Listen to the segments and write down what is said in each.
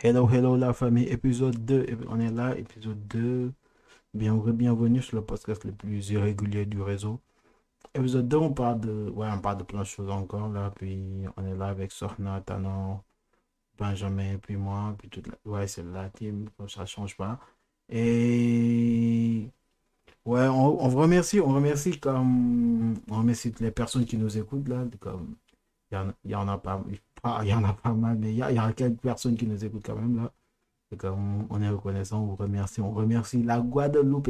Hello, hello la famille, épisode 2, on est là, épisode 2, bienvenue sur le podcast le plus irrégulier du réseau. Épisode 2, on parle de plein de choses encore là, puis on est là avec Sohna, Tanon, Benjamin, puis moi, puis toute la... Ouais, c'est la team, ça change pas. Et... Ouais, on remercie les personnes qui nous écoutent là, comme... Il y en a quelques personnes qui nous écoutent quand même là. Donc, on est reconnaissant, on remercie la Guadeloupe.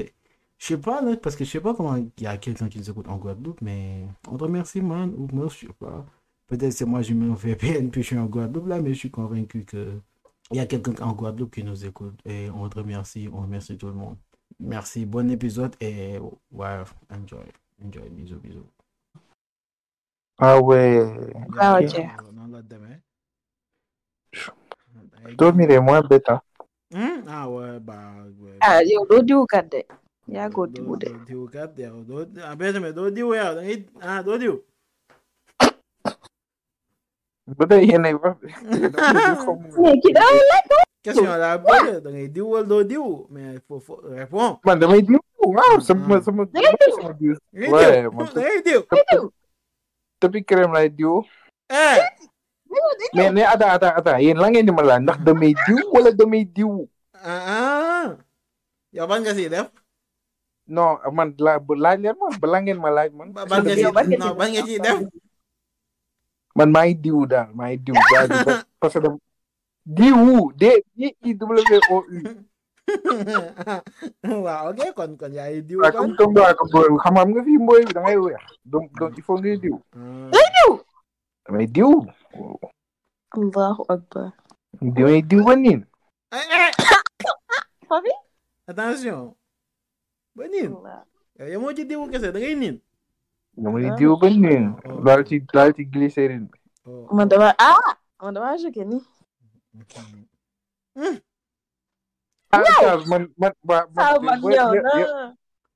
Je sais pas là, parce que je sais pas comment il y a quelqu'un qui nous écoute en Guadeloupe, mais on te remercie man, ou moi je sais pas. Peut-être c'est moi j'ai mis un VPN puis je suis en Guadeloupe là, mais je suis convaincu que il y a quelqu'un en Guadeloupe qui nous écoute et on te remercie, on remercie tout le monde. Merci, bon épisode et ouais, enjoy, bisous. Ah ouais. Ah ok. Dormirez moins bête. Ah ouais, bah ouais. Ah, yo do kadde. Ya go to de. Do kadde, do. Ah ben me do do ya. Ah do do. Bête yene va. Mais qui là? Qu'est-ce qu'on a là? Donc il dit ou do do, mais il faut répondre. Mais demain dit ou. Ah, ça me. Ouais, moi. Tapi kirim radio. Nenek ada. Yang langit ni malah nak demediu wala demediu. Jawapan kasi def. No, aman berlainan mah berlangin malah man. Bang kasi def. Man mai diu. Pasal diu DIUWOU. Wow, ok, kon ya idiu kan. Aku tunggu aku boleh kamam ke Vimboy dengan air ya. Don't iPhone idiu. Idiu. Mai idiu. Allahu Akbar. Idiu benin. Fabi? Attention. Benin. Ya mau jadi idiu ke saya dengan ini. Nama idiu benin. Lalu ti glycerin. Mandava aja ke ni.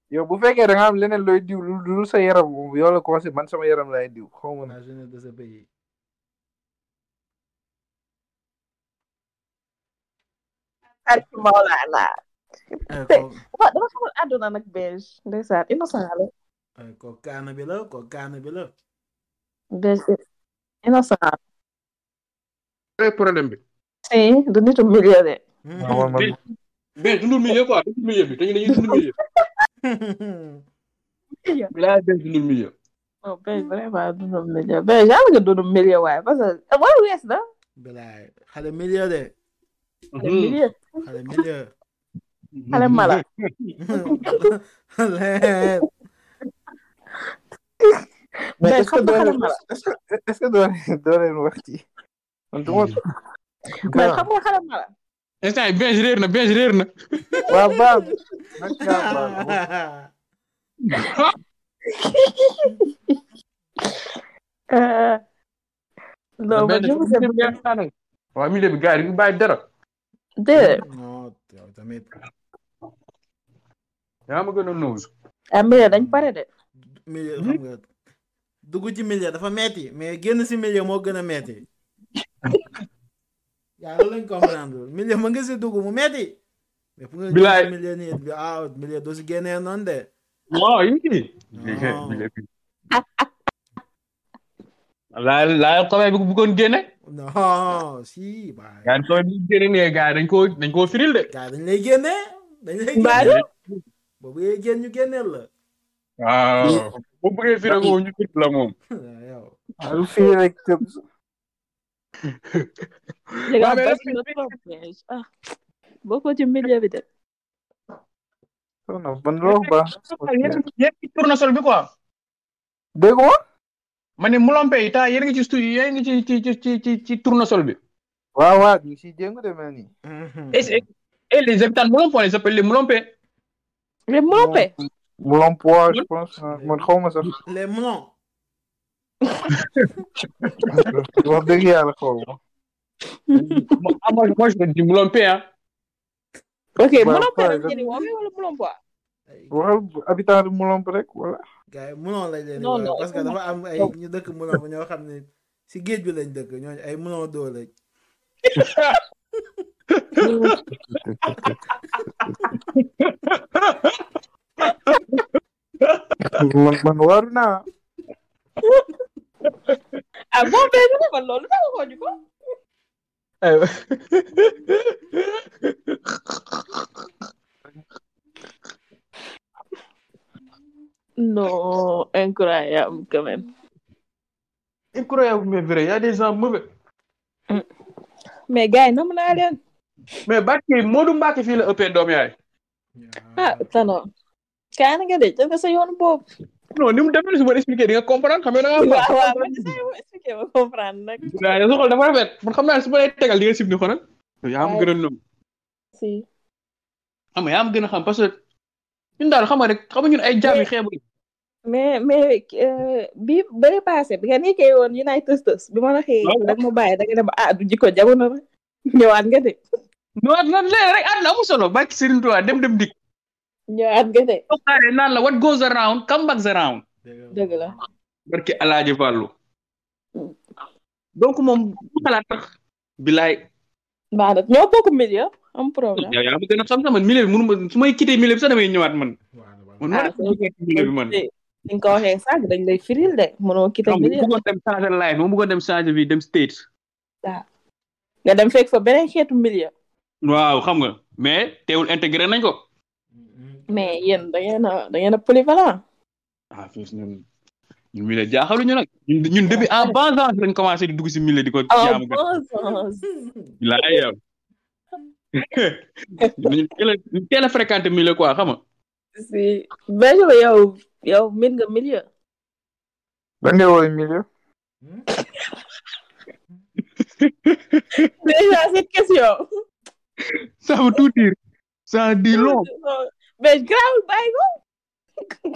Yo bu fekkee da nga am leneen looy diw lu sa yaram yow la commencé man sama yaram laay diw xaw ma na jeune de ce pays arki maulana wa dama xamul àdduna nag beige ndeysaan innocent la ko kaana bi la beige innocent problème bi si du nitu milliardaire ben dundu milieu quoi dundu milieu bi dañu dundu milieu la dundu milieu oh ben vraiment dundu milieu ben j'aime que dundu milieu waaye parce que waaye wees na bilay xale milieu xale mala mais est-ce que doon wax ci on doit mais xam nga xale mala instant bien réer na waaw baab naka non mais je vous aime bien ça non waaw mi lebi gaari bi bàyyi dara non tamit yaa ma gën a nuus amé dañ pare de milieu xam nga dugg ci milieu dafa metti mais génn ci milieu moo gën a metti yaa lañ comprendre milieu ma nga si dugg mu metti mais pour nga milieu ni bi out milieu doo si génnee noonu de waaw yii la ko may bëggoon génne non si ba yaa ko ni génne ne gaay dañ ko firil de gaay dañ lay génne baaru boobu yee génn ñu génneel la waaw bu bëggee firil nga ñu firil la moom yow alu firil rek boko ci milieu bi de non ban lox ba yéen ci tournesol bi quoi dégo mané Moulampé ta yéen nga ci studio yéen nga ci tournesol bi waaw ñu ci jéngu de mani et les habitants Moulampé on les appelle les Moulampé Moulampé je pense mon xawma sax les Moulampé Bon derrière le corps. Moi je vais Moulampé hein. OK, Moulampé ni wala Moulampé. Wala habitant de Moulampé rek wala. Gaay mënon lay leen parce que dafa am ay ñu dëkk Moulampé ñoo xam ne ci géej bi lañ dëkk ñoo ay mënon do lañ. ورنا أبو بيني والله لا أقولي ما non, incroyable quand même. Incroyable, mais vrai, il y a des gens mauvais. Mais gars, non, mais là, mais Baki, Moulumba qui fait le EP d'Omiaï. Ah, Tanon. Quand on regarde, tu as fait un peu. Non, nous devons nous expliquer, nous comprenons quand même. Ouais, ouais, expliquer, nous comprenons. Là, ils ont le droit de faire. Pour comment ils sont les tels qu'ils sont nous. Il y a un grand nom. Si. Ah, mais il y a un grand nom parce que. Mais bi bëri passé bi nga nekkee woon United States bi ma la xëyee nag mu bàyyi da nga dem ah du jikko jamono la ñëwaat nga de ñëwaat lan léegi rek àdduna amul solo bàcc Serigne Touba dem dikk ñëwaat nga de xaare naan la what goes around comes back around dëgg la barki Alaaji Fallu donc moom bu xalaat tax bilaay baax na ñoo bokk milieu am problème yaa ma gën a xam sama milieu bi mënuma su may quitté milieu bi sax damay ñëwaat man ni nga ko waxee sànq dañ lay firil de mënoo kii tamit mu bëggoon dem changer life mu bëggoon dem changer vie dem state waaw nga dem fekk fa beneen xeetu milieu waaw xam nga mais teewul intégré nañ ko mais yéen da ngeen a polyvalent ah fii ñun milieu jaaxalu ñu nag ñun depuis en bas âge lañ commencé di dugg si milieu di ko jaamu la yow ñu teel a fréquenté milieu quoi xam nga si Benjamin yow mit nga milieu ban nga woy milieu déjà cette question ça veut tout dire ça dit long mais grave bàyyi ko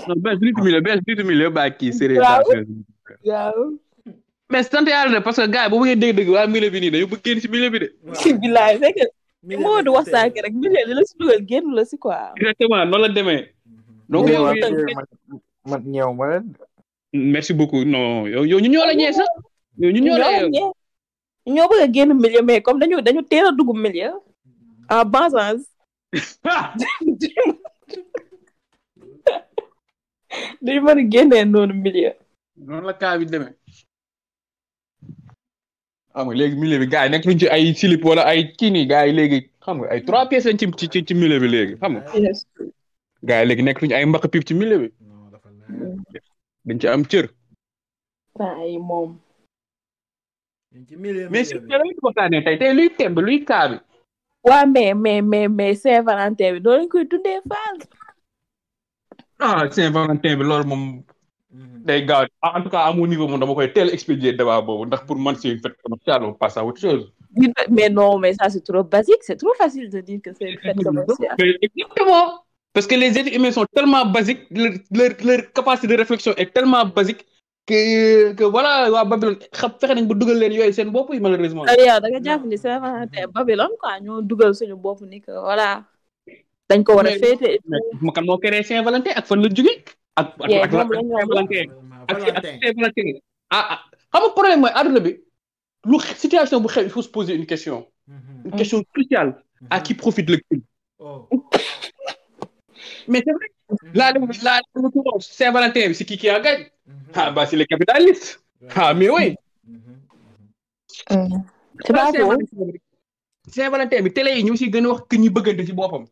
non bes nit milieu bàyyi kii sérieux mais sant yàlla parce que gars bu bëggee dégg-dégg waa milieu bi nii dañu bëgg génn si milieu bi de bilaay fekk moo du wax sànq rek milieu li la si dugal génn la si quoi exactement noonu la demee donc yow man ñëw ma leen merci beaucoup non yow ñu ñoo la ñee sax ñu ñoo la ñoo bëgg a génn milieu mais comme dañu teel a dugg milieu en bon sens dañu mën a génnee noonu milieu noonu la kaa bi demee xam nga léegi milieu bi gars yi nekk nañ ci ay silip wala ay kii nii gars yi léegi xam nga ay 3 pièces lañ ci milieu bi léegi xam nga gars yi léegi nekk nañ ay mbaq pip ci milieu bi dañ ci am cër ay moom mais si ñu waxtaanee tey luy temb luy kaa bi waaw mais Saint-Valentin bi doo lañ koy dundee faal ah Saint-Valentin bi loolu moom day gaaw en tout cas à mon niveau moom dama koy teel expédier débat boobu ndax pour man c'est une fête commerciale on passe à autre chose. Mais non mais ça c'est trop basique c'est trop facile de dire que c'est une fête commerciale. Exactement parce que les êtres humains sont tellement basiques leur capacité de réflexion est tellement basique que voilà waa Babylone xam fexe nañ ba dugal leen yooyu seen bopp yi malheureusement. Yow da nga jàpp ni c'est vraiment Babylone quoi ñoo dugal suñu bopp ni que voilà dañ ko war a féete. Mais kan moo créé Saint-Valentin ak fan la jógee. ak Saint-Valentin ah xam nga problème mooy àdduna bi lu situation bu xew il faut se poser une question une question cruciale à qui profite le crime mais c'est vrai là Saint-Valentin c'est qui a gagné ah bah c'est les capitalistes ah mais oui c'est pas Saint-Valentin bi télé yi ñu ci gën a wax que ñi bëggante ci boppam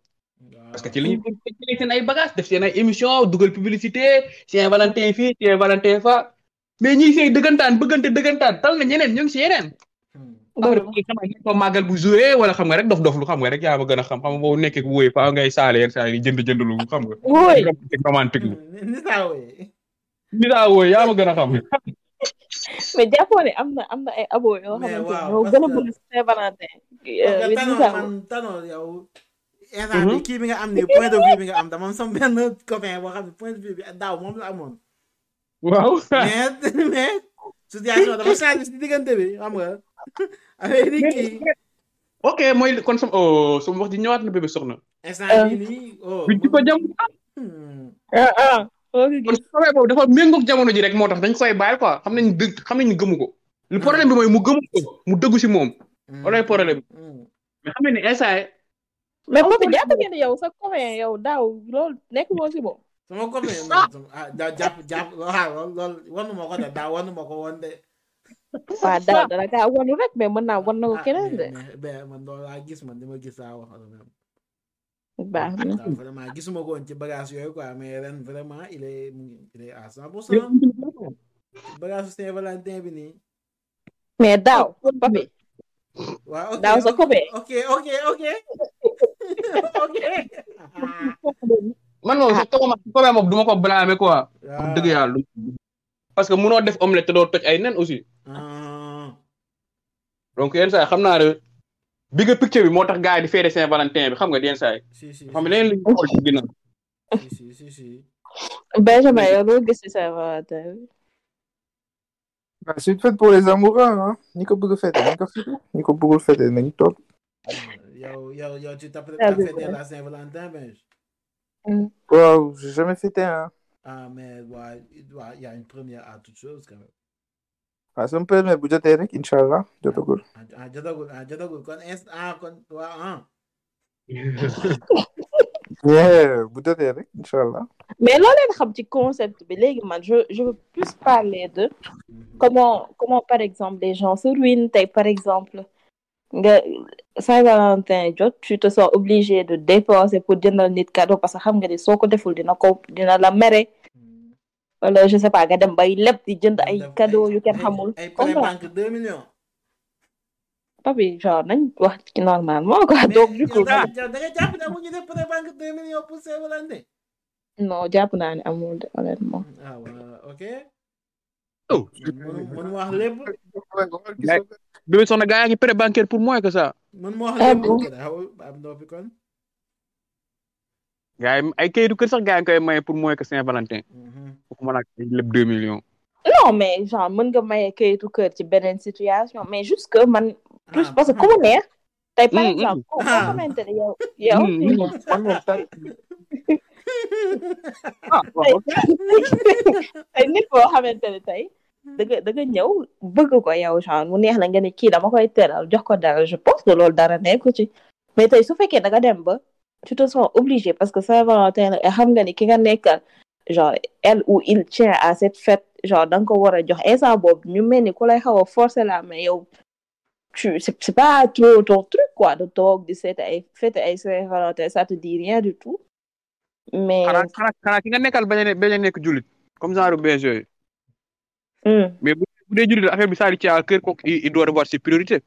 parce que ci li ñu ci seen ay bagages def seen ay émissions dugal publicité Saint-Valentin fii Saint-Valentin fa mais ñi sey dëggantaan bëggante dëggantaan tal na ñeneen ñu ngi si yeneen. ko màggal bu joué wala xam nga rek dof lu xam nga rek yaa ma gën a xam boo nekkee bu wóoyee faa ngay saale yenn saa yi jënd lu xam nga. wóoyee romantique lu. ni saa wóoyee yaa ma gën a xam. mais jàppoo ne am na ay abo yoo xamante ne ñoo gën a bëgg Saint-Valentin. Exactement kii bi nga am ni point de vue bi nga am dama am sama benn copain boo xam ne point de vue bi daaw moom la amoon. waaw mais situation dafa changé si diggante bi xam nga. avec ni kii. ok mooy kon sama wax ji ñëwaat na bébé soxna. instant yii nii. buñ ci ko jamono. kon soxna boobu dafa méngoog jamono ji rek moo tax dañ koy bàyyi quoi xam nañ gëmu ko. le problème bi mooy mu gëmu ko mu dëggu si moom. loolay problème bi. mais xam nga ni instant mais mu ngi ñaata ngeen yow sa copain yow daaw loolu nekk moo si moom. sama copain da jàpp loolu wanu ma ko de daaw wanu ma ko woon de. waaw daaw dara kaa wanu rek mais mën naa wan na ko keneen de. mais man loolu laa gis man dama gis saa wax baax na vraiment gisuma ko woon ci bagage yooyu quoi mais ren vraiment il est à 100% bagage Saint-Valentin bi nii. mais daaw papi. Wow, okay, that was a copy. Okay. Okay. Man, je te remercie quand même, du ma ko blâmer quoi. Dëgg yàlla. Parce que mënoo def omelette te doo toj ay nen aussi. Donc yenn saa xam naa ne bigger picture bi moo tax gars yi di fête Saint-Valentin bi xam nga yenn saa yi. Xam nga leneen lu ñu xool ci ginnaaw. Si. Benjamin, yow loo gis ci Saint-Valentin bi. Bah, c'est une fête pour les amoureux, hein. Nico Bougou fête, nañ toog. Yo, tu t'as peut-être fêté la Saint-Valentin, ben. Wow, j'ai jamais fêté, hein. Ah, mais il y a une première à toute chose, quand même. Ah, ça me permet, budgétaire, Inch'Allah, Jotagul. Jotagul, quand toi, hein. Yeah, budgétaire, Inch'Allah. Mais là, on a un petit concept, mais man, je veux plus parler de comment par exemple les gens se ruinent. Par exemple, Saint-Valentin, tu te sens obligé de dépenser pour donner un cadeau parce que tu sais que si tu fais des choses, tu vas la mère. Je ne sais pas, tu vas donner un cadeau. Tu vas prendre 2 millions. Papi, genre, nañ wax ci normalement quoi. Donc du coup, da nga jàpp ne mu ñu def banque 2 millions pour Saint-Valentin. Non, jàpp naa ne amul honnêtement. Ah ouais, OK. Oh, man wax lépp. Bébé Sohna gars yi prêt bancaire pour moi que ça. Man mo wax lépp. Am do bi kon. Gars yi ay kayitu kër sax gars yi koy maye pour moi que Saint-Valentin. Waxuma la lépp 2 millions. Non, mais genre mën nga maye kayitu kër ci beneen situation, mais juste que man plus parce que comme mère, t'as par exemple, da nga ñëw bëgg ko yow genre mu neex la nga ne kii dama koy teral jox ko dara, je pense que loolu dara nekku ci. Mais tey su fekkee da nga dem ba tu te sens obligé parce que Saint-Valentin xam nga ni ki nga nekkal genre elle ou il tient à cette fête, genre da nga ko war a jox instant boobu ñu mel ni ku lay xaw a forcer la mais yow c'est pas trop ton truc quoi de talk de cette fête à Saint-Valentin, ça te dit rien du tout. Mais xanaa ki nga nekkal bañ a nekk jullit comme genre BG. Mais bu dee jullit affaire bi saa di ci kër kooku il doit avoir ses priorités.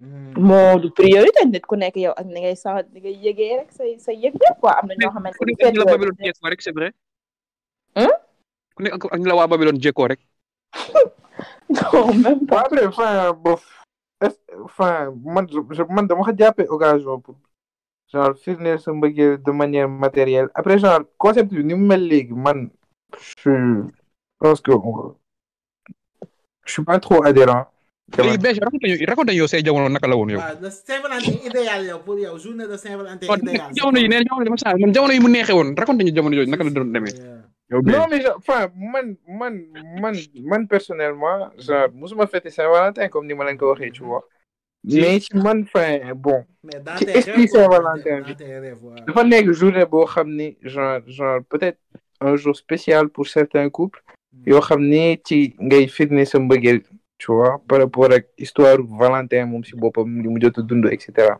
Moo du priorité nit ku nekk yow ak ni ngay sant ni ngay yëgee rek sa yëg yëpp quoi am na ñoo xamante ni ku nekk la Babylone jekkoo rek c'est vrai. Ku nekk ak ñu la waa Babylone jekkoo rek. Non même pas. Enfin bof. Enfin, man dama ko jàppee occasion pour genre firnde sa mbëggeel de manière matérielle. Après genre concept bi ni mu mel léegi man je pense que je suis pas trop adhérent. Léegi ben raconte yow say jamono naka la woon yow. Ah, le Saint-Valentin idéal yow pour yow journée de Saint-Valentin idéal. Jamono yi neen jamono dama saa man jamono yi mu neexee woon raconte ñu jamono yooyu naka la doon demee. Non mais enfin man personnellement genre musuma fêter Saint-Valentin comme ni ma leen ko waxee tu vois. Mais ci man fin bon. Mais dans tes rêves Saint-Valentin dafa nekk journée boo xam ni genre peut-être un jour spécial pour certains couples yoo xam ni ci ngay firnde sa mbëggeel tu vois par rapport ak histoire Valentin moom si boppam li mu jot a dund et cetera.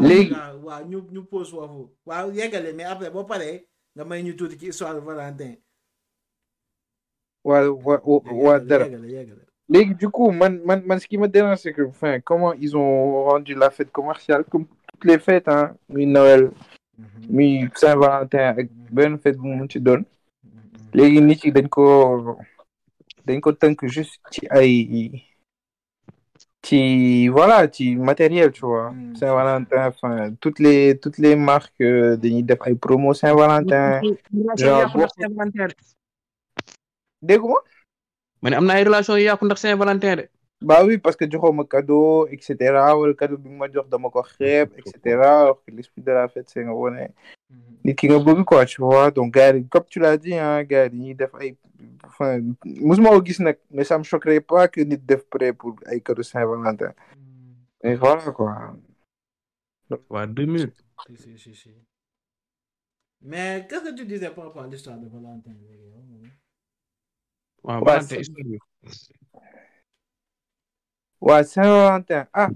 Léegi waaw ñu pose foofu waaw yeggale mais après boo paree nga may ñu tuuti ci histoire Valentin. Waa dara léegi du coup man ce qui me dérange c'est que enfin comment ils ont rendu la fête commerciale comme toutes les fêtes hein, mi Noël mi Saint-Valentin ak benn fête bu mu ci doon. Léegi nit yi dañ ko tënk juste ci ay ci voilà ci matériel tu vois. Saint-Valentin enfin toutes les marques dañuy def ay promo Saint-Valentin. Genre dégg nga. Man am na ay relation yu yàqu ndax Saint-Valentin de. Bah oui parce que joxoo ma cadeau et cetera wala cadeau bi ma jox dama ko xeeb et cetera alors que l'esprit de la fête c'est nga wone nit ki nga bëgg quoi tu vois donc gars yi comme tu l'as dit hein gars yi ñuy def ay enfin musuma ko gis nag mais ça me choquerait pas que nit def prêt pour ay cadeau Saint-Valentin et voilà quoi. Ouais, 2000. Si. Mais qu'est-ce que tu disais par rapport à l'histoire de Valentin? Saint-Valentin. Ah,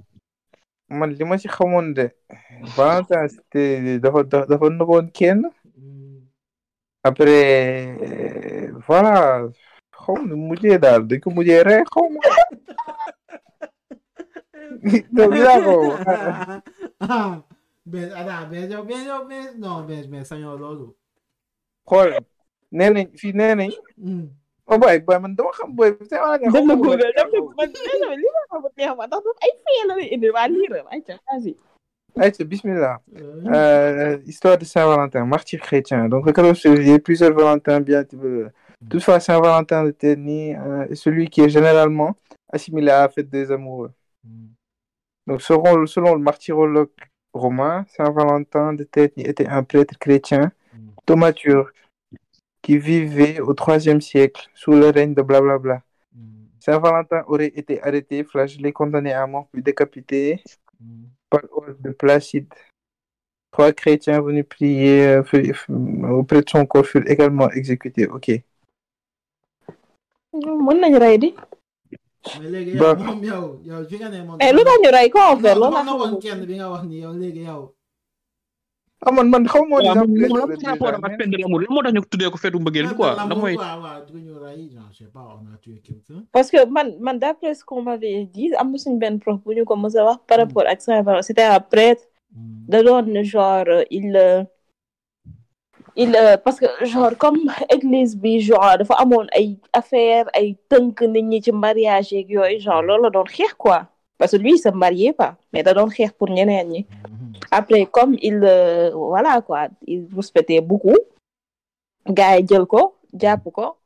moi, je sais que Valentin, c'était dans le week-end. Après, voilà, Bismillah. Histoire de Saint-Valentin, martyr chrétien. Donc, le 14 février, plusieurs Valentins bien. Toutefois, Saint-Valentin de Terni est celui qui est généralement assimilé à la fête des amoureux. Donc, selon le martyrologue romain, Saint-Valentin de Terni était un prêtre chrétien thaumaturge qui vivait au IIIe siècle sous le règne de blablabla. Saint-Valentin aurait été arrêté, flagellé, condamné à mort puis décapité par ordre de Placide. 3 chrétiens venus prier auprès de son corps furent également exécutés. Ok. Parce que man d'après ce qu'on m'avait dit, am une bonne proposition comme ça par rapport à Saint-Valentin, c'était un prêtre de genre il parce que genre comme église bi genre dafa amoon ay affaire ay tënk nit ñi ci mariage ak yooyu genre loolu la doon xeex quoi parce que lui il se mariait pas mais da doon xeex pour ñeneen ñi après comme il voilà quoi il respectait beaucoup gars yi jël ko jàpp ko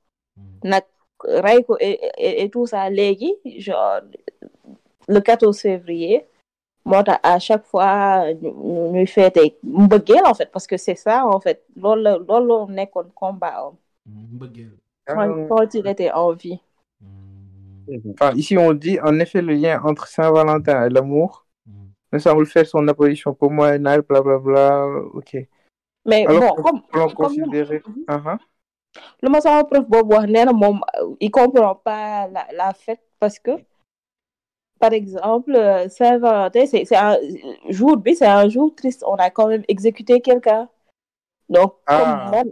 nag ray ko et tout ça léegi genre le 14 février moo tax à chaque fois ñuy fêter mbëggeel en fait parce que c'est ça en fait loolu nekkoon combat mbëggeel quand il était en vie. Enfin, ici on dit en effet le lien entre Saint-Valentin et l'amour nous semble faire son apparition pour moi bla bla bla. Ok. Mais alors, bon comme considérer le ma sama prof boobu wax nee na moom il comprend pas la fête parce que par exemple, Saint-Valentin, c'est un jour, mais c'est un jour triste. On a quand même exécuté quelqu'un. Donc, comme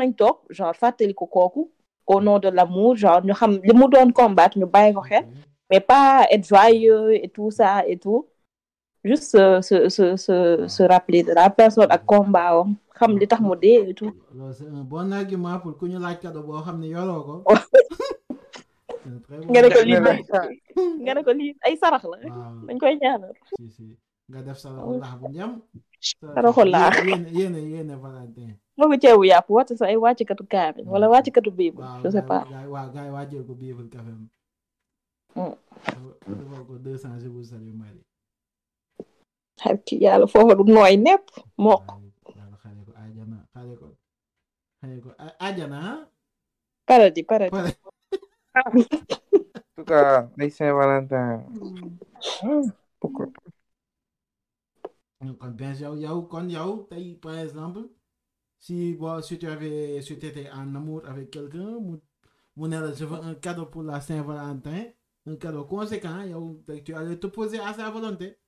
on top, genre, fatel kokoku, au nom de l'amour, genre, nous ham, les mots doivent combattre, nous bailler, mais pas être joyeux et tout ça et tout. Juste se rappeler de la personne à combat, ham l'état modé et tout. C'est un bon argument pour qu'on ait la carte de boire, ham n'yolo. nga ne ko lii ay sarax la dañ koy ñaanal nga def saraxul laax bu ñam saraxul laax yéene Valentin moo ko ceebu yàpp wàcc sa ay wàccikatu kaami wala wàccikatu biibu je sais pas waaw gaay wàcceel ko biibul kafem defal ko 200 je vous salue Marie xar ci yàlla foofu du nooy nepp mokk xale ko ajana paradis en tout cas, les Saint-Valentin. Pourquoi pas? Par exemple, si tu étais en amour avec quelqu'un, je veux un cadeau pour la Saint-Valentin, un cadeau conséquent, tu allais te poser à sa volonté.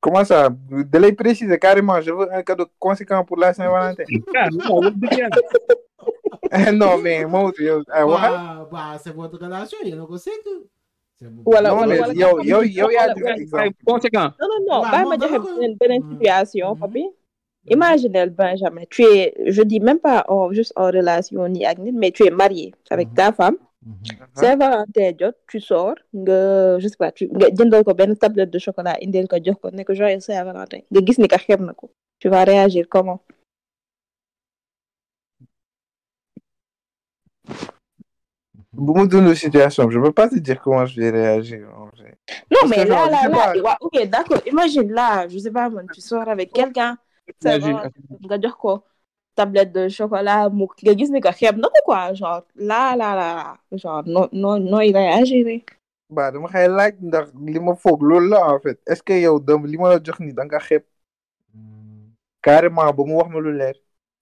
Comment ça? De les préciser carrément, je veux un cadeau conséquent pour la Saint-Valentin. Non, mais moi, c'est votre relation, il y a un conséquent. Voilà, non, imaginez Benjamin, tu es, je dis même pas juste en relation ni agnine, mais tu es marié avec ta femme. Saint-Valentin jot, tu sors, je sais pas, tu jëndal ko benn tablette de chocolat, indil ko jox ko, ne ko joyeux Saint-Valentin. Nga gis ni ka xeeb na ko. Tu vas réagir comment? Beaucoup de situations, je ne peux pas te dire comment je vais réagir. Non, mais là, ok, d'accord. Imagine là, je ne sais pas, tu sors avec quelqu'un, c'est bon, tu as dit quoi, tablette de chocolat, tu as dit quoi, genre, là, genre, non, il réagirait. bah dama xay laaj ndax li ma foog loolu la en fait est-ce que yow dem li ma la jox ni da nga xeeb carrément ba mu wax ma lu leer.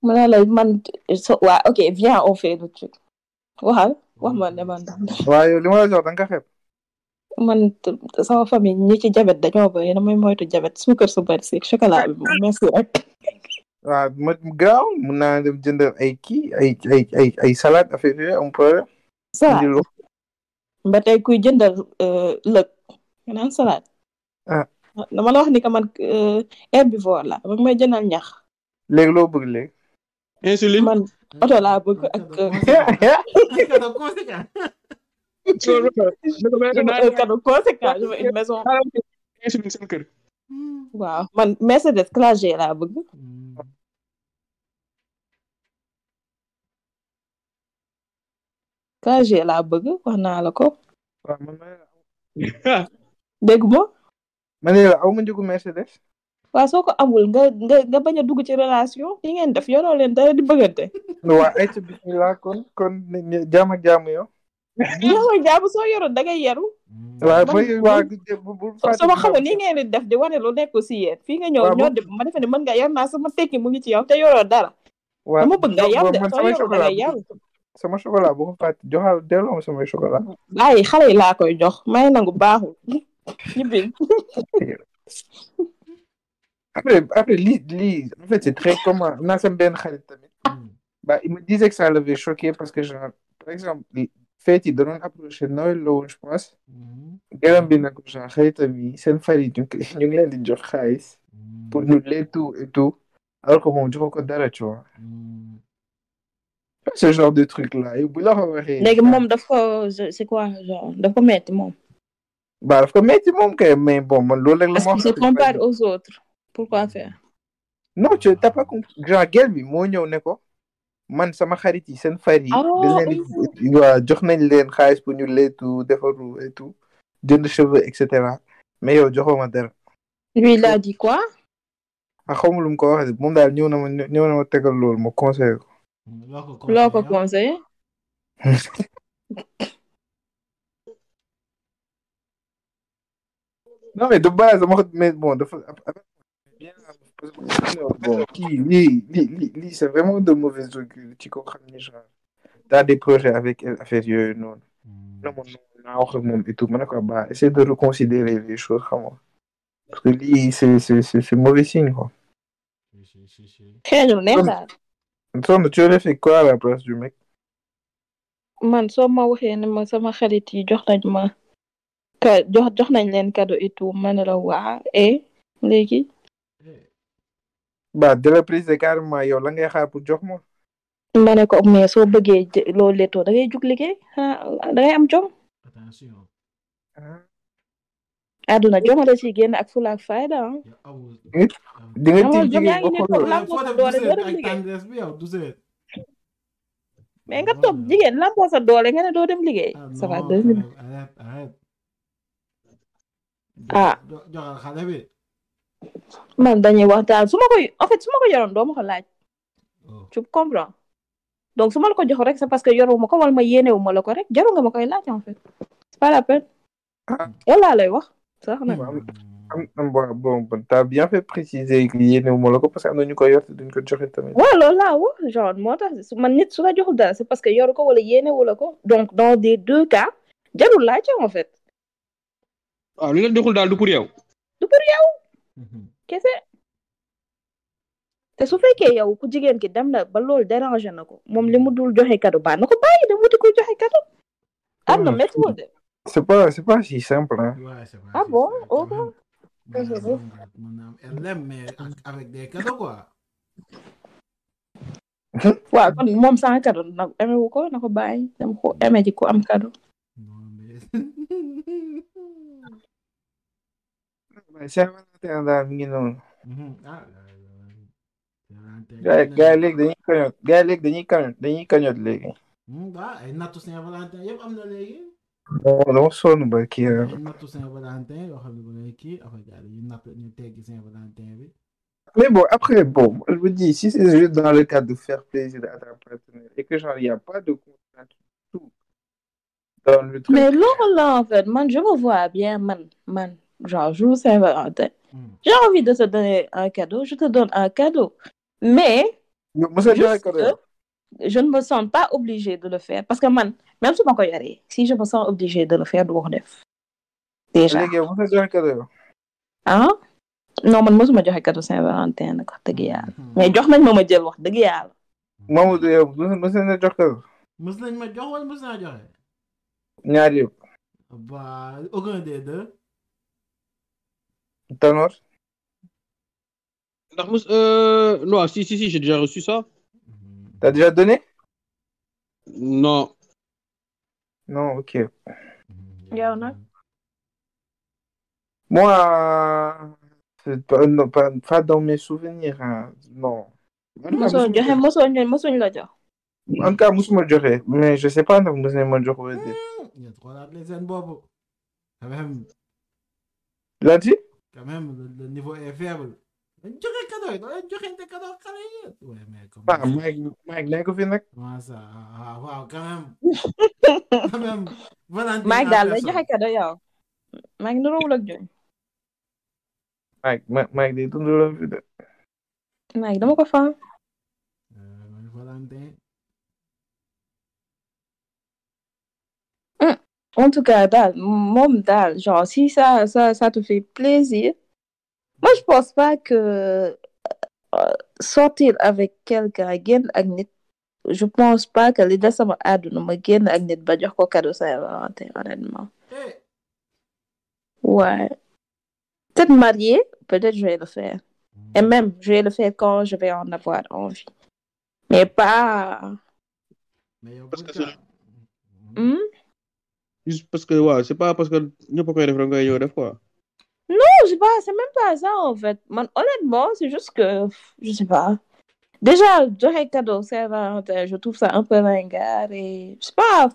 Ma ne la man waaw ok viens on fait le truc waxal wax ma ne man. Waaw yow li ma la jox da nga xeeb. Man sama famille ñi ci jabet dañoo bëri damay moytu jabet suukar su bëri si chocolat bi merci rek. Waaw ma gaaw mën naa dem jëndal ay kii ay salade affaire yooyu am problème. Ça. Ba tey kuy jëndal lëg nga naan salade. Ah. Dama la wax ni que man herbivore la ba may jëndal ñax. Léegi loo bëgg léegi. Insuline man oto laa bëgg ak. Cadeau conséquent je veux une maison. Insuline seen kër. Waaw man Mercedes classe G laa bëgg. Classe G laa bëgg wax naa la ko. Waaw man dégg nga. Man de la aw ma njëgu Mercedes. Waaw soo ko amul nga bañ a dugg ci relation yi ngeen def yoroo leen dara di bëggante. Waaw ay ci bismillah kon jaam ak jaamu yow. Yow jaamu soo yoroon da ngay yeru. Waaw bu sama xamul ni ngeen di def di wane lu nekk si yéen fii nga ñëw ñoo di ma defe ne mën nga yar naa sama tekki mu ngi ci yow te yoroo dara. Waaw dama bëgg nga yar de soo yoroo da ngay yar. Sama chocolat bu ko fàtte joxal delloo ma samay chocolat. Ay xale yi laa koy jox may nangu baaxul. Ñibbi. Après Lise, en fait, c'est très commun. Là, ça me donne Khalid Tamit. Bah, il me disait que ça l'avait choqué parce que, par exemple, les fêtes, ils donnent approché Noël, là, je pense. Gérambina, comme genre, Khalid Tamit, Senfari, nous l'avons dit, genre, Khaïs, pour nous l'aider tout et tout. Alors que mon Dieu, on condamne, tu vois. Ce genre de truc-là. Et au bout de la remarquer. Mais, mom, c'est quoi, genre, de quoi mettre, mom? Bah, de quoi mettre, mom, quand même, mais bon, l'autre, est-ce qu'on se compare aux autres? Pourquoi faire? Non, tu n'as pas compris. Jean-Guel, mais moi, je ne ko. Man, sama xarit yi seen far yi. Waaw jox nañ leen xaalis pour ñu leetu defaru et tout. Jënd cheveux, etc. Mais yow joxoo ma dara. Lui, il a dit quoi? Ah, xawma lu mu ko waxee. Moom daal ñëw na ma tegal loolu ma conseillé ko. Loo ko conseillé? Non, mais de base, mais bon, dafa. Bon, lui, c'est vraiment de mauvais augure. Tu comprends, genre, t'as des projets avec elle, affaire yeux, non, et tout. Maintenant, bah, essaie de reconsidérer les choses, comment. Parce que lui, c'est mauvais signe, quoi. Attends, tu aurais fait quoi à la place du mec? Man, so ma waxee ne ma sama xarit yi jox nañ leen cadeau et tout, man la waa et léegi. Bah de la prise de carrément yow la ngay xaar pour jox ma. Ma ne ko mais soo bëggee loolu leetoo da ngay jug liggéey da ngay am jom. Attention. Aduna jom la ci génn ak fula ak fayda. Di nga ci liggéey ba ko doole. Mais nga toog jigéen lampoo sa doole nga ne doo dem liggéey. Ça va deux minutes. Ah. Joxal xale bi. Man dañuy wax daal su ma ko en fait su ma ko yoroon doo ma ko laaj. Tu comprends? Donc su ma la ko jox rek c'est parce que yoruma ko wala ma yéenewu ma la ko rek jaru nga ma koy laaj en fait. C'est pas la peine. Yàlla lay wax sax nag. Bon, t'as bien fait préciser que yéenewu ma la ko parce que am na ñu koy yor te duñ ko joxe tamit. Waaw loolu laa wax genre moo tax man nit su la joxul dara c'est parce que yoru ko wala yéenewu la ko. Donc dans les deux cas jarul laaj en fait. Waaw lu la joxul daal du pour yow. Du pour yow. Kese te su fekkee yow ku jigéen ki dem na ba loolu déranger na ko moom li mu dul joxe cadeau baax na ko bàyyi dem wuti koy joxe cadeau. Am na métti woon de. C'est pas si simple hein. Ouais, c'est pas. Ah bon, ok. Elle l'aime mais avec des cadeaux quoi. Waaw kon moom sans cadeau nag amewu ko na ko bàyyi dem ko amee ji ko am cadeau. Saint-Valentin daal mi ngi noonu. Gars léegi dañuy kañot léegi. Ay nattu Saint-Valentin yëpp am na léegi. Dama sonn ba kii nattu Saint-Valentin yoo xam ne ba ngay kii après gars yi nattu ñu teggi Saint-Valentin bi. Mais bon après bon je vous dis si c'est juste dans le cadre de faire plaisir à ta partenaire et que genre il y a pas de contrainte du tout. dans le truc. Mais là, en fait, man, je me vois bien, man. Genre, jour Saint-Valentin. J'ai envie de te donner un cadeau, je te donne un cadeau. Mais, je ne me sens pas obligée de le faire. Parce que, man, même si je suis si je me sens obligée de le faire, je le fais. Déjà. Les gars, vous avez déjà un cadeau? Hein? Non, man, moi, je me dis un cadeau Saint-Valentin. Mais je me dis un cadeau. Mamadou yow mos nañ la jox cadeau. Mos nañ ma jox wala mos naa joxe. Ñaar yëpp. Bah aucun des deux. Tanor. Ndax mos non si j'ai déjà reçu ça. T'as déjà donné? Non. Non ok. Yow nag. Moi c'est pas dans mes souvenirs hein. Non. Moussou la jox. En cas musuma joxe mais je sais pas ndax moussou ma jox wala dé. Ya trop la plaisir bobu. Quand même le niveau est faible. Joxe cadeau, joxente cadeau xalé yi. Ouais mais comme bah Mike lay ko fi nak. Comment ça? Ah waaw quand même. Mike daal lay joxe cadeau yow. Mike no rowul ak jox. Mike day dundu la fi dé. Mike dama ko fa. En tout cas, daal moom daal genre si ça te fait plaisir. Moi je pense pas que sortir avec quelqu'un génn ak nit. Je pense pas que li des sama àdduna ma génn ak nit ba jox ko cadeau Saint-Valentin honnêtement. Ouais. Peut-être mariée, peut-être je vais le faire. Et même, je vais le faire quand je vais en avoir envie. Mais pas... Parce que juste parce que, ouais, c'est pas parce que... Non, je sais pas, c'est même pas ça, en fait. Man, honnêtement, c'est juste que... Je sais pas. Déjà, j'aurais cadeau, Saint-Valentin, je trouve ça un peu ringard et... Je sais pas,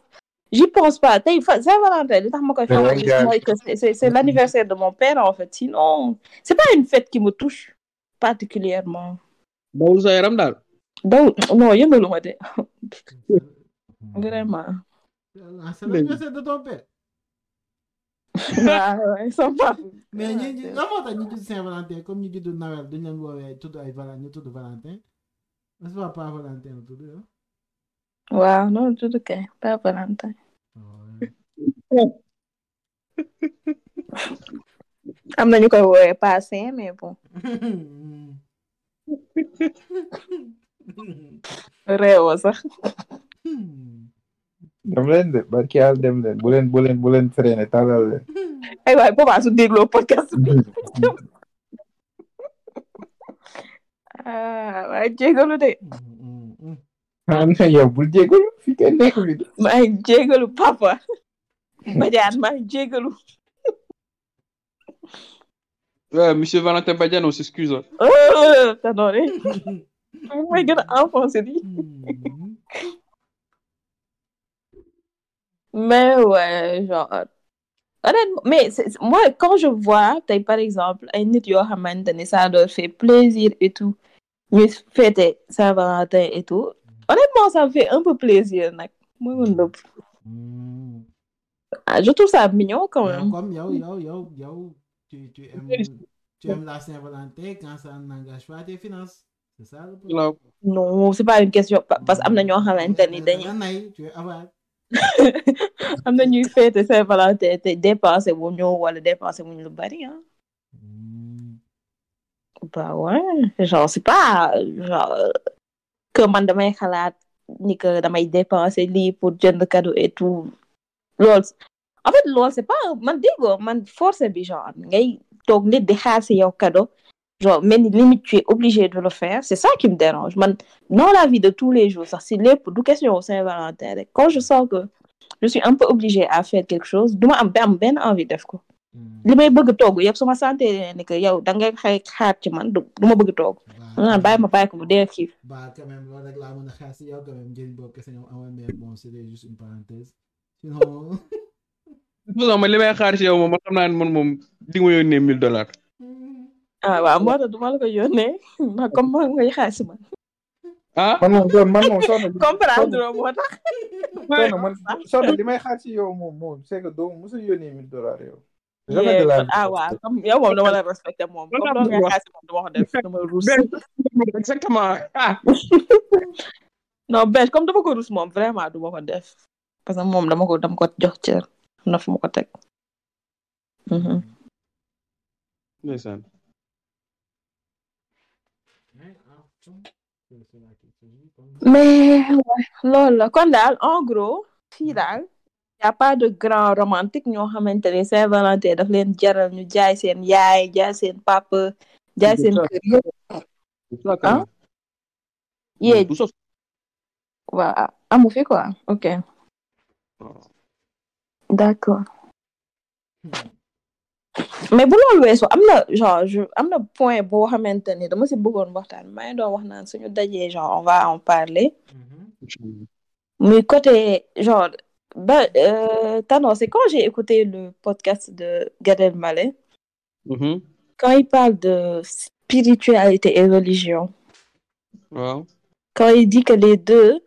j'y pense pas. Saint-Valentin, c'est l'anniversaire de mon père, en fait. Sinon, c'est pas une fête qui me touche. Particulièrement. Daoul Zahiram Dal. Non, il y a le mot. Vraiment. C'est le message de ton père. Ouais, ils sont pas. Mais l'avantage de Saint-Valentin, comme nous dit de Noël, de Noël, tout de Valentin, tout de Valentin. Mais ce n'est pas Valentin, tout de là. Wow, non, tout de cas, pas Valentin. Amna ñu koy woowe pas saint mais bon. Réew sax. Dem leen de barki al dem leen bu leen freiné tàllal leen. Ay waay papa su dégloo podcast bi. Ah waay jégalu de. Am na yow bul jégalu fi kenn nekk bi. Maa jégalu papa. Badiane maa jégalu. Ouais, monsieur Valentin Badiane, on s'excuse. T'as donné. Oh my god, enfant, c'est dit. Mais ouais, genre... Honnêtement, mais moi, quand je vois, par exemple, un nid Yohaman, ça leur fait plaisir et tout. Mais fêter Saint-Valentin et tout. Honnêtement, ça me fait un peu plaisir. Moi, je trouve ça mignon quand même. Comme yo. Tu aimes la Saint-Valentin quand ça n'engage pas tes finances, c'est ça le problème? Non, c'est pas une question parce que am na ñoo xamante ni dañuy. Tu es avare. Am na ñuy fête Saint-Valentin te dépenser wu ñu wala dépenser wu ñu lu bari hein. Bah ouais, genre c'est pas genre que man damay xalaat ni que damay dépenser lii pour jënd cadeau et tout loolu. En fait, loolu c'est pas man dégo man force bi genre ngay toog nit di xaar si yow cadeau genre mais limite tu es obligé de le faire, c'est ça qui me dérange man dans la vie de tous les jours ça c'est lépp du question Saint-Valentin rek quand je sens que je suis un peu obligé à faire quelque chose duma am benn envie def ko li may bëgg togg yëpp su ma santé ne que yow da ngay xaar ci man duma bëgg togg non bàyyi ko bu dee xiif bah quand même loolu rek laa mën a xaar si yow quand même jëriñ boobu kese ñoom amoon mais bon c'est juste une parenthèse sinon non mais li may xaar ci yow moom xam naa ne moom di nga ma yónnee $1,000. Ah waaw moo tax du ma la ko yónnee ma comme ma ngay xaar ci man. Ah man moom comprendre moo tax. man soxna li may xaar ci yow moom c'est que doo musu yónnee $1000 yow. jamais de la ah waaw comme yow moom dama la respecté moom comme doo ngay xaar ci moom dama ko def dama ruus. exactement ah. non benn comme dama ko ruus moom vraiment du ma ko def parce que moom dama ko jox cër na fu ma ko teg. ndeysaan. Mais ouais, loolu kon daal en gros fii daal y a pas de grand romantique ñoo xamante ne Saint-Valentin daf leen jaral ñu jaay seen yaay jaay seen papa jaay seen kër yëpp ah yéen waaw amu fi quoi ok d'accord mais bu loolu weesoo am na genre am na point boo xamante ni dama si bëggoon waxtaan maa ngi doon wax naan suñu dajee genre on va en parler muy côté genre ba Tanon c'est quand j'ai écouté le podcast de Gad Elmaleh quand il parle de spiritualité et religion wow. quand il dit que les deux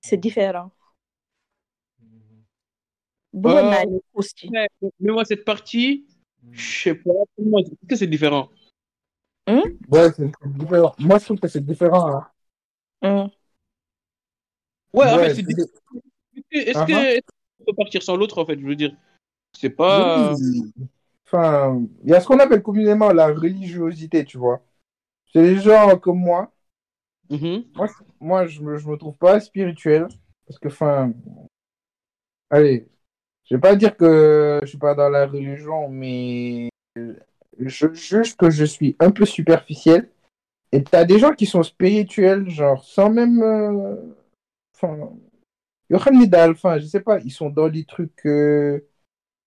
c'est différent bëggoon naa ñu aussi mais moi cette partie je sais pas, moi je trouve que c'est différent. Ouais, c'est différent. Moi je trouve que c'est différent là. Ouais, en fait c'est différent. Est-ce qu'on peut partir sans l'autre en fait, je veux dire. C'est pas enfin, il y a ce qu'on appelle communément la religiosité, tu vois. C'est les gens comme moi. Moi je me trouve pas spirituel parce que enfin allez, je vais pas dire que je suis pas dans la religion, mais je juge que je suis un peu superficiel. Et t'as des gens qui sont spirituels, genre, sans même... Enfin, je sais pas, ils sont dans les trucs,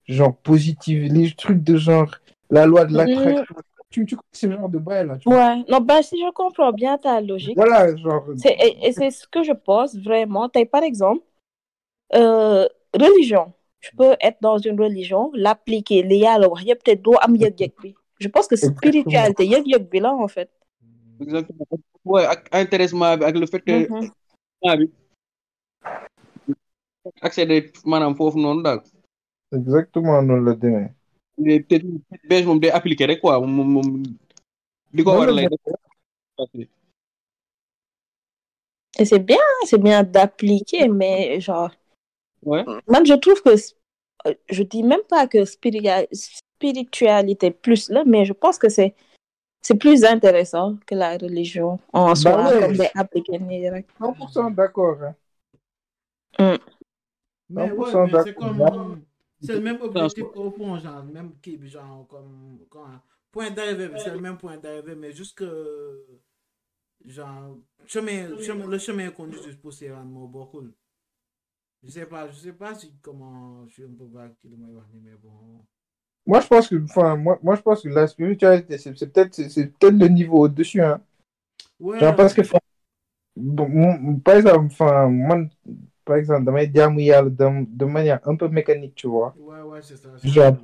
genre, positifs, les trucs de genre, la loi de l'attraction. Tu comprends ce genre de bail, là. Ouais, non, bah, si je comprends bien ta logique. Voilà, genre... Et c'est ce que je pense, vraiment. T'as, par exemple, religion. Je peux être dans une religion, l'appliquer, li Yàlla wax yëpp te doo am yëg-yëg bi. Je pense que spiritualité yëg-yëg bi la en fait. Exactement. Ouais, ak intéressement bi ak le fait que bi accéder maanaam foofu noonu daal. Exactement noonu la demee. Et peut-être benn moom day appliquer rek quoi moom li ko war lay def. Et c'est bien d'appliquer mais genre ouais. Man, je trouve que je dis même pas que spiritualité plus là, mais je pense que c'est plus intéressant que la religion en soi comme des appliqués direct. 100% d'accord. Mais, ouais, mais c'est comme c'est le même objectif au fond, genre même qui genre comme point d'arrivée, c'est le même point d'arrivée, mais juste que genre le chemin conduit pour se rendre au Bokoul. Je sais pas si comment je suis un peu vague qui le m'a dit mais bon. Moi je pense que je pense que la spiritualité c'est peut-être le niveau au-dessus hein. Ouais. Genre parce que par exemple damay jaamu Yàlla de manière un peu mécanique tu vois. Ouais c'est ça. Genre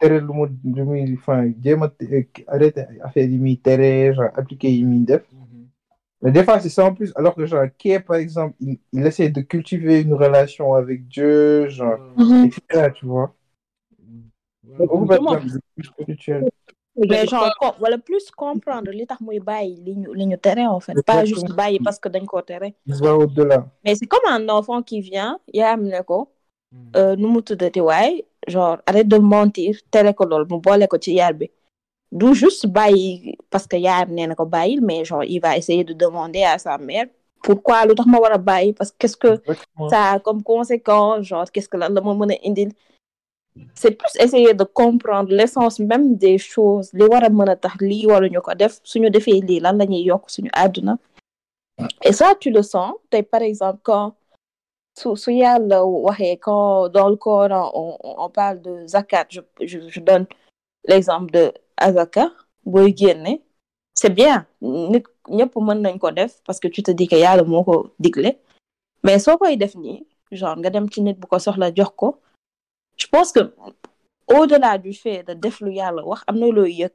tere lu muy jéema arrêter affaire yi muy tere genre appliquer yi muy def. Mais des fois, c'est ça en plus. Alors que, genre, Kay, par exemple, il essaie de cultiver une relation avec Dieu, genre, etc., tu vois. Mais, genre, voilà, plus comprendre les tarmouilles bailles, les terrains, en fait. Pas juste bailles parce que d'un côté. Au-delà. Mais c'est comme un enfant qui vient, il y a un mneko, nous moutou de Tiwai, genre, arrête de mentir, tel école, nous bois les côtés yalbé. D'où juste bail parce que y a amené un bail mais genre il va essayer de demander à sa mère pourquoi l'autre m'a wara bail parce qu'est-ce que exactement. Ça a comme conséquence genre qu'est-ce que le mot mona indil c'est plus essayer de comprendre l'essence même des choses li wara mona tax li wala ñuko def suñu defé li lan lañuy yok suñu aduna et ça tu le sens t'es par exemple quand su Yàlla waxé quand dans le Coran on parle de zakat je donne l'exemple de Azaka, boy génné, c'est bien. Nit ñëpp mën nañ ko def parce que tu te dis que Yàlla moo ko digle. Mais soo koy def nii, genre nga dem ci nit bu ko soxla jox ko. Je pense que au-delà du fait de def lu Yàlla wax am na looy yëg.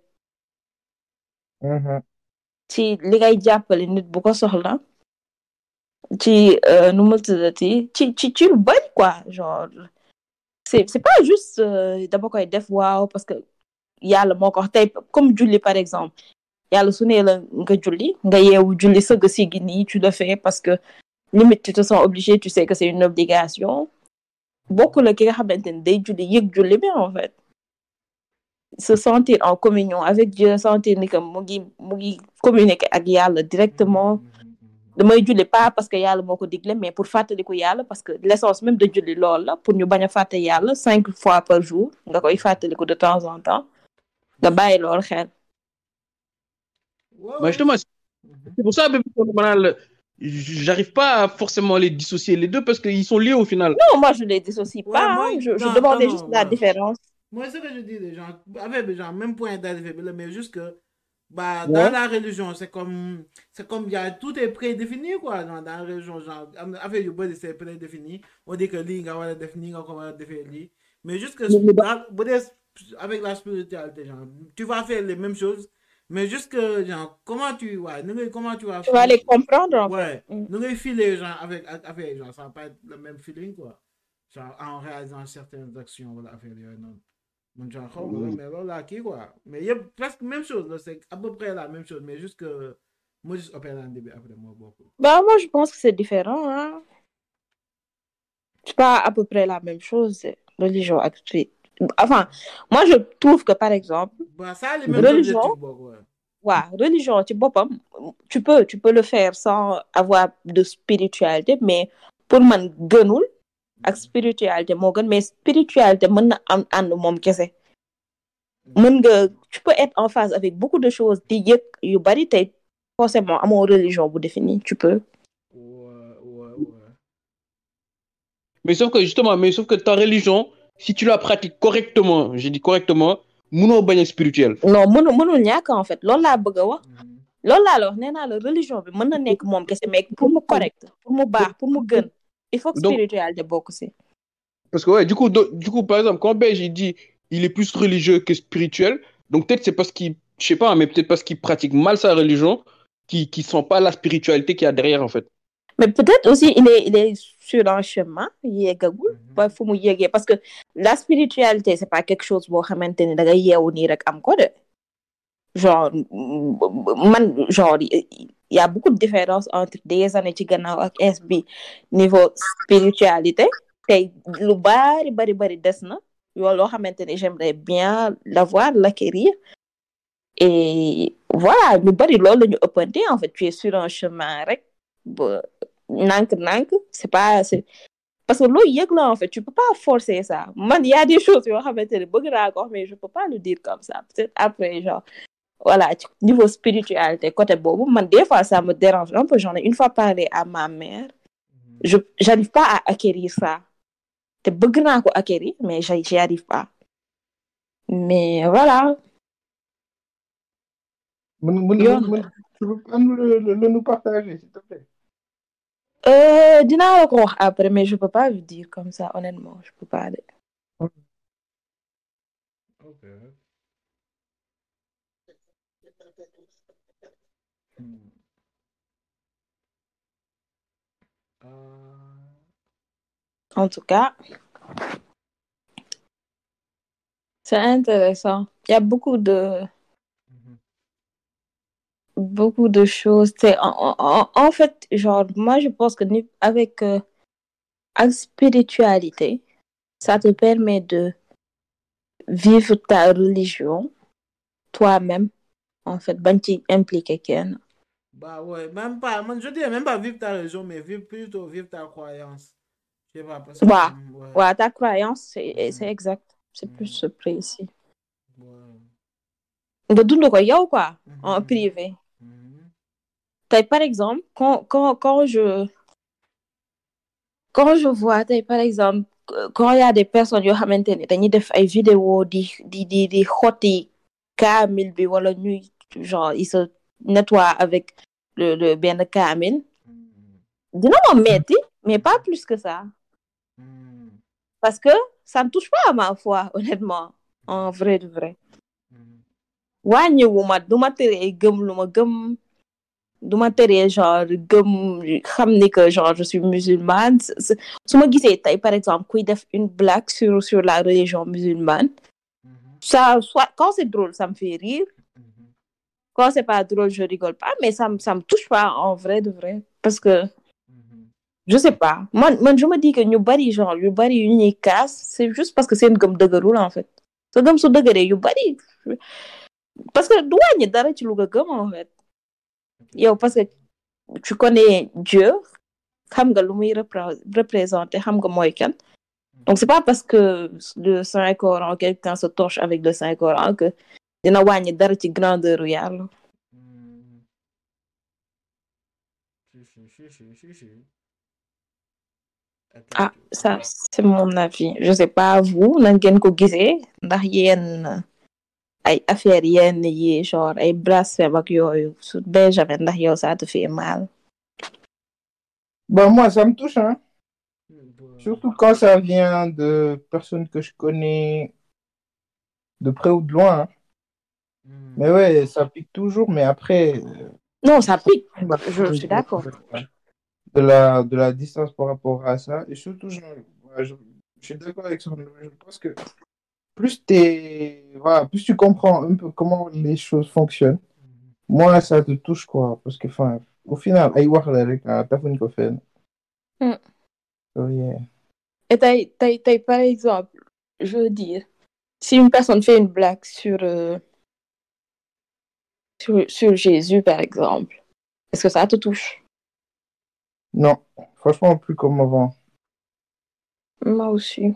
Ci li ngay jàppale nit bu ko soxla. tu le bonnes quoi, genre c'est pas juste d'abord quand il def wow parce que il y a le mot cortège comme Julie par exemple, il y a le sonné le nga Julie nga yewu Julie ce que si Guinée tu le fais parce que limite tu te sens obligé, tu sais que c'est une obligation. Beaucoup le qui ramènent des Julie yek Julie bien en fait. Se sentir en communion avec Dieu, sentir que mu ngi communiquer ak Yàlla directement. Damay julli pas parce que Yàlla moo ko digle mais pour fàttaliku Yàlla parce que l'essence même de julli lool la pour ñu bañ a fàtte Yàlla 5 fois par jour nga koy fàttaliku de temps en temps nga bàyyi lool xel. Bah justement, c'est pour ça que j'arrive pas à forcément les dissocier les deux parce qu'ils sont liés au final. Non, moi je les dissocie pas, moi, je demandais juste la différence. Moi, c'est ce que je dis, les gens, avec les gens, même point d'arrivée, mais juste que bah, dans la religion, c'est comme y a, tout est prédéfini, quoi. Dans la religion, genre, avec le body, c'est prédéfini. On dit que l'ing, on va définir, on va définir. Mais juste que avec la spiritualité, genre, tu vas faire les mêmes choses, mais juste que, genre, comment tu vas faire. Tu vas les comprendre, en fait. Ouais, nous filer, genre, avec genre, ça va pas être le même feeling, quoi. Genre, en réalisant certaines actions, voilà, avec les non. Mon genre, mais là, qui quoi? Mais il y a presque la même chose, là, c'est à peu près la même chose, mais juste que moi, je suis opéré en début après moi. Beaucoup. Bah, moi, je pense que c'est différent. Hein? C'est pas à peu près la même chose, religion actuelle. Enfin, moi, je trouve que par exemple, bah, ça, les mêmes religion, religion, tu peux le faire sans avoir de spiritualité, mais pour moi, gënul. Ak spiritualité moo gën mais spiritualité mën na am ànd moom kese mën nga tu peux être en phase avec beaucoup de choses di yëg yu bari tey forcément amoo religion bu définie tu peux. Ouais. Mais sauf que ta religion si tu la pratiques correctement je dis correctement mënoo bañ a spirituel. Non mënul ñàkk en fait loolu laa bëgg a wax. Loolu laa la wax nee naa la religion bi mën na nekk moom kese mais pour mu correct pour mu baax pour mu gën. Il faut que spirituel de beaucoup aussi. Parce que ouais, du coup, par exemple, quand Ben j'ai dit, il est plus religieux que spirituel. Donc peut-être c'est parce qu'il, je sais pas, mais peut-être parce qu'il pratique mal sa religion, qu'il sent pas la spiritualité qu'il y a derrière en fait. Mais peut-être aussi il est sur un chemin, il est gagoul, pas faut mu yégué parce que la spiritualité c'est pas quelque chose boo xamante ne da nga yeewu nii rek am ko de. Genre il y a beaucoup de différences entre des années ci gannaaw ak SB niveau spiritualité tey lu bari des na yoo loo xamante ne j'aimerais bien l'avoir l'acquérir et voilà lu bari loolu la ñu ëppante en fait tu es sur un chemin rek ba nank c'est pas c'est parce que loo yëg la en fait tu peux pas forcer ça man y a des choses yoo xamante ne bëgg naa ko wax mais je peux pas le dire comme ça peut-être après genre voilà, niveau spiritualité, côté bobo, man, des fois, ça me dérange un peu. J'en ai une fois parlé à ma mère. Je n'arrive pas à acquérir ça. T'es bëgg naa ko acquérir, mais j'y arrive pas. Mais voilà. Tu peux nous partager, s'il te plaît. Dinaa la ko wax après, mais je peux pas le dire comme ça, honnêtement. Je peux pas aller. Ok. En tout cas, c'est intéressant. Il y a beaucoup de choses. C'est en fait, genre moi je pense que avec spiritualité, ça te permet de vivre ta religion toi-même. En fait, ben tu impliques quelqu'un. Bah ouais, même pas. Moi, je dirais même pas vivre ta religion, mais vivre ta croyance. Je sais pas parce que. Ouais, ta croyance, c'est exact. C'est plus précis. Ouais. De dund ko yow quoi, en privé. Par exemple, quand je vois, par exemple, quand il y a des personnes yo xamanteni dañuy def ay vidéo di xoti kaamil bi wala ñuy genre il se nettoie avec le bien de kaamil dina ma metti mais pas plus que ça parce que ça ne touche pas à ma foi honnêtement en vrai de vrai wàññiwuma duma tere gëm lu ma gëm du ma tere genre gëm xam ni que genre je suis musulmane su ma gisee tey par exemple kuy def une blague sur la religion musulmane ça soit quand c'est drôle ça me fait rire quand c'est pas drôle je rigole pas mais ça me touche pas en vrai de vrai parce que je sais pas moi je me dis que ñu bari yu ñuy casse c'est juste parce que seen gëm dëgërul en fait sa gëm su dëgëree yu bari parce que du wàññi dara ci lu nga gëm en fait yow parce que tu connais Dieu xam nga lu muy représenter xam nga mooy kan donc c'est pas parce que le Saint Coran quelqu'un se torche avec le Saint Coran que dina wàññi dara ci grandeur yàlla. Ah ça c'est mon avis je sais pas vous nan ngeen ko gisee ndax yéen ay affaire yenn yi genre ay blasphème ak yooyu su Benjamin ndax yow ça te fait mal. Bon, moi, ça me touche, hein. Surtout quand ça vient de personnes que je connais de près ou de loin. Hein. Mais ouais, ça pique toujours, mais après... Non, ça pique, je suis d'accord. De la distance par rapport à ça. Et surtout, je suis d'accord avec ça. Je pense que... Plus tu comprends un peu comment les choses fonctionnent, moins ça te touche, quoi. Parce que, enfin, au final, Et t'as, par exemple, je veux dire, si une personne fait une blague sur Jésus, par exemple, est-ce que ça te touche? Non, franchement, plus comme avant. Moi aussi.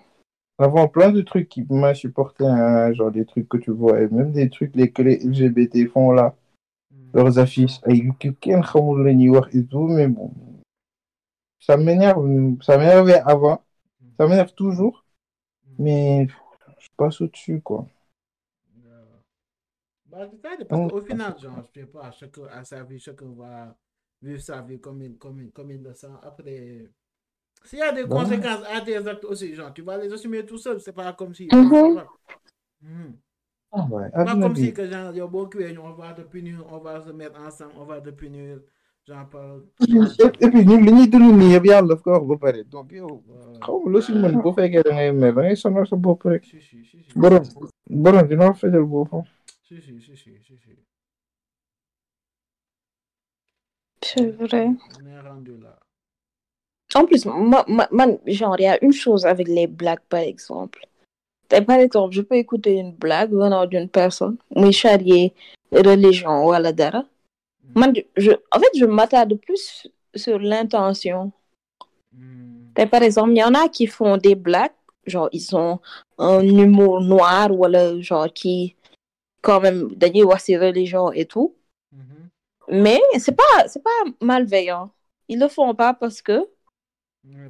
Avant, plein de trucs qui m'insupportaient, hein, genre des trucs que tu vois, et même des trucs que les LGBT font là, leurs affiches, et tout, mais bon, ça m'énervait avant, ça m'énerve toujours, mais je passe au-dessus, quoi. Bah, parce qu'au final, genre, je sais pas, chacun a sa vie, chacun va vivre sa vie comme il le sent, après... S'il y a des conséquences à tes actes aussi, genre, tu vas les assumer tout seul, c'est pas comme si... C'est pas comme si que, genre, on va te punir, on va se mettre ensemble, on va te punir, genre, par... Et puis, nous, bien le corps, vous parlez. Donc, comme le Simon, vous faites mais ça n'a pas pris. Bon, tu n'as fait le bon. Si. C'est vrai. On est rendu là. En plus, moi, genre, il y a une chose avec les blagues, par exemple. Par exemple, je peux écouter une blague venant d'une personne, mais charrier religion ou la dara. En fait, je m'attarde plus sur l'intention. Par exemple, il y en a qui font des blagues, genre, ils ont un humour noir ou alors, genre, qui, quand même, d'ailleurs, voit ses religions et tout. Mais c'est pas malveillant. Ils le font pas parce que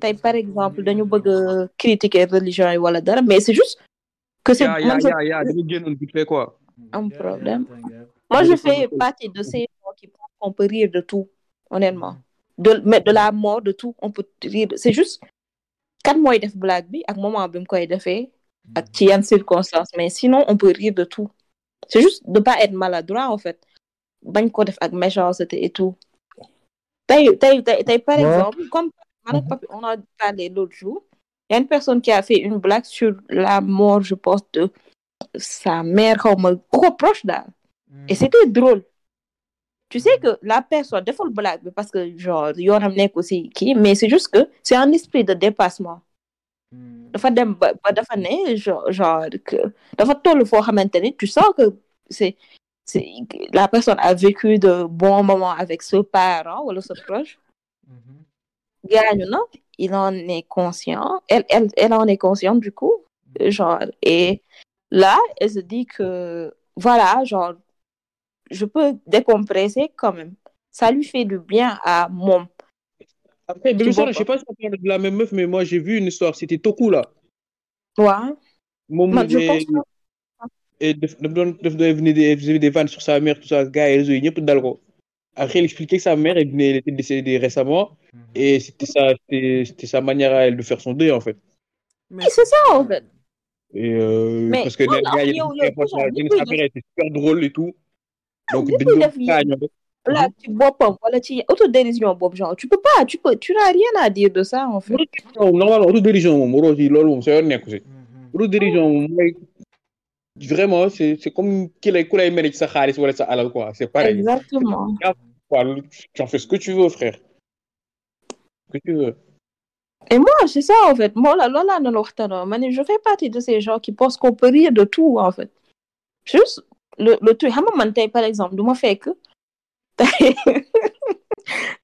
tey par exemple dañu bëgg critiquer religion yi wala dara mais c'est juste que c'est dañu génnoon vite fait quoi. Un problème. Moi je fais partie de ces gens qui pensent qu'on peut rire de tout, honnêtement. De la mort de tout, on peut rire. C'est juste kan mooy def blague bi ak moment bi mu koy defee ak ci yan circonstances mais sinon on peut rire de tout. C'est juste de pas être maladroit en fait. Bañ ko def ak méchanceté et tout. Tey par exemple comme on a parlé l'autre jour. Il y a une personne qui a fait une blague sur la mort, je pense, de sa mère, comme proche d'elle. Et c'était drôle. Tu sais que la personne, des fois, le blague, parce que, genre, il y en a aussi qui, mais c'est juste que c'est un esprit de dépassement. Tu sens que la personne a vécu de bons moments avec ce parent ou ce proche. Il en est conscient, elle en est consciente du coup, genre, et là, elle se dit que, voilà, genre, je peux décompresser quand même, ça lui fait du bien à mon... Après, je sais pas si on parle de la même meuf, mais moi, j'ai vu une histoire, c'était Toku, là. Ouais. Et des vannes sur sa mère, tout ça, gars, et les autres, d'algo. Après, elle expliquait que sa mère elle était décédée récemment et c'était sa manière à elle de faire son deuil, en fait. Mais c'est ça, en fait. Et parce que sa mère était super drôle et tout. Donc, Là, tu bois pas, voilà, tu autodérision bob genre. Tu peux pas, tu n'as rien à dire de ça en fait. Normalement, autodérision, morosi, lolo, c'est rien que c'est. Autodérision, vraiment, c'est comme qu'il a écoulé mérite sa charis ou sa halal quoi, c'est pareil. Exactement. Tu en fais ce que tu veux, frère. Ce que tu veux. Et moi, c'est ça en fait. Moi, là, je fais partie de ces gens qui pensent qu'on peut rire de tout en fait. Juste le truc, par exemple, de moi fait que.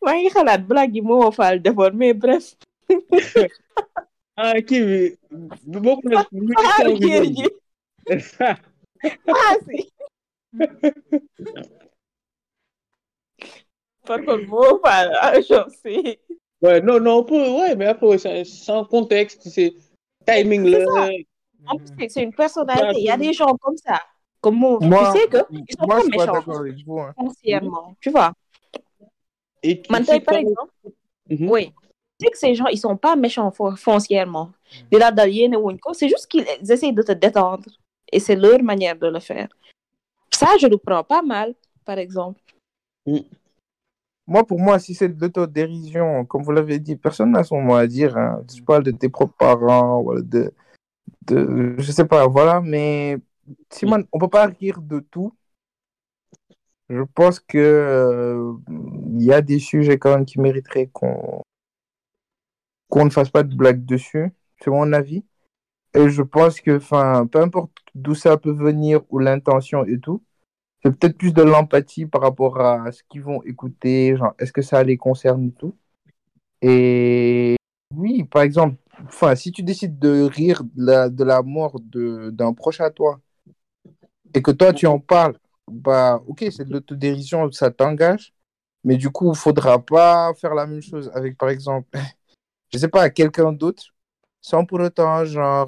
maa ngi xalaat blague yi moo faal defoon mais bref. ah kii bi bokk na. Si. Par contre moo faal genre si. Ouais non ouais mais après sans contexte c'est timing le. En plus c'est une personnalité il y a des gens comme ça. Comme moi, tu sais que ils sont pas méchants consciemment, tu vois. Et maintenant, par exemple, oui, tu sais que ces gens, ils sont pas méchants foncièrement. C'est juste qu'ils essayent de te détendre. Et c'est leur manière de le faire. Ça, je le prends pas mal, par exemple. Moi, pour moi, si c'est de l'autodérision, comme vous l'avez dit, personne n'a son mot à dire. Hein. Je parle de tes propres parents, ou de je sais pas, voilà, mais... Si man, on ne peut pas rire de tout. Je pense que y a des sujets quand même qui mériteraient qu'on ne fasse pas de blagues dessus, c'est mon avis. Et je pense que, peu importe d'où ça peut venir ou l'intention et tout, c'est peut-être plus de l'empathie par rapport à ce qu'ils vont écouter, genre est-ce que ça les concerne et tout. Et oui, par exemple, si tu décides de rire de la mort d'un proche à toi et que toi tu en parles, bah ok, c'est de l'autodérision, ça t'engage, mais du coup il faudra pas faire la même chose avec, par exemple, je sais pas, quelqu'un d'autre, sans pour autant genre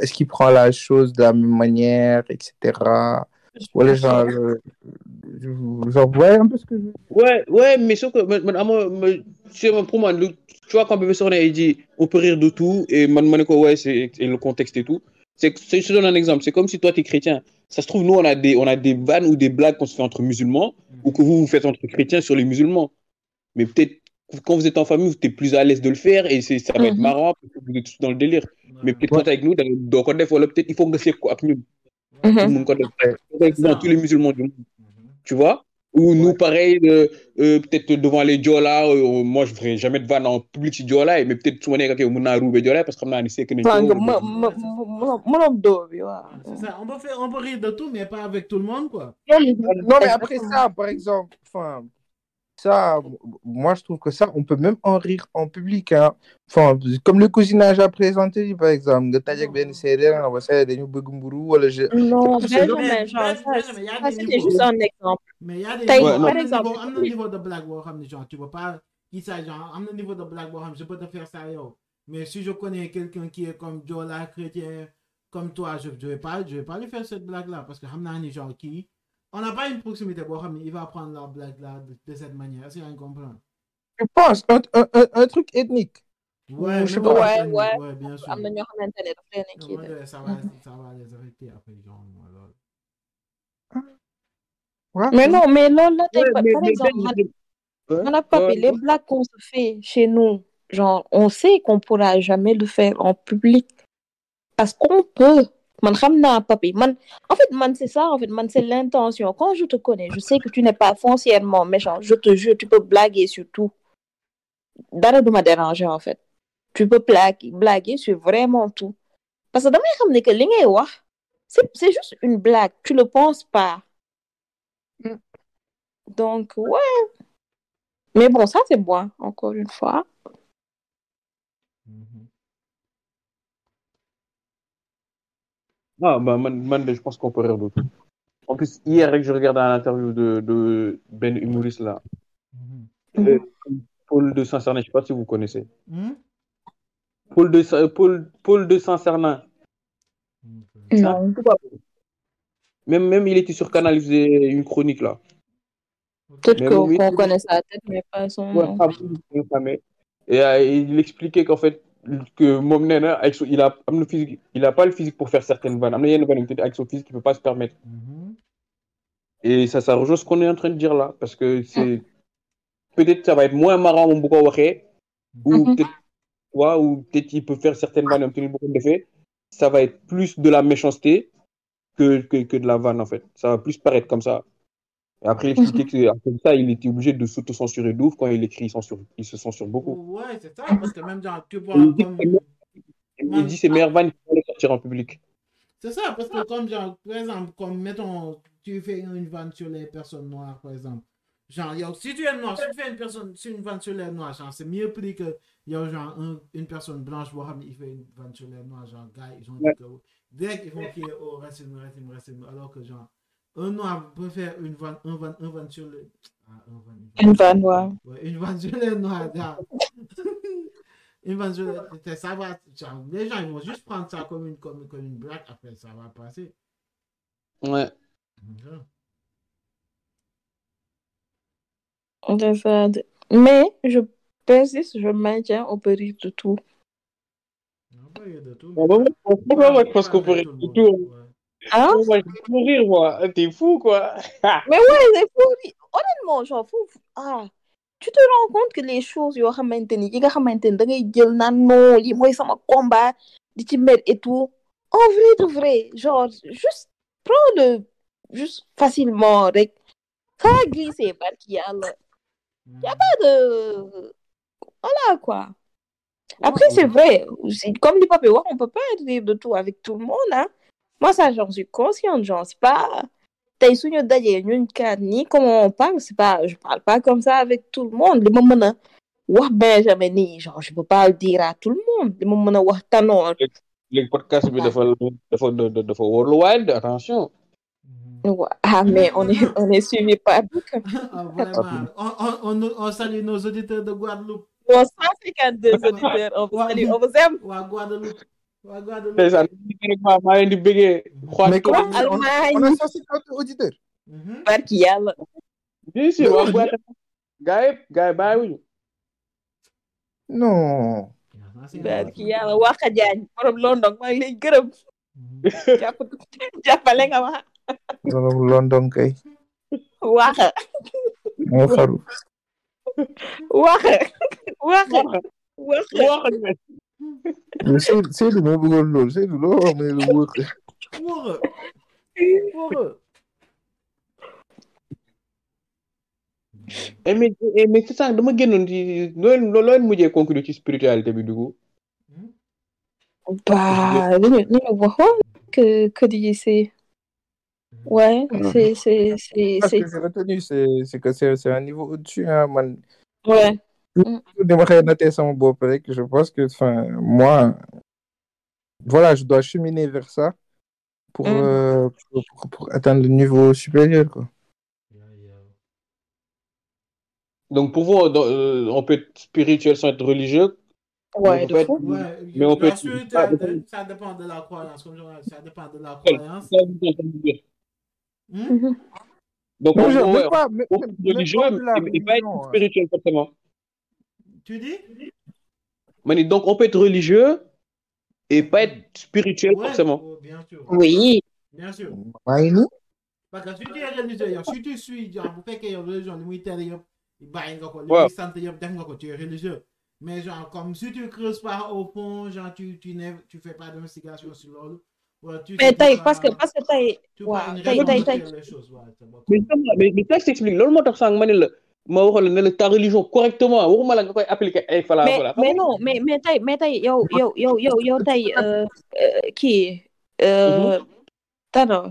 est-ce qu'il prend la chose de la même manière, etc. Voilà, genre ouais, un peu ce que je veux. Ouais, mais sauf que pour moi, tu vois, quand Bébé Sohna il dit on peut rire de tout et ouais, c'est le contexte et tout. Je te donne un exemple, c'est comme si toi tu es chrétien. Ça se trouve, nous on a des vannes ou des blagues qu'on se fait entre musulmans ou que vous faites entre chrétiens sur les musulmans. Mais peut-être quand vous êtes en famille, vous êtes plus à l'aise de le faire et ça va être marrant parce que vous êtes tous dans le délire. Mais peut-être quand tu es avec nous, donc on peut-être il faut que c'est avec nous. Dans tous les musulmans du monde, tu vois, ou nous pareil, peut-être devant les djola, moi je ne ferai jamais de vanne en public sur djola, mais peut-être souvent quelqu'un qui a roubé djola parce qu'on a un essai que nous c'est ça, on peut rire de tout mais pas avec tout le monde quoi. Non mais après ça, par exemple, ça, moi je trouve que ça, on peut même en rire en public, hein. Comme le cousinage à présenter, par exemple, de Tajak Ben Serrer, on va faire des Nubugumuru. Non, mais genre, ça c'était juste un exemple. Mais il y a des niveaux de blague, genre, tu vois pas, qui ça, genre, un niveau de blague, je peux te faire ça, yo. Mais si je connais quelqu'un qui est comme Jola, chrétien, comme toi, je vais pas lui faire cette blague-là, parce que Hamnani, genre, qui. On n'a pas une proximité, il va prendre la blague là de cette manière, si on comprend. Je pense, un truc ethnique. Ouais, je sais pas. Ouais, bien sûr. Ça va les arrêter après, genre, voilà. Mais non, mais là, par exemple, on n'a pas fait les blagues qu'on se fait chez nous. Genre, on sait qu'on ne pourra jamais le faire en public. Parce qu'on peut. En fait, c'est ça, en fait, c'est l'intention. Quand je te connais, je sais que tu n'es pas foncièrement méchant. Je te jure, tu peux blaguer sur tout. D'arrête de me déranger, en fait. Tu peux blaguer sur vraiment tout. Parce que dans mes ramener que l'ingéwa, c'est juste une blague. Tu le penses pas. Donc, ouais. Mais bon, ça, c'est moi, encore une fois. Ah, je pense qu'on peut rire de tout. En plus, hier, je regardais l'interview de Ben humoriste là. Paul de Saint-Cernin, je ne sais pas si vous connaissez. Paul de Saint-Cernin. Non. Même il était sur Canal, il faisait une chronique là. Peut-être qu'on connaît sa tête, mais pas son nom. Et il expliquait qu'en fait, que Momnena, il n'a pas le physique pour faire certaines vannes. Il y a une vanne avec son physique qu'il ne peut pas se permettre. Et ça rejoint ce qu'on est en train de dire là, parce que c'est peut-être ça va être moins marrant mon bouquin ou peut-être quoi, ou peut-être il peut faire certaines vannes un peu beaucoup de fait. Ça va être plus de la méchanceté que de la vanne en fait. Ça va plus paraître comme ça. Et après expliquer que après ça, il était obligé de s'auto-censurer d'ouf quand il écrit, il se censure beaucoup. Ouais, c'est ça, parce que même dans tu vois comme il dit ses meilleures vannes qu'il allait sortir en public. C'est ça, parce que comme genre, par exemple, comme mettons tu fais une vanne sur les personnes noires, par exemple. Genre, yo, si tu es noir, si tu fais une vanne sur les noirs, genre, c'est mieux pris que yo, genre, une personne blanche, il fait une vanne sur les noirs, genre, gars, ils ont dit que dès qu'ils vont crier, oh, racisme, alors que, genre, un noir peut faire une vanne sur les... Ah, une vanne sur les noirs, genre. Une vanne sur les... Ça va, genre, les gens, ils vont juste prendre ça comme une blague, après, ça va passer. Ouais. Mais je persiste, je maintiens, on peut rire de tout. On peut rire de tout. Parce qu'on peut rire de tout. Hein? Moi, je peux rire, moi. T'es fou, quoi. Mais ouais, c'est fou. Honnêtement, genre, fou. Ah, tu te rends compte que les choses, yo, maintenant, il y a maintenant, il y a un combat, des timers et tout. En vrai, de vrai, genre, juste prends le. Juste facilement, rek. Ça glissé, parce qu'il y a le. Il n'y a pas de... Voilà, quoi. Après, c'est vrai. Comme les papiers, on ne peut pas rire de tout avec tout le monde. Hein. Moi, ça, j'en suis consciente. Genre, c'est pas... T'as souvenir d'ailleurs, une carnie, comment on parle, c'est pas... Je ne parle pas comme ça avec tout le monde. Les moments là, ouah, Benjamin, genre, je ne peux pas le dire à tout le monde. Les moments là, ouah, Tanon. Les podcasts, mais de fois worldwide, attention. Ah, mais on est suivi par beaucoup. Ah, vraiment. On salue nos auditeurs de Guadeloupe. 152 auditeurs. On vous aime. Guadeloupe. Les Allemands, du bégué. Mais comment on a 150 auditeurs. Par qui yalla. Bien sûr, on Guadeloupe. Gaïb, bah oui. Non. Par qui yalla. Wakadjan. From London, moi, il est grave. J'appelle nga wax. London kay. Waxa. Mo xaru. Waxa. C'est le mot de l'eau, c'est le mot de l'eau. Waxa. Mais c'est ça, dama génnoon ci loolu mujjee conclure ci spiritualité bi duggu. Bah, nous voyons que d'essayer. Ouais, c'est. Parce que j'ai retenu, c'est que c'est un niveau au-dessus, hein, man. Ouais. Je devrais noter ça, mon beau-père, que je pense que, enfin, moi, voilà, je dois cheminer vers ça pour atteindre le niveau supérieur, quoi. Donc, pour vous, on peut être spirituel sans être religieux. Ouais, de fou. Mais on peut être... Ça dépend de la croyance, comme genre, ça dépend de la croyance. Donc, on ne peut pas être religieux et pas être spirituel, forcément. Tu dis? Donc, on peut être religieux et pas être spirituel, forcément. Oui. Bien sûr. Parce que si tu es religieux, si tu suis, genre, vous faites que religion, tu es religieux. Mais genre, comme si tu creuses pas au fond, genre, tu fais pas d'investigation sur l'eau. Ouais, mais parce que mais ça s'explique. L'autre mot sang manil, ma oral ne ta religion correctement. Ou mal nga koy appliquer ay fala. Mais yo tay qui Tanon.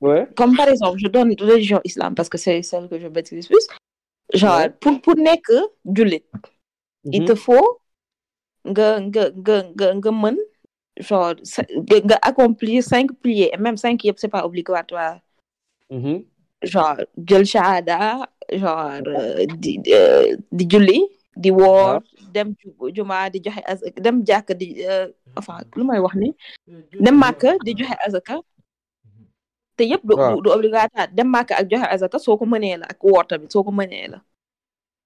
Ouais. Comme par exemple, je donne religion islam parce que c'est celle que je maîtrise plus. Genre pour nek julit. Il te faut nga mën genre nga accomplir 5 piliers et même 5 yëpp c'est pas obligatoire. Genre jël shahada genre di julli di woor dem juma di joxe azaka dem jàkk di enfin lu may wax ni dem Makka di joxe azaka te yëpp du obligatoire dem Makka ak joxe azaka soo ko mënee la ak woor tamit soo ko mënee la.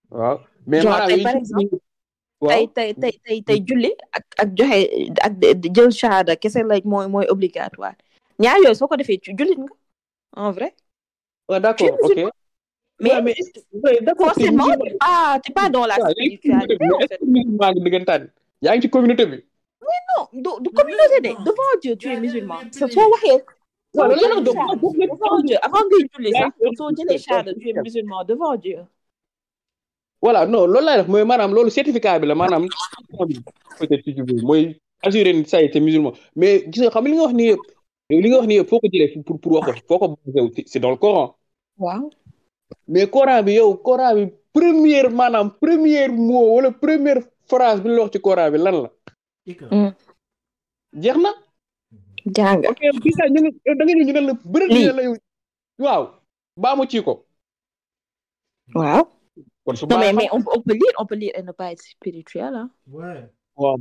Waaw mais tey julli ak joxe ak jël shahada kese la mooy obligatoire ñaar yooyu soo ko defee ci jullit nga en vrai Ah, d'accord, ok. Mais forcément, t'es pas dans la spiritualité. Il y a une communauté. Oui, non, de communauté. Devant Dieu, tu es musulman. C'est toi, ouais. Devant Dieu, avant que tu les aies, tu es musulman devant Dieu. Voilà, non, là, moi, madame, le certificat, madame, peut-être si tu veux, moi, assurer ça, était musulman. Mais, disons, comme il faut que tu pour c'est dans le Coran. Wow. Mais Coran, première, madame, premier mot, la première phrase, lors du Coran, là, là. Djerna? Djerna. Ok, ça, le premier, wow, bah, moi, tu wow. Non, mais on peut lire et ne pas être spirituel. Hein. Ouais. Wow,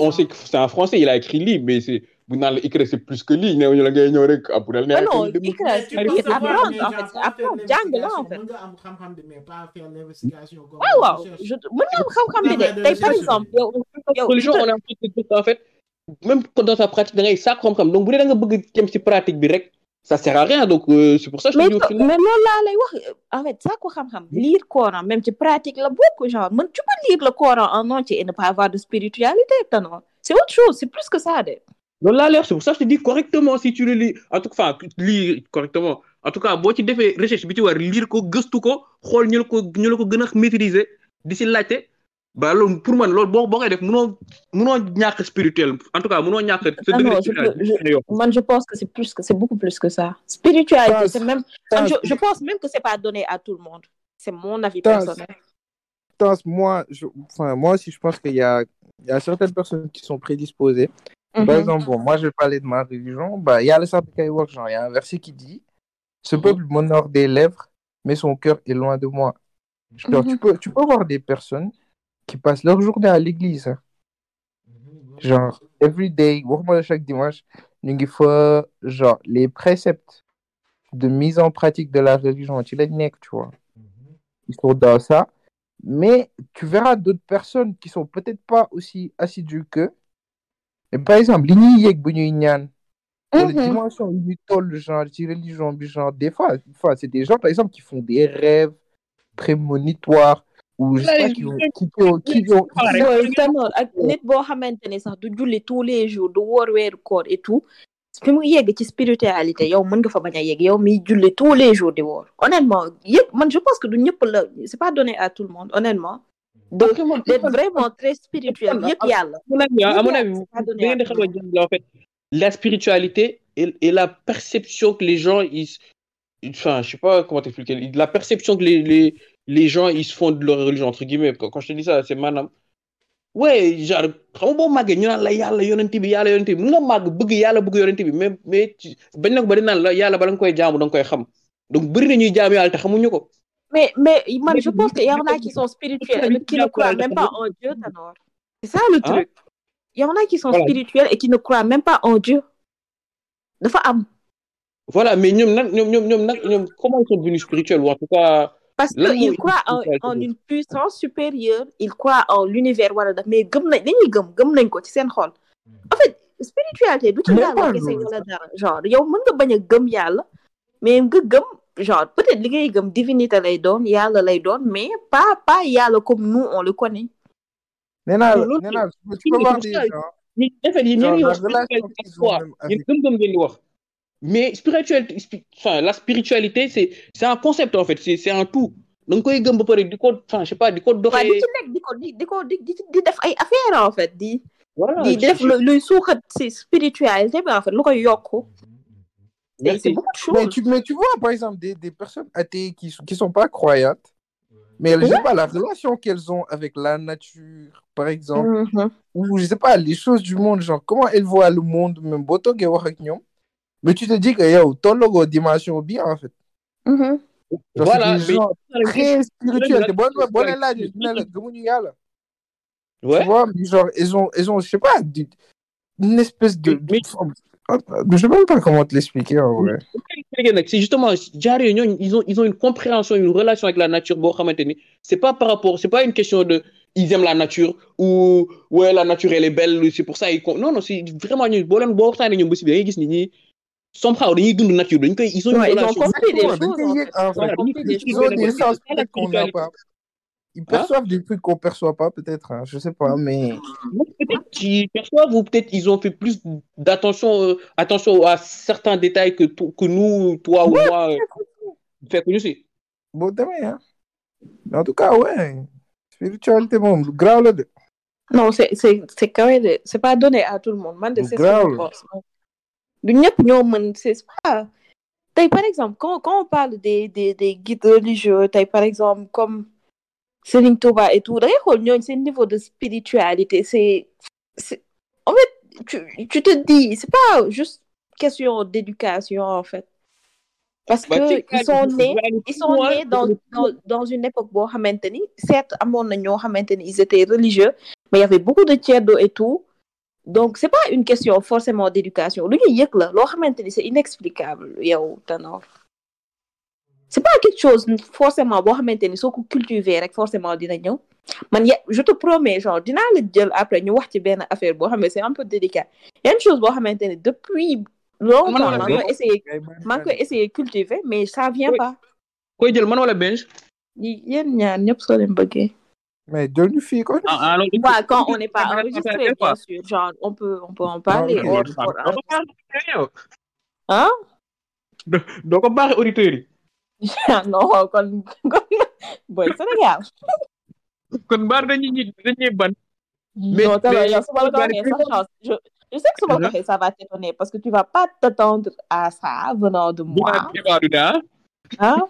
on sait que c'est un français, il a écrit livre, mais c'est plus que livre. Non, c'est apprendre, là, en fait. Ouais, par exemple, le jour on a en fait, même quand dans sa pratique, ça comme donc vous voulez que pratique direct. Ça sert à rien, donc c'est pour ça que je te dis au final. Mais là, en fait, ça quoi, lire le Coran, même tu pratiques là beaucoup, genre, mais tu peux lire le Coran en entier et ne pas avoir de spiritualité, non? C'est autre chose, c'est plus que ça. Non, là, c'est pour ça que je te dis correctement, si tu le lis, en tout cas, tu lis correctement. En tout cas, si tu fais des recherches, tu vas lire, maîtriser, d'ici là, bah, pour moi, c'est spirituel. En tout cas, je pense que c'est beaucoup plus que ça. Spiritualité, c'est même. Je pense même que c'est pas donné à tout le monde. C'est mon avis personnel. Moi aussi, je pense qu'il y a certaines personnes qui sont prédisposées. Mm-hmm. Par exemple, bon, moi, je vais parler de ma religion. Bah, il y a le Sabbath Kaiwak, genre, il y a un verset qui dit ce peuple m'honore des lèvres, mais son cœur est loin de moi. Alors, tu peux voir des personnes qui passent leur journée à l'église. Hein. Genre, every day, chaque dimanche, genre, les préceptes de mise en pratique de la religion, tu les niques, tu vois. Ils sont dans ça. Mais tu verras d'autres personnes qui sont peut-être pas aussi assidues qu'eux. Et par exemple, l'igni yek bunyu ignan. Les dimensions inutiles, genre, les religions, genre, des fois, c'est des gens, par exemple, qui font des rêves prémonitoires. Ou je sais qui ont nit bo xamantene sax du julli tous les jours du wor wéru koor et tout fi mu yegg ci spiritualité yow mën nga fa baña yegg yow mi julli tous les jours di wor honnêtement man je pense que du ñëpp la c'est pas donné à tout le monde honnêtement donc d'être vraiment très spirituel yëpp yàlla à mon avis da ngeen di xama jëm la en fait la spiritualité et la perception que les gens enfin je sais pas comment t'expliquer la perception que les gens, ils se font de leur religion, entre guillemets. Quand je te dis ça, c'est madame. Ouais, genre, quand on va dire, mais je pense qu'il y en a qui sont spirituels et qui ne croient même pas en Dieu, Tanor. C'est ça le truc. Il y en a qui sont spirituels et qui ne croient même pas en Dieu. De fois, voilà, mais comment ils sont devenus spirituels ou en tout cas. Parce qu'ils croient en une puissance supérieure, ils croient en l'univers, mais en fait, spiritualité, genre, il y a mais genre, peut-être que la divinité lay don, Yalla lay don, mais pas Yalla comme nous, on le connaît. Néna, tu peux voir des gens. Mais la spiritualité, c'est un concept en fait, c'est un tout. Donc, quand ils ont parlé du code, enfin, je sais pas, du code d'or. Des affaires en fait, voilà. Le souk, c'est spiritualité, mais en fait, le yoko. C'est beaucoup de choses. Mais tu vois, par exemple, des personnes athées qui sont pas croyantes, mais elles n'ont pas la relation qu'elles ont avec la nature, par exemple, ou je sais pas, les choses du monde, genre comment elles voient le monde, même Boto Gewaraknion. Mais tu te dis que yo, ton logo dimension bien en fait. Voilà, mais très spirituel. Bonne là, ouais. Tu vois, genre ils ont, je sais pas, une espèce de. Je sais même pas comment te l'expliquer en vrai. C'est justement, ils ont une compréhension, une relation avec la nature. C'est pas par rapport, c'est pas une question de. Ils aiment la nature, ou ouais la nature elle est belle, c'est pour ça ils. Non, c'est vraiment une bonne ça, ils ont aussi bien, ils disent sont pas au niveau de nature, ils ont une relation. Ils ont des sens peut-être qu'on n'a pas. Ils perçoivent des trucs qu'on ne perçoit pas, peut-être, hein, je ne sais pas, mais... Peut-être qu'ils perçoivent ou peut-être ils ont fait plus d'attention attention à certains détails que nous, toi ou moi, faire connaître. Bon, demain, hein. En tout cas, ouais. Spiritualité, bon, grave là. Non, c'est quand même... C'est pas donné à tout le monde. C'est grave. C'est pas... Par exemple, quand on parle des guides religieux, par exemple, comme... Serigne Touba et tout, c'est un niveau de spiritualité. C'est... En fait, tu te dis, c'est pas juste question d'éducation, en fait. Parce que ils sont nés dans une époque où, certes, ils étaient religieux, mais il y avait beaucoup de tièdos et tout. Donc, c'est pas une question forcément d'éducation. C'est inexplicable. C'est pas quelque chose forcément boo xamante ni soo ko cultiver rek forcément dina ñëw man je te promets genre dinaa la jël après ñu wax ci benn affaire boo xam ne c'est un peu délicat y a une chose boo xamante ni depuis longtemps maa ngi koy essayer cultiver mais ça vient pas koy jël man wala Benj yéen ñaar ñëpp soo leen bëggee mais jël ñu fii quoi quand on n'est pas enregistré bien sûr genre on peut en parler hein donc on parle auditeur yi non, boy, c'est légal. Quand barre dañuy ban. Non, je sais que ça va t'étonner parce que tu vas pas t'attendre à ça venant de moi. Hein?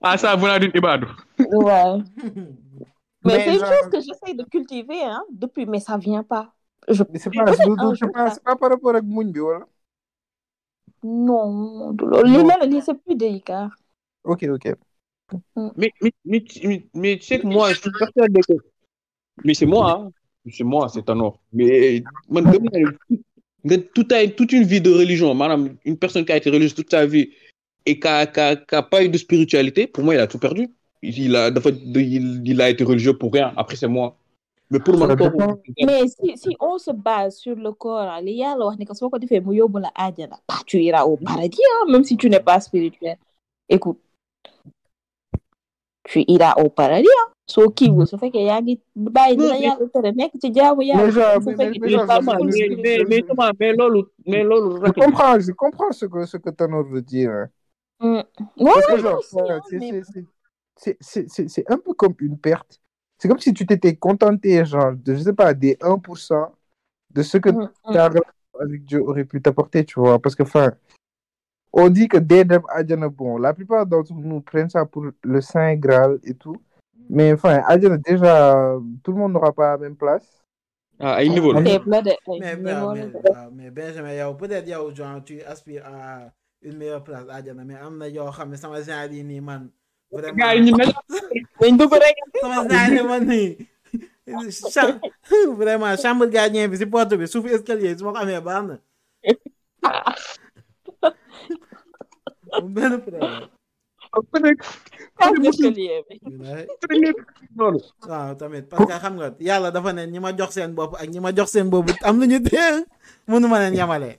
À ça venant d'une ibadou. Ouais. Mais c'est une chose que j'essaie de cultiver hein, depuis mais ça vient pas. C'est pas par rapport ak muñ bi wala. Non, li mel ni c'est plus délicat. Ok. Mais tu sais que moi, je suis persuadé que... Mais c'est moi, hein. C'est moi, c'est un or. Mais toute une vie de religion, madame, une personne qui a été religieuse toute sa vie et qui n'a pas eu de spiritualité, pour moi, il a tout perdu. Il a été religieux pour rien. Après, c'est moi. Mais pour moi, mais si on se base sur le corps, il y a tu iras au paradis, hein, même si tu n'es pas spirituel. Écoute, tu iras au paradis, hein? Sauf qu'il fait qu'il y a des bails de la qui te disent oui, je comprends ce que Tanon veut dire. C'est un peu comme une perte. C'est comme si tu t'étais contenté, genre, de, je sais pas, des 1% de ce que ta relation avec Dieu aurait pu t'apporter, tu vois, parce que enfin. On dit que dès dem Adjana, bon, la plupart d'entre nous prennent ça pour le Saint Graal et tout. Mais enfin, Adjana, déjà, tout le monde n'aura pas la même place. Ah, à un niveau. Mais Benjamin, peut-être tu aspires à une meilleure place, Adjana. Mais on a dit que ça va s'arrêter, man. Vraiment. Vraiment, chambre de gardien, c'est pas tout, mais sauf escalier, tu vas quand même. Ben problème. Waaw tamit parce que xam nga yàlla dafa ne ñi ma jox seen bopp ak ñi ma jox seen bopp am nañu dee mënu ma leen yamale.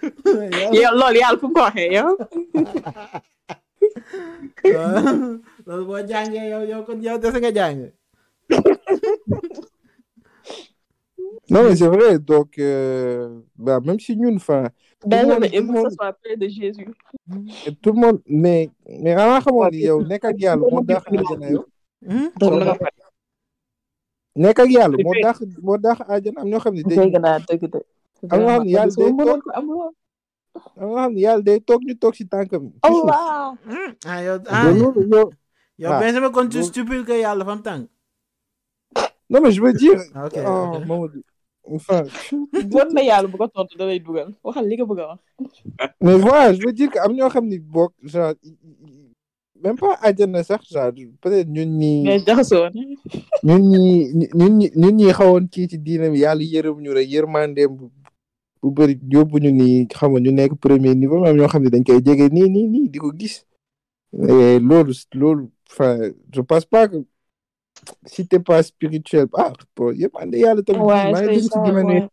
Loolu yàlla fu ko waxee yow. Loolu boo jàngee yow kon yow dese nga jàng. Non, mais c'est vrai, donc, bah, même si nous, enfin... tout le monde, ça soit plein de Jésus. Tout le monde, mais vraiment, il y a des enfin, mais voilà, je veux dire que même pas Adjana sax peut-être ñun ñi xawoon ci diinam yàlla yërëm ñu rek yërmandeem bu bëri yóbbu ñu ni xam ñu nekk premier niveau am ñoo xam ne dañ koy jege nii di ko gis loolu enfin je pense pas que si t'es pas spirituel, bon, y'a pas de y'a le temps de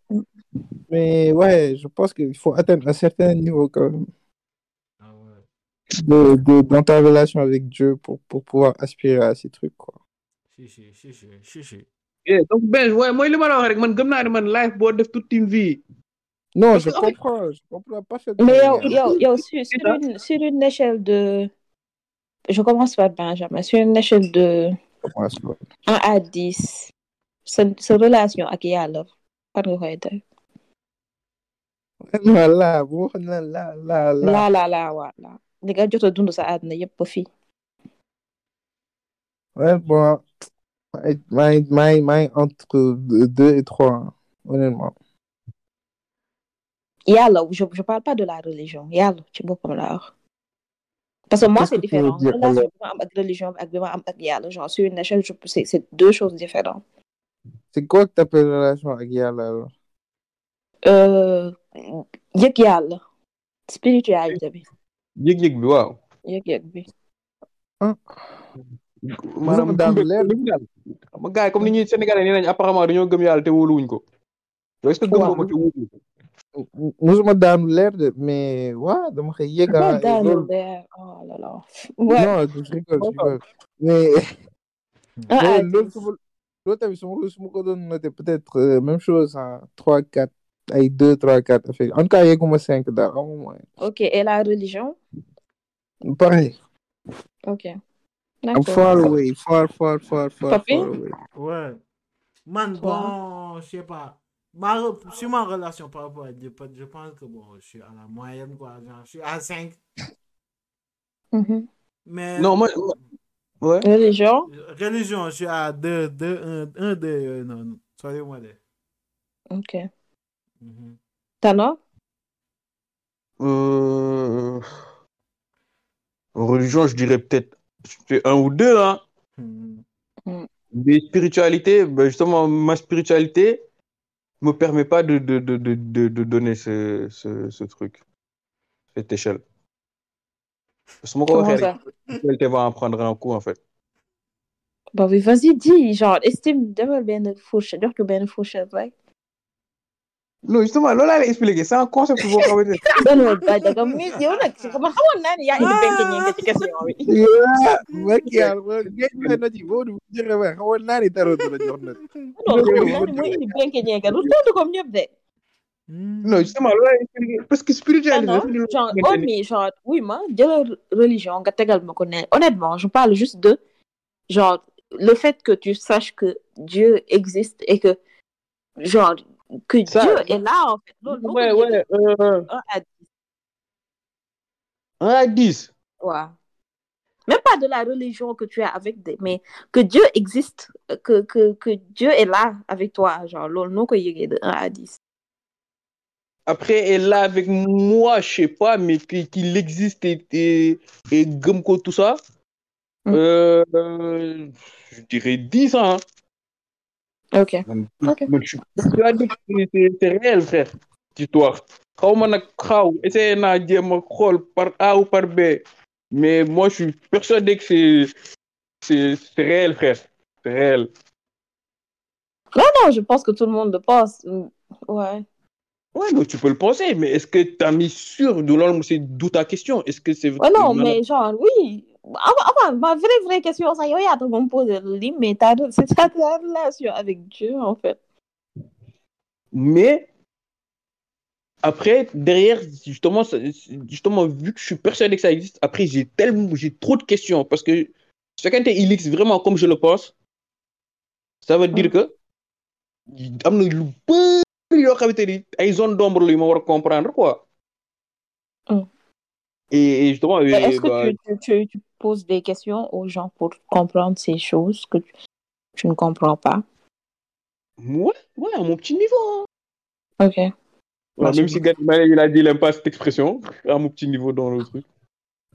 Mais ouais, je pense qu'il faut atteindre un certain niveau quand même Ah ouais. Dans ta relation avec Dieu pour pouvoir aspirer à ces trucs, quoi. Si. Donc, Ben, ouais, moi, il est malheureux avec mon gamin, mon life, boire de toute une vie. Non, je comprends pas cette. Mais yo, sur une échelle de. Je commence par Benjamin. Sur une échelle de 1 à 10, cette relation avec Yalov, pas de quoi. Voilà, voilà. Les gars, je te donne ça à ne pas faire. Ouais, bon, entre 2 et 3, honnêtement. Yallah, je parle pas de la religion. Yallah, tu vois comme là. Parce que moi, c'est différent. Avec religion, avec Yallah, genre sur une échelle, c'est deux choses différentes. C'est quoi que tu appelles relation avec Yallah? Yek Yallah. Spiritualité. Yek bi waaw. Yek bi. Maanaam daal leer xam nga gars yi comme ni ñuy sénégalais nee nañ apparemment dañoo gëm yàlla te wóoluwuñ ko. Est-ce que gëm nga ko te wóolu ko? Musuma daanu leer de mais waaw dama xëy yegga. Daanu leer oh là là. Non je rigole mais. Loolu tamit su ma ko doon noter peut-être même chose en 3 4 ay 2 3 4 affaire en tout cas yegguma 5 daal au moins. Ok et la religion. Pareil. Ok. I'm far away. Papi? Ouais. Man, bon, je sais pas. Sur ma relation par rapport à Dieu, je pense que bon, je suis à la moyenne, quoi. Genre, je suis à 5. Mm-hmm. Mais. Non, moi. Ouais. Religion, je suis à 2, 1, 2. Non, soyez-moi des. Ok. Mm-hmm. Tanon? Religion, je dirais peut-être. C'est un ou deux, hein. Mais spiritualité, ben justement, ma spiritualité me permet pas de donner ce truc, cette échelle. Parce que mon corps, elle va en prendre un coup, en fait. Bah oui, vas-y, dis, genre, estime d'abord bien de fauche, alors que bien de fauche, ouais. Non, justement, Lola a expliqué, c'est un concept pour vous. Non, justement, Lola a expliqué, parce que spiritualité. Genre, oui, moi, de la religion, honnêtement, je parle juste de, genre, le fait que tu saches que Dieu existe et que, genre, que ça, Dieu est là, en fait. Ouais. 1 à 10. 1 à 10? Ouais. Même pas de la religion que tu as avec des... Mais que Dieu existe, que Dieu est là avec toi. Genre, l'ol, non, que y ait de 1 à 10. Après, elle est là avec moi, je sais pas, mais qu'il existe et gomko, tout ça. Je dirais 10, hein. Ok. Tu as dit que c'est réel, frère. Dis-toi. Essayez de dire mon rôle par A ou par B. Mais moi, je suis persuadé que c'est réel, frère. C'est réel. Non, je pense que tout le monde le pense. Ouais. Ouais, donc tu peux le penser, mais est-ce que tu as mis sûr de l'homme, c'est d'où ta question? Est-ce que c'est. Ouais, non, mais genre, oui. Ah, ma vraie question, ça y est, tu vas me poser le lit, mais c'est ta relation avec Dieu, en fait. Mais, après, derrière, justement, vu que je suis persuadé que ça existe, après, j'ai trop de questions, parce que chacun il existe vraiment comme je le pense. Ça veut dire que il y a des zones d'ombre, ils vont comprendre, quoi. Et justement, est-ce que tu poses des questions aux gens pour comprendre ces choses que tu ne comprends pas? Ouais, à mon petit niveau. Hein. Ok. Ouais, même si Gad Elmaleh il a dit il n'aime pas cette expression, à mon petit niveau dans le truc.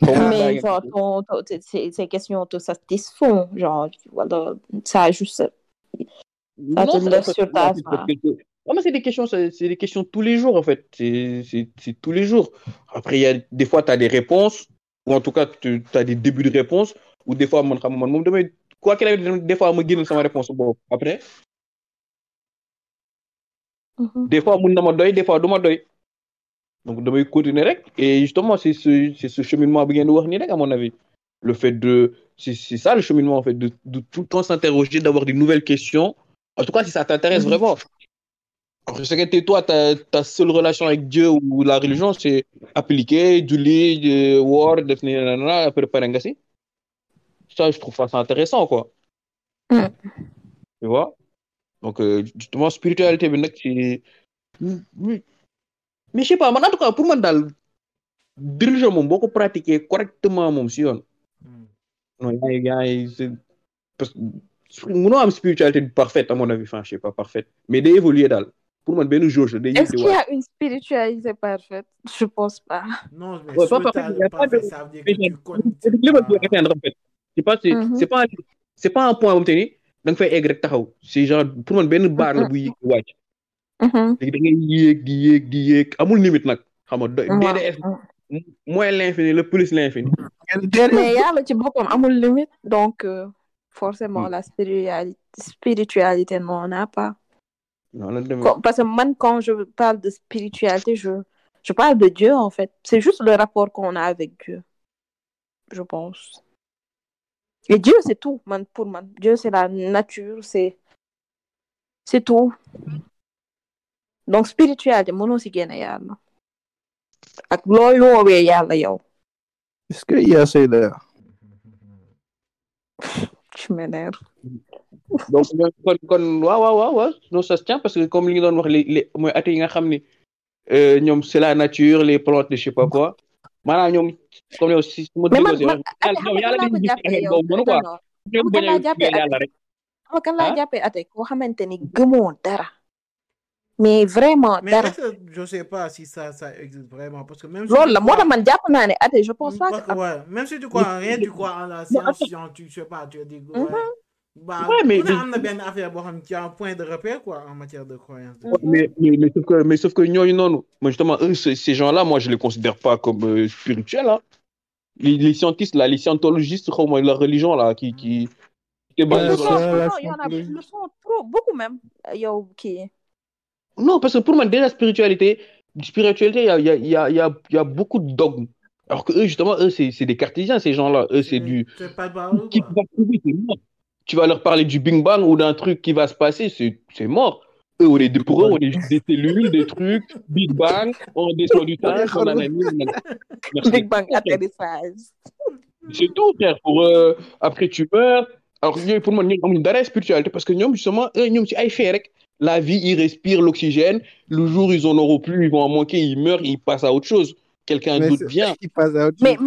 Mais genre, ces questions te satisfont, genre, voilà, ça ajuste. Ça te laisse sur ta mais c'est des questions tous les jours, en fait. C'est tous les jours. Après, des fois, tu as des réponses, ou en tout cas, tu as des débuts de réponses, ou des fois, quoi qu'il arrive, des fois, je me guide dans ma réponse. Bon, après. Des fois, je me doy, des fois, je me doy. Donc, je vais continuer. Et justement, c'est ce cheminement à mon avis. Le fait de... C'est ça le cheminement, en fait, de tout le temps s'interroger, d'avoir des nouvelles questions. En tout cas, si ça t'intéresse vraiment. Je sais que toi, ta seule relation avec Dieu ou la religion, c'est appliquer, Julie, Word, préparer un gars. Ça, je trouve ça intéressant, quoi. Mm. Tu vois? Donc, justement, spiritualité, mais je sais pas, en tout cas, pour moi, dans la religion, beaucoup pratiquer correctement, mon monsieur. Parce que nous avons une spiritualité parfaite, à mon avis, enfin, je sais pas, parfaite, mais d'évoluer dans. Pour moi, nous jauge. Est-ce qu'il y a une spiritualité parfaite? Je pense pas. Non, mais ouais, pas parfait, ça veut dire que tu connais. C'est pas un point à obtenir. Donc fait aigrette taxaw. C'est genre pour moi ben bar la buy wacc. Légui da ngay yéeg amul limite nag. Xam nga DDF moins l'infini le plus l'infini. Mais yàlla ci boppam amul limite donc forcément la spiritualité n'en a pas. Parce que man, quand je parle de spiritualité, je parle de Dieu, en fait. C'est juste le rapport qu'on a avec Dieu, je pense. Et Dieu, c'est tout, man, pour man. Dieu, c'est la nature, c'est tout. Donc, spiritualité, mon nom, c'est Guénéal. Avec l'oyo, oui, yalla, yo. Est-ce qu'il y a ces là? Tu m'énerves. Donc kon non ça se tient parce que comme li ñu doon wax les mooy at yi nga xam ni ñoom c'est la nature les plantes je sais pas quoi maanaam ñoom comme yow si ma déggee ñoom yàlla dañu gis boobu noonu quoi ñoom bañ a yàlla rek kan laa jàppee ate koo xamante ni gëmoo dara mais vraiment dara je sais pas si ça existe vraiment parce que même loolu la moo tax man jàpp naa ne ate je pense pas que même si tu crois rien tu crois en la science tu sais pas tu dis bah, ouais, mais on a bien affaire à un point de repère quoi en matière de croyance. Ouais, mais sauf que non, mais justement eux, ces gens-là, moi je les considère pas comme spirituels. Hein. Les scientistes, là, les scientologistes, comme la religion là, qui. Ils sont trop beaucoup même. Non, parce que pour moi, dès la spiritualité, il y a beaucoup de dogmes. Alors que eux, justement, c'est des cartésiens, ces gens-là. Eux, c'est du. C'est pas barou, qui va trouver c'est mort. Tu vas leur parler du Big Bang ou d'un truc qui va se passer, c'est mort. Eux, pour eux, on est juste des cellules, des trucs, Big Bang, on descend du temps, on en a mis. Big Bang, atterrissage. C'est tout, frère. Pour eux, après, tu meurs. Alors, pour moi, nous avons une spiritualité parce que nous, justement, eux, nous sommes faire. La vie, ils respirent l'oxygène. Le jour, ils n'en auront plus, ils vont en manquer, ils meurent, ils passent à autre chose. Quelqu'un d'autre vient. Mais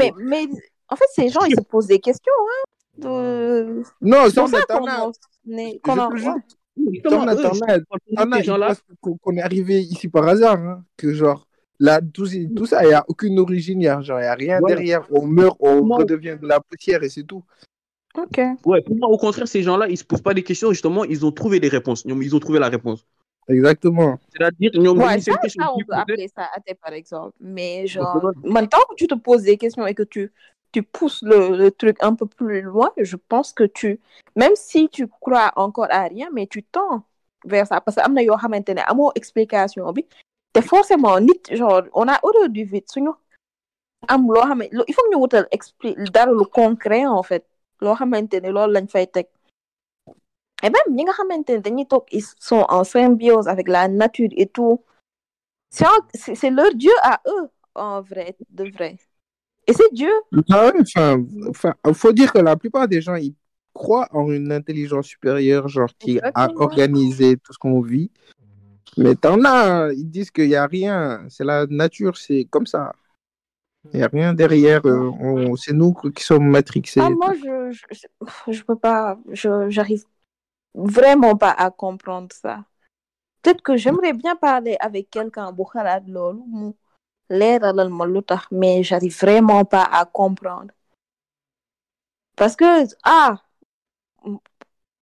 en fait, ces gens, ils se posent des questions, hein. Non, c'est la tornade. Qu'on est arrivé ici par hasard, hein, que genre là tout ça, il y a aucune origine, il y a rien derrière. On meurt, on redevient de la poussière et c'est tout. Ok. Ouais. Pour moi, au contraire, ces gens-là, ils se posent pas des questions. Justement, ils ont trouvé des réponses. Ils ont trouvé la réponse. Exactement. C'est-à-dire, ça, on peut appeler ça athée, par exemple. Mais genre, maintenant que tu te poses des questions et que tu pousses le truc un peu plus loin, je pense que même si tu crois encore à rien, mais tu tends vers ça. Parce que amna yo xamantene amo explication bi te forcément nit genre on a horreur du vide suñu am lo xam il faut ñu wutal dara lu concret en fait lo xamantene loolu lañ fay teg et même ñi nga xamantene dañuy toog ils sont en symbiose avec la nature et tout c'est leur dieu à eux en vrai de vrai. Et c'est Dieu. Ah ouais, enfin, faut dire que la plupart des gens, ils croient en une intelligence supérieure, genre qui a organisé tout ce qu'on vit. Mais t'en as, ils disent qu'il n'y a rien. C'est la nature, c'est comme ça. Il n'y a rien derrière. C'est nous qui sommes matrixés. Ah, moi, je peux pas. J'arrive vraiment pas à comprendre ça. Peut-être que j'aimerais bien parler avec quelqu'un. Mais j'arrive vraiment pas à comprendre. Parce que,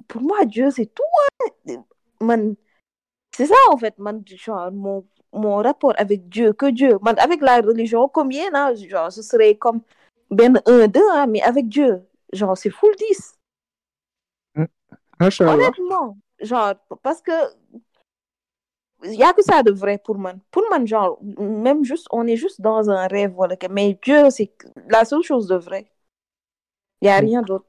pour moi, Dieu, c'est tout. Hein. C'est ça, en fait, genre, mon rapport avec Dieu, que Dieu. Avec la religion, combien, hein, genre, ce serait comme ben 1, 2, hein, mais avec Dieu, genre, c'est full 10. Honnêtement, genre, parce que il n'y a que ça de vrai pour moi. Pour moi, genre, même juste, on est juste dans un rêve. Voilà, mais Dieu, c'est la seule chose de vrai. Il n'y a rien d'autre.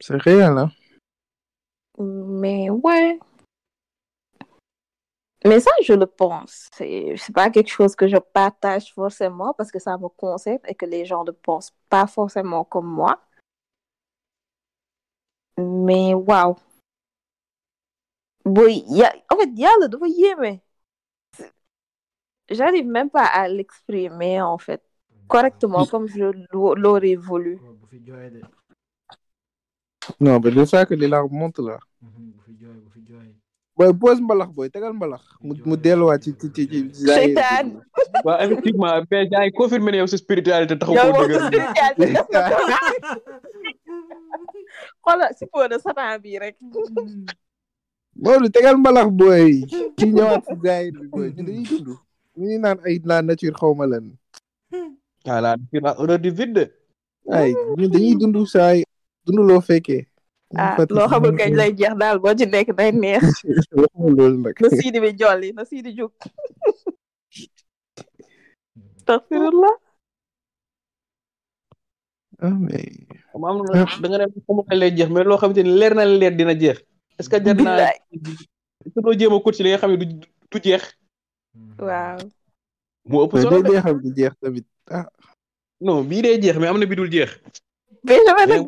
C'est réel, hein? Mais ouais. Mais ça, je le pense. C'est pas quelque chose que je partage forcément parce que ça me concerne et que les gens ne pensent pas forcément comme moi. Mais waouh. Oui, en fait, il y a le doyer, mais j'arrive même pas à l'exprimer, en fait, correctement, comme je l'aurais voulu. Non, mais c'est ça que les larmes montent, là. Ouais, pose mbalax boy tegal mbalax mu delluwaat ci seytaan waaw effectivement mais gars yi confirmé ne yow sa spiritualité taxaw ko dëgg xola si po de satan bi rek loolu tegal mbalax boy ci ñëwaat ci gars yi boy ñu dañuy dund ñu ni naan ay la nature xawma lan la nature a horreur du vide ay ñu dañuy dund saay dund loo fekkee loo xamul kañ lay jeex daal boo ci nekk day neex loolu nag na siidi bi jolli na siidi jóg astaghfirullah amee am na da nga dem xamul kañ lay jeex mais loo xamante ni leer na leer dina jeex est-ce que jar naa su doo jéem a coach li nga xam ne du jeex waaw moo ëpp solo day xam du jeex tamit ah non bii day jeex mais am na bi dul jeex benn ba jeex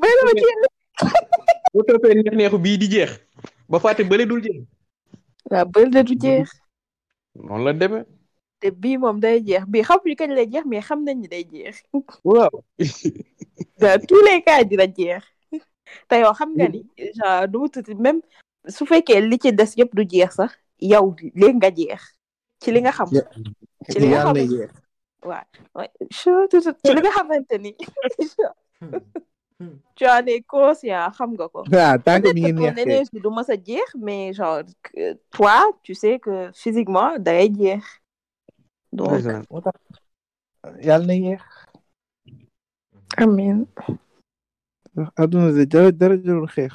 boo toppee neex-neexu bii di jeex ba fàtte bële dul jeex. waaw bële du jeex. noonu la demee. te bii moom day jeex bii xamuñu kañ lay jeex mais xam nañ ni day jeex. waaw. dans tous les cas dina jeex. te yow xam nga ni genre du mu tuuti même su fekkee li ci des yëpp du jeex sax yow léegi nga jeex ci li nga xam. ci li nga xam ne jeex. waaw mooy ci li nga xamante ni. tu en es conscient xam nga ko. ah tant que mi ngi neex kay peut-être que du mës a jeex mais genre toi tu sais que physiquement day jeex. donc yàlla na yeex. amiin. aduna de dara jarul xeex.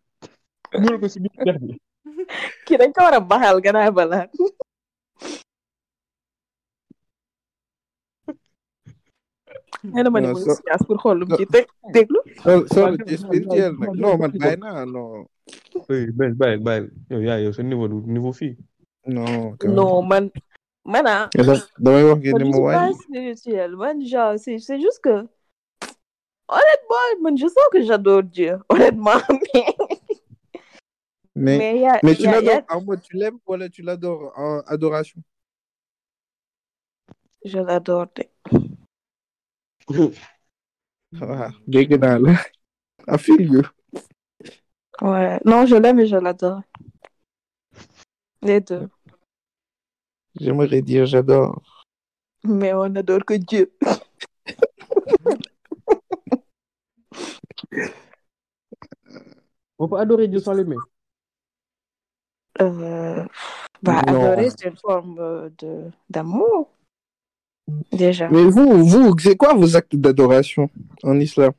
dugal ko si biir jeex bi kii dañ ko war a baxal gannaaw bala nee na ma ne ma ngi science pour xool lu mu ci teg déglu. solo ci spirituel nag non man bàyyi naa non. oui bàyyi yow yaa yow sa niveau fii. non man ah. damay wax ngeen ne ma wàññi. spirituel man genre c'est juste que honnêtement man je sens que j'adore Dieu honnêtement mais tu l'adores en mode tu l'aimes wala tu l'adores en adoration. je l'adore. Ah, dégg naa la. I feel you. Ouais, non, je l'aime et je l'adore. Les deux. J'aimerais dire j'adore. Mais on adore que Dieu. On peut adorer Dieu sans l'aimer. Adorer, c'est une forme d'amour. Déjà. Mais vous, c'est quoi vos actes d'adoration en islam?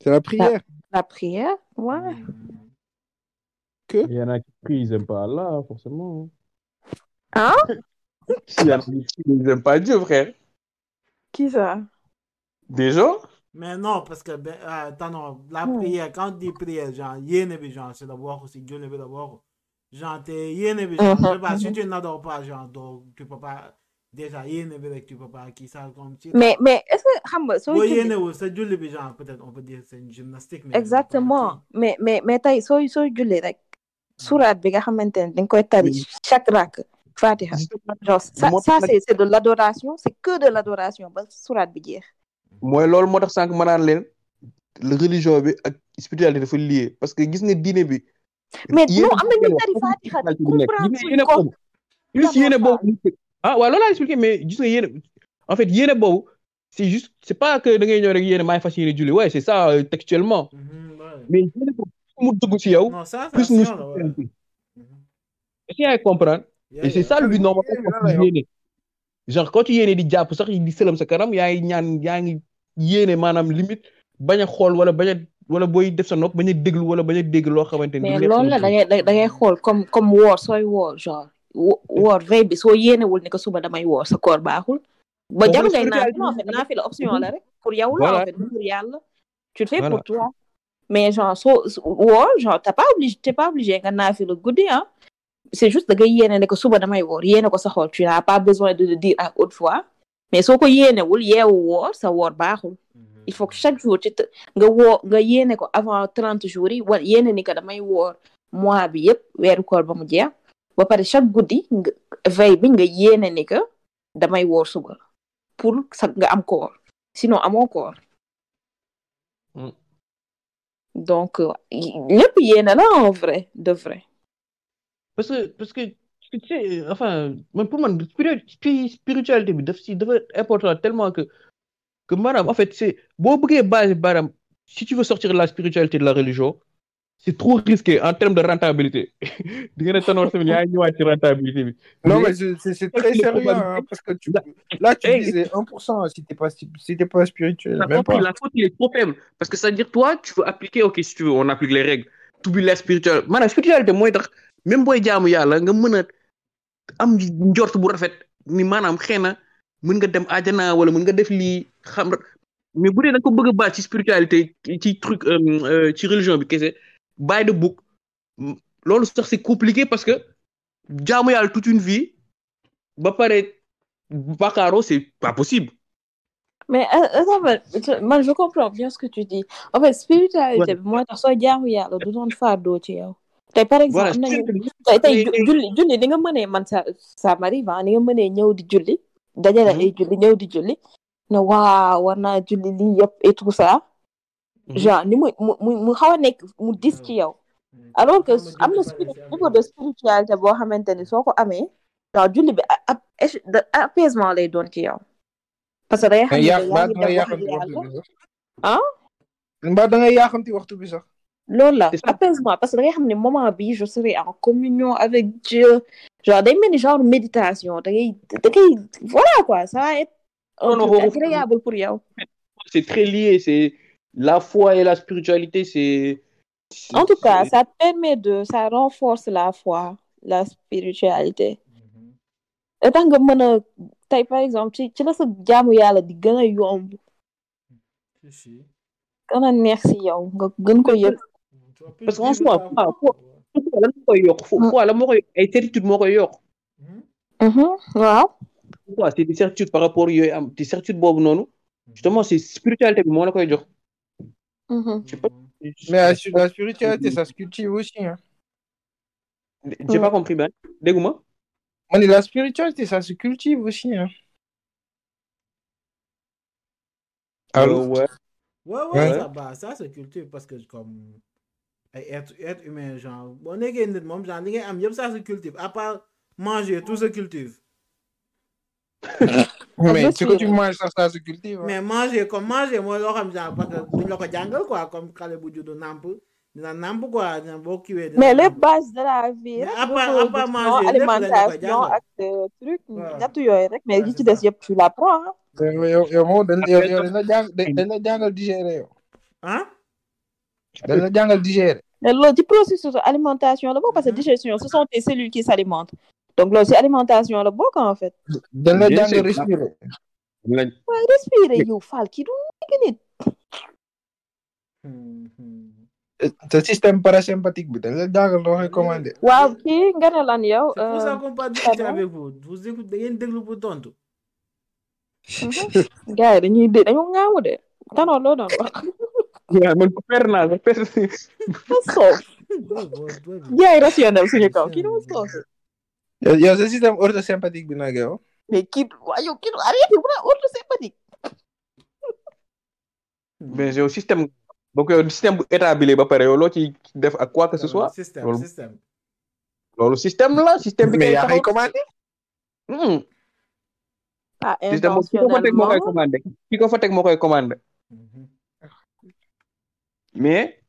C'est la prière. La prière, ouais. Il y en a qui n'aiment pas Allah, forcément. Hein? Il y en a qui n'aiment pas Dieu, frère. Qui ça? Des gens? Mais non, parce que la prière, quand on dit prière, genre, yénébi, genre, c'est d'abord, c'est Dieu le veut d'abord. Genre, t'es yénébi, genre, si tu n'adores pas, genre, donc, tu peux pas. Déjà yéene bi rek tu peux pas qui ça comme tu mais est-ce que xam nga soo yéene wu sa julli bi genre peut-être on peut dire c'est une gymnastique mais exactement mais tey soo julli rek surat bi nga xamante ne dañ koy tari chaque rak Fatiha genre ça c'est de l'adoration c'est que de l'adoration ba surat bi jeex mooy loolu moo tax sànq ma naan leen religion bi ak spiritualité dafa lié parce que gis nga diine bi mais non am na ñu tari Fatiha ah waaw loolu laa expliqué mais gis nga yéen en fait yéen boobu c'est juste c'est pas que da ngay ñëw rek yéen maay fas yéene julli ouais c'est ça textuellement mais yéen boobu mu dugg ci yow plus mu essayez à comprendre et c'est ça le but normalement quand tu yéene genre quand tu yéene di jàpp sax di sëlam sa kanam yaa ngi ñaan yaa ngi yéene maanaam limite bañ a xool wala bañ a wala booy def sa nopp bañ a déglu wala bañ a dégg loo xamante ni mais loolu la da ngay xool comme woor sooy woor genre woor veille bi soo yéenewul ne que suba damay woor sa koor baaxul ba jarul ngay naa fi la option la rek pour yow la en fait pour yàlla tu le fais pour toi mais genre woor genre t'es pas obligé nga naa fi la guddi hein c'est juste da ngay yéene ne que suba damay woor yéene ko sa xool tu n'as pas besoin de le dire à haute voix mais soo ko yéenewul yeewu woor sa woor baaxul il faut que chaque jour nga yéene ko avant 30 jours yi wala yéene ni que damay woor mois bi yëpp weeru koor ba mu jeex ba pare chaque guddi veille bi nga yéene ni que damay woor suba pour sax nga am koor sinon amoo koor donc lépp yéene la en vrai de vrai parce que tu sais enfin man pour man spiritualité bi dafa important tellement que maanaam en fait c'est boo bëggee base maanaam si tu veux sortir de la spiritualité de la religion c'est trop risqué en termes de rentabilité di nga ne Tanor Sène yaa ngi ñëwaat ci rentabilité bi. Non mais c'est très sérieux hein, parce que tu disais 1% si t'es pas spirituel. Même pas. La faute est trop faible parce que ça veut dire toi tu veux appliquer ok si tu veux on applique les règles tout bi la spiritualité maanaam spiritualité mooy tax même booy jaamu yàlla nga mën a am njort bu rafet ni maanaam xëy na mën nga dem àjjana wala mën nga def lii xam mais bu dee da nga ko bëgg a baax ci spiritualité ci truc ci religion bi kese by the book loolu sax c'est compliqué parce que jaamu yàlla toute une vie ba pare bakaaro c'est pas possible. Mais attends, man je comprends bien ce que tu dis en fait spiritualité bi mooy tax soo jaamu yàlla du doon fardo ci yow. Tey par exemple tey julli di nga mënee man ça m'arrive ni nga mënee ñëw di julli. Dajale ay julli ñëw di julli ne waaw war naa julli lii yëpp et tout ça genre ni mu xaw a nekk mu dis ci yow alors que am na niveau de spiritualité boo xamante ni soo ko amee genre julli bi apaisement lay doon ci yow parce que day da ngay yaaxamti waxtu bi sax loolu la apaisement parce que da ngay xam ne moment bi je serai en communion avec Dieu genre day mel ni genre méditation da ngay voilà quoi ça va être agréable pour yow. C'est très lié, c'est la foi et la spiritualité c'est en tout cas ça permet ça renforce la foi, la spiritualité. Et tant que mën a tey par exemple ci la sa jaamu yàlla di gën a yomb gën a neex si yow nga gën ko yëg parce qu'on soit lan moo koy yokk foi la moo koy ay certitude moo koy yokk waaw quoi c'est des certitudes par rapport yooyu am des certitudes boobu noonu justement c'est spiritualité bi moo la koy jox mais la spiritualité ça se cultive aussi hein. J'ai pas compris ben dégguma man la spiritualité ça se cultive aussi hein. Allô ouais ça se cultive parce que comme ay être humain genre boo nekkee nit moom genre li ngay am yëpp ça se cultive à part manger tout se cultive. Mais ce que tu manges ça se cultive. Mais manger mooy loo xam genre parce que duñ la ko jàngal quoi comme xale bu juddu namp dina namp quoi boo kiwee. Mais les bases de la vie. À part manger alimentation ak truc ñett yooyu rek mais yi ci des yëpp tu l'apprends. Yow moom dañ la jàngal digérer yow. Hein? Dañ la jàngal digérer. Mais loolu ci processus alimentation la bokk parce que digestion ce sont tes cellules qui s'alimentent donc loolu ci alimentation la bokk en fait. Dañ la jàngal respirer. Waaye respirer yow fal ki du nekk nit. Te système parasympathique bi dañ la jàngal loo koy commander. Waaw kii nga ne lan yow. C'est pour ça qu'on parle avec vous. Vous écoutez da ngeen déglu pour tontu. Gars yi dañoo ngaamu de Tanor loo doon wax. Yeah, man ko per yeah, irrationnel suñu kaw kii dama soof yow sa système orthosympathique bi nag yow mais kii arrêté bu na orthosympathique mais yow système donc le système bu établi ba pare yow loo ci def ak quoi que ce soit. système loolu système la système bi. mais yaa koy commandé. ah intentionnellement ki ko fa teg moo koy commandé. mais.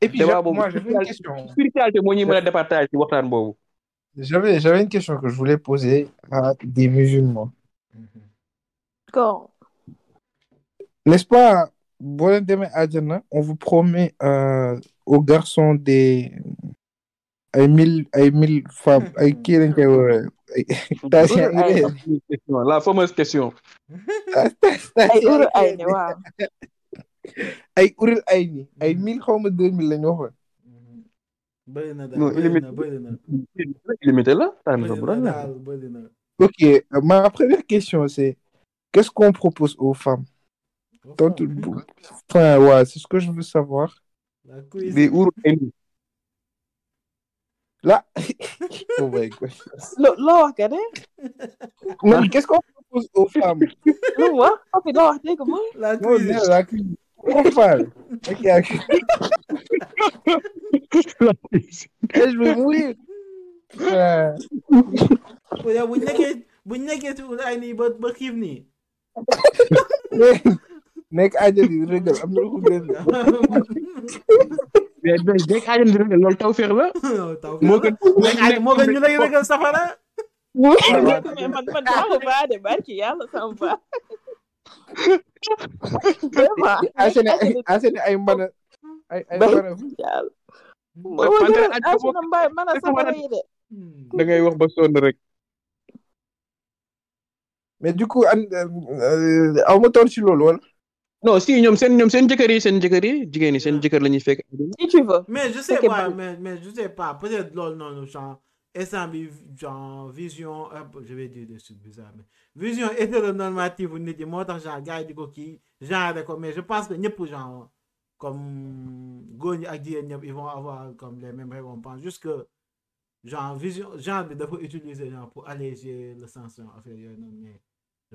et puis moi j'avais une question. spiritualité moo ñuy mën a départage ci waxtaan boobu. J'avais une question que je voulais poser à des musulmans. D'accord. N'est-ce pas, on vous promet aux garçons des 1000 femmes. La fameuse question. Ok, ma première question c'est qu'est-ce qu'on propose aux femmes? Enfin, ouais, c'est ce que je veux savoir. Des ourainis. Là, oh my God. Là, regardez. Non, qu'est-ce qu'on propose aux femmes? La cuisine. La cuisine. Ok. Je vais mourir. Da ngay wax ba sonn rek. Mais du coup aw ma toon ci loolu wala. Non si ñoom seen jëkkër yi jigéen ñi seen jëkkër la ñuy fekk. Si tu veux. Mais je sais pas mais je sais pas peut-être loolu noonu genre instant bi genre vision je vais dire des trucs bizarres mais vision hétéronormative nit yi moo tax genre gars yi di ko kii genre ko mais je pense que ñëpp genre comme góor ñi ak jigéen ñëpp ils vont avoir comme les mêmes récompenses juste que genre vision genre bi dafa utiliser genre pour alléger le sens inférieur non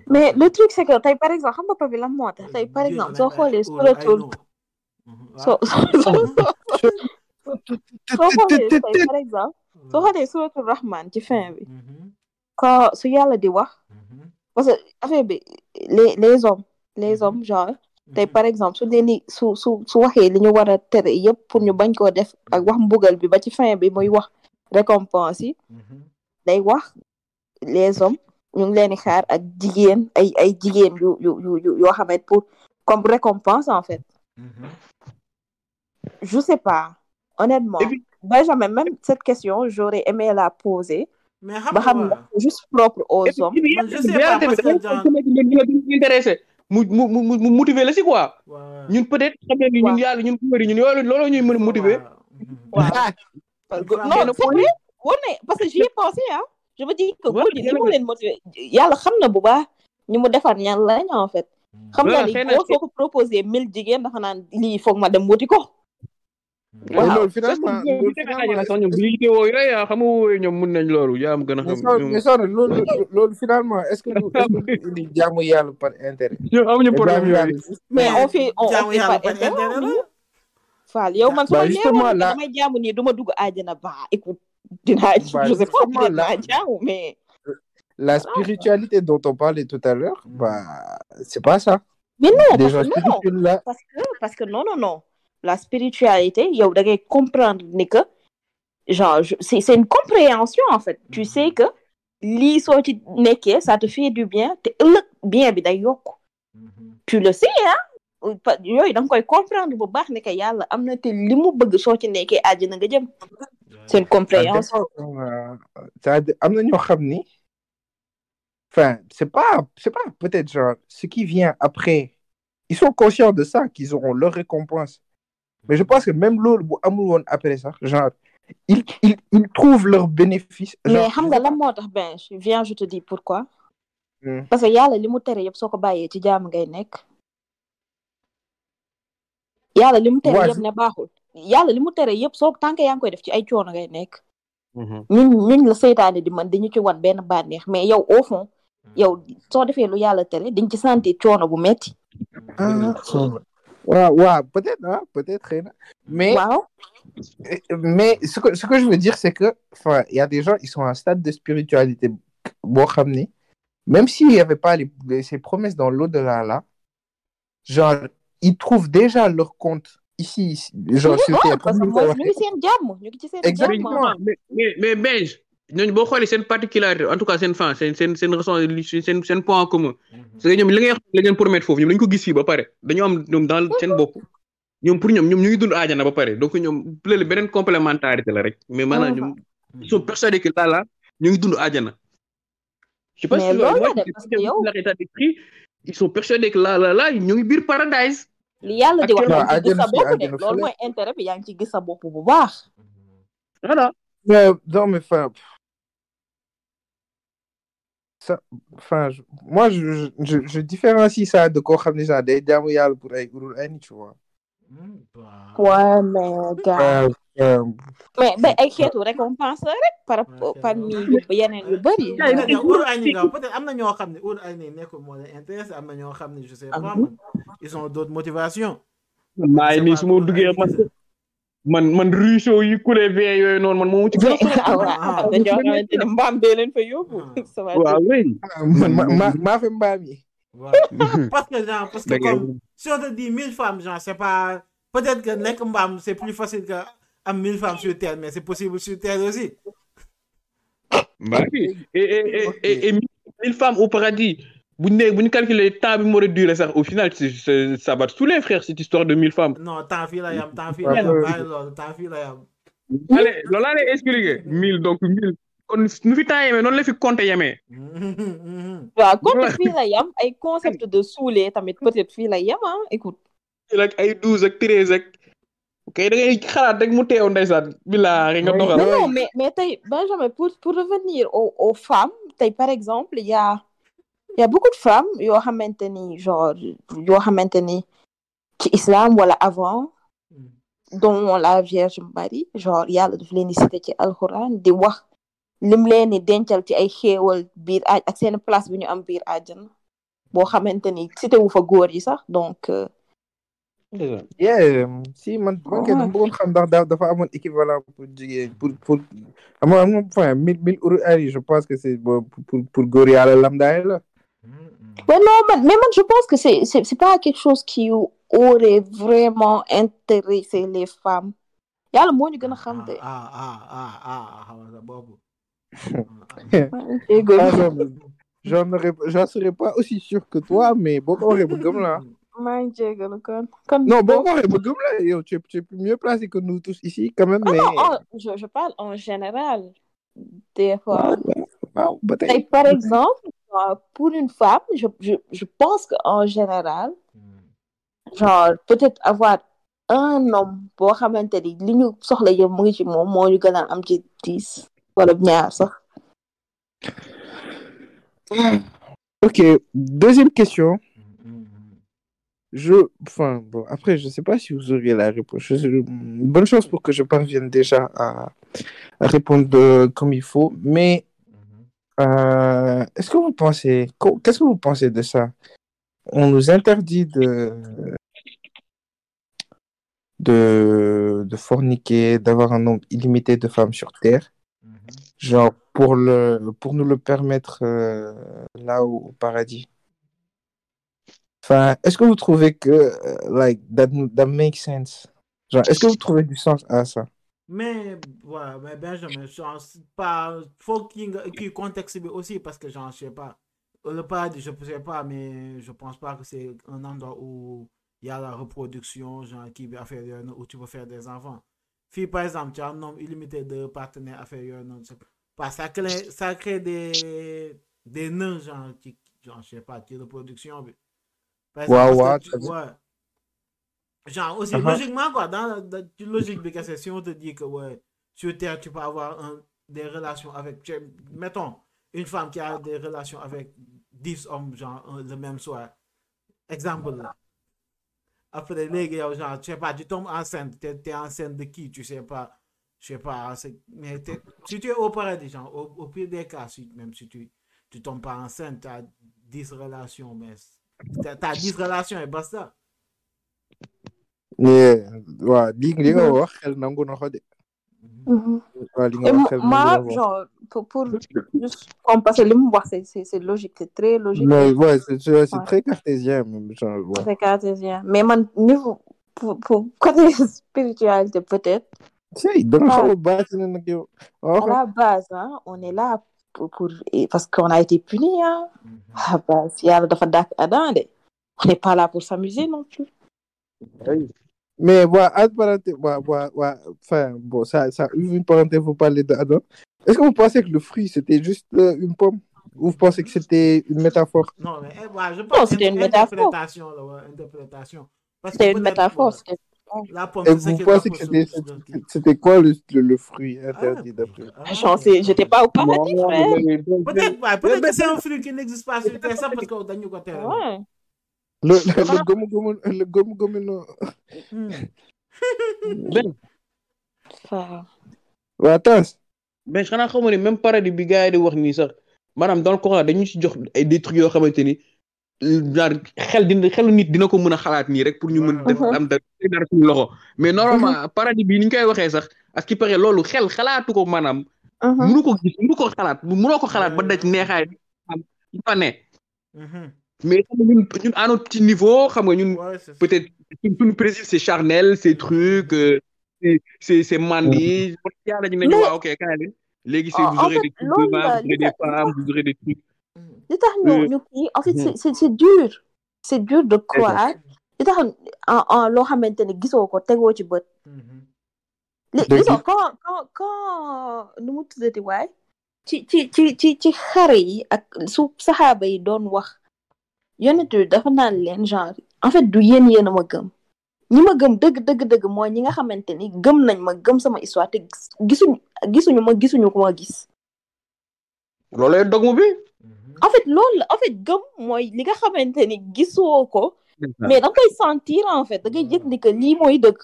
mais le truc c'est que tey par exemple xam nga papa bi lan moo tax tey par exemple soo xoolee suratul Rahman ci fin bi quand su yàlla di wax parce que affaire bi les hommes genre tey par exemple su dee ni su waxee li ñu war a tere yëpp pour ñu bañ koo def ak wax mbugal bi ba ci fin bi muy wax récompense yi day wax les hommes ñu ngi leen di xaar ak jigéen ay jigéen yu yoo xamante pour comme récompense en fait je sais pas honnêtement puis, Benjamin même cette question j'aurais aimé la poser mais ba xam nga juste propre aux hommes puis, je sais pas parce que intéressé mu motiver la si quoi ñun peut-être xam nga ñun yàlla ñun ko ñun loolu ñuy mën a motiver non parce que j'y ai pensé hein je veux dire que góor ñi ni mu leen motiver yàlla xam na bu baax ñu mu defar ñan lañ en fait xam nga ni boo soo ko proposer 1000 jigéen dafa naan lii foog ma dem wuti ko loolu finalement ñoom bu ñu yitee woo yooyu xamu ñoom mun nañ loolu yaa am gën a xam mais soxna loolu finalement est-ce que di jaamu yàlla par intérêt ñoom amuñu problème mais on fait par intérêt Fall yow man soo neexoon damay jaamu nii du ma dugg àjjana ba écoute dinaa je sais pas dinaa jaamu mais la spiritualité dont on parlait tout à l'heure c'est pas ça mais non parce que non la spiritualité yow da ngay comprendre ni que genre c'est une compréhension en fait tu sais que lii soo ci nekkee ça te fait du bien te ëllëg bien bi day yokk tu le sais hein yooyu da nga koy comprendre bu baax ne que yàlla am na te li mu bëgg soo ci nekkee àjjana nga jëm seen compréhension c'est-à-dire am na ñoo xam ni enfin c'est pas peut-être genre ce qui vient après ils sont conscients de ça qu'ils auront leur récompense mais je pense que même loolu bu amul woon après ça genre ils trouvent leur bénéfice genre, mais xam nga lan moo tax viens je te dis pourquoi parce que yàlla li mu tere yëpp soo ko bàyyee ci jaam ngay nekk yàlla li mu tere yëpp ne baaxul yàlla li mu tere yëpp soo tant que yaa ngi koy def ci ay coono ngay nekk ñun la seytaane di mën dañu ci wan benn bànneex mais yow au fond yow soo defee lu yàlla tere dañ ci sentir coono bu metti Waouh, peut-être, hein, peut-être. Mais, wow. Mais ce que je veux dire, c'est que il y a des gens, ils sont à un stade de spiritualité. Même s'il n'y avait pas ces promesses dans l'au-delà, là, genre, ils trouvent déjà leur compte ici. Genre, c'est un exactement. Mais Belge, nous avons une particularité, en tout cas, c'est une fin, c'est un point en commun. C'est que nous avons pour mettre faux, nous avons ici, nous avons dans le beaucoup. Nous pour nous, donc nous avons une complémentarité. Mais maintenant, nous sommes persuadés que là, nous avons Adjana. Je ne sais pas si ils sont persuadés que là, ils ont eu le paradise. Il y a le intérêt, il y a un petit peu de pouvoir. Voilà. Non, mais moi, je différencie ça de Kohamnisa, des Damouyal pour Aïkouroulani, tu vois. Ouais, mais gars. Mais écrire une récompense parmi les body. Ils ont d'autres motivations. Man ruisseau yi coulé veille non man mo ci gën ah mbam be len fa yobu ça va ma fait mbam yi parce que comme si on te dit 1000 femmes genre c'est pas peut-être que nek mbam c'est plus facile que à 1000 femmes sur terre mais c'est possible sur terre aussi. Bah et 1000 femmes au paradis. Vous ne calculez le temps, vous réduisez ça. Au final, ça va te saouler, frère, cette histoire de 1000 femmes. Non, t'as vu là, allez, Lola, allez, expliquez. 1000, donc 1000. Nous faisons ça, mais non, les filles comptent. Voilà, comme les filles là, il y a un concept de saouler, t'as mis peut-être filles là, écoute. Il y a 12, 13, ok, donc quand tu montes on descend, bila rien d'autre. Non, mais Benjamin, pour revenir aux femmes, par exemple, il y a beaucoup de femmes qui ont maintenu l'islam voilà avant dont la Vierge Marie genre il y a le cité qui Al-Quran des wax lim leen dencal ci ay xéewal biir ak seen place bu ñu am biir àjjana boo xamante ni cité wu fa góor yi sax donc si man dama bëggoon xam ndax dafa amoon équivalent pour jigéen pour amoon enfin 1000 euros ari je pense que c'est pour góor yàlla lambda la. Ouais, non, mais je pense que c'est pas quelque chose qui aurait vraiment intéressé les femmes. Il y a le monde qui est j'en serais pas aussi sûr que toi, mais bon, on est comme là. Non, bon, on est comme là. Tu es mieux placé que nous tous ici, quand même. Mais... Oh, je parle en général des fois. Et par exemple. Pour une femme, je pense qu'en général, genre peut-être avoir un homme pour commenter les lignes sur les mots du mot, moi je gagne un petit 10 voilà bien ça. Ok, deuxième question. Après je sais pas si vous auriez la réponse. Bonne chance pour que je parvienne déjà à répondre comme il faut, mais est-ce que vous pensez, qu'est-ce que vous pensez de ça? On nous interdit de forniquer, d'avoir un nombre illimité de femmes sur Terre, genre pour nous le permettre là au paradis. Enfin, est-ce que vous trouvez que that makes sense? Genre, est-ce que vous trouvez du sens à ça? Mais voilà, mais Benjamin, genre, pas faut qu'il contexte aussi parce que genre, je sais pas, le paradis, je sais pas, mais je pense pas que c'est un endroit où il y a la reproduction, genre qui va faire où tu peux faire des enfants. Puis par exemple, tu as un nombre illimité de partenaires à faire pas ça crée des nœuds genre qui genre je sais pas qui reproduction. Genre aussi logiquement quoi dans la logique de si on te dit que ouais sur terre tu peux avoir des relations avec mettons une femme qui a des relations avec 10 hommes genre le même soir exemple là après les gars genre tu sais pas tu tombes enceinte t'es enceinte de qui tu sais pas mais si tu es au paradis genre au pire des cas même si tu tombes pas enceinte t'as 10 relations mais t'as 10 relations et basta. waaw li nga wax xel nangu na ko de. Waaw li nga wax xel nangu na ko. Moi, genre, pour juste compasser li mu wax, c'est logique, c'est très logique. Mais ouais, c'est très cartésien. Genre, ouais. C'est cartésien. Mais man, niveau pour côté spiritualité peut-être. Si, donc à la base, hein, on est là parce qu'on a été punis. Hein. À la base, il y a Adam, on n'est pas là pour s'amuser non plus. Oui. Mais bon, ça ouvre une parenthèse pour parler d'Adam. Est-ce que vous pensez que le fruit c'était juste une pomme ou vous pensez que c'était une métaphore? Non, mais je pense que c'était une interprétation. Interprétation. Parce c'était que une métaphore. C'était... La pomme, et vous pensez que c'était quoi le fruit interdit d'après? J'étais pas au paradis, frère. Peut-être que c'est un fruit qui n'existe pas sur Terre, ça parce qu'on a eu quoi Terre. Le gomme. Ben. Ça. Attends. Ben, je ne sais même pas les bigas et les warnis. Madame, dans le Coran, il y a des trucs qui ont été genre xel nit dina ko mën a xalaat nii rek pour ñu mën def am dara suñu loxo mais normalement paradis bi ni ñu koy waxee sax à ce qui paraît loolu xel xalaatu ko maanaam mënu ko gis mënu ko xalaat ba daj neexaay fa ne mais ñun à notre petit niveau xam nga ñun peut-être suñu plaisir c'est charnel c'est truc c'est mandi yàlla ñu ne waaw ok kaay leen léegi c'est vous aurez des coups de main, vous aurez des femmes, vous aurez des trucs. En fait, c'est dur. C'est dur de croire. Quand nous nous disons que ci xare yi ak su saxaaba yi doon wax yonent bi dafa naan leen genre en fait du yéen a ma gëm ñi ma gëm dëgg mooy ñi nga xamante ni gëm nañ ma gëm sama histoire te gisuñu ko ma gis. Loolay dogmu bi. En fait gëm mooy li nga xamante ni gisoo ko mais da nga koy sentir en fait da ngay yëg ni que lii mooy dëgg.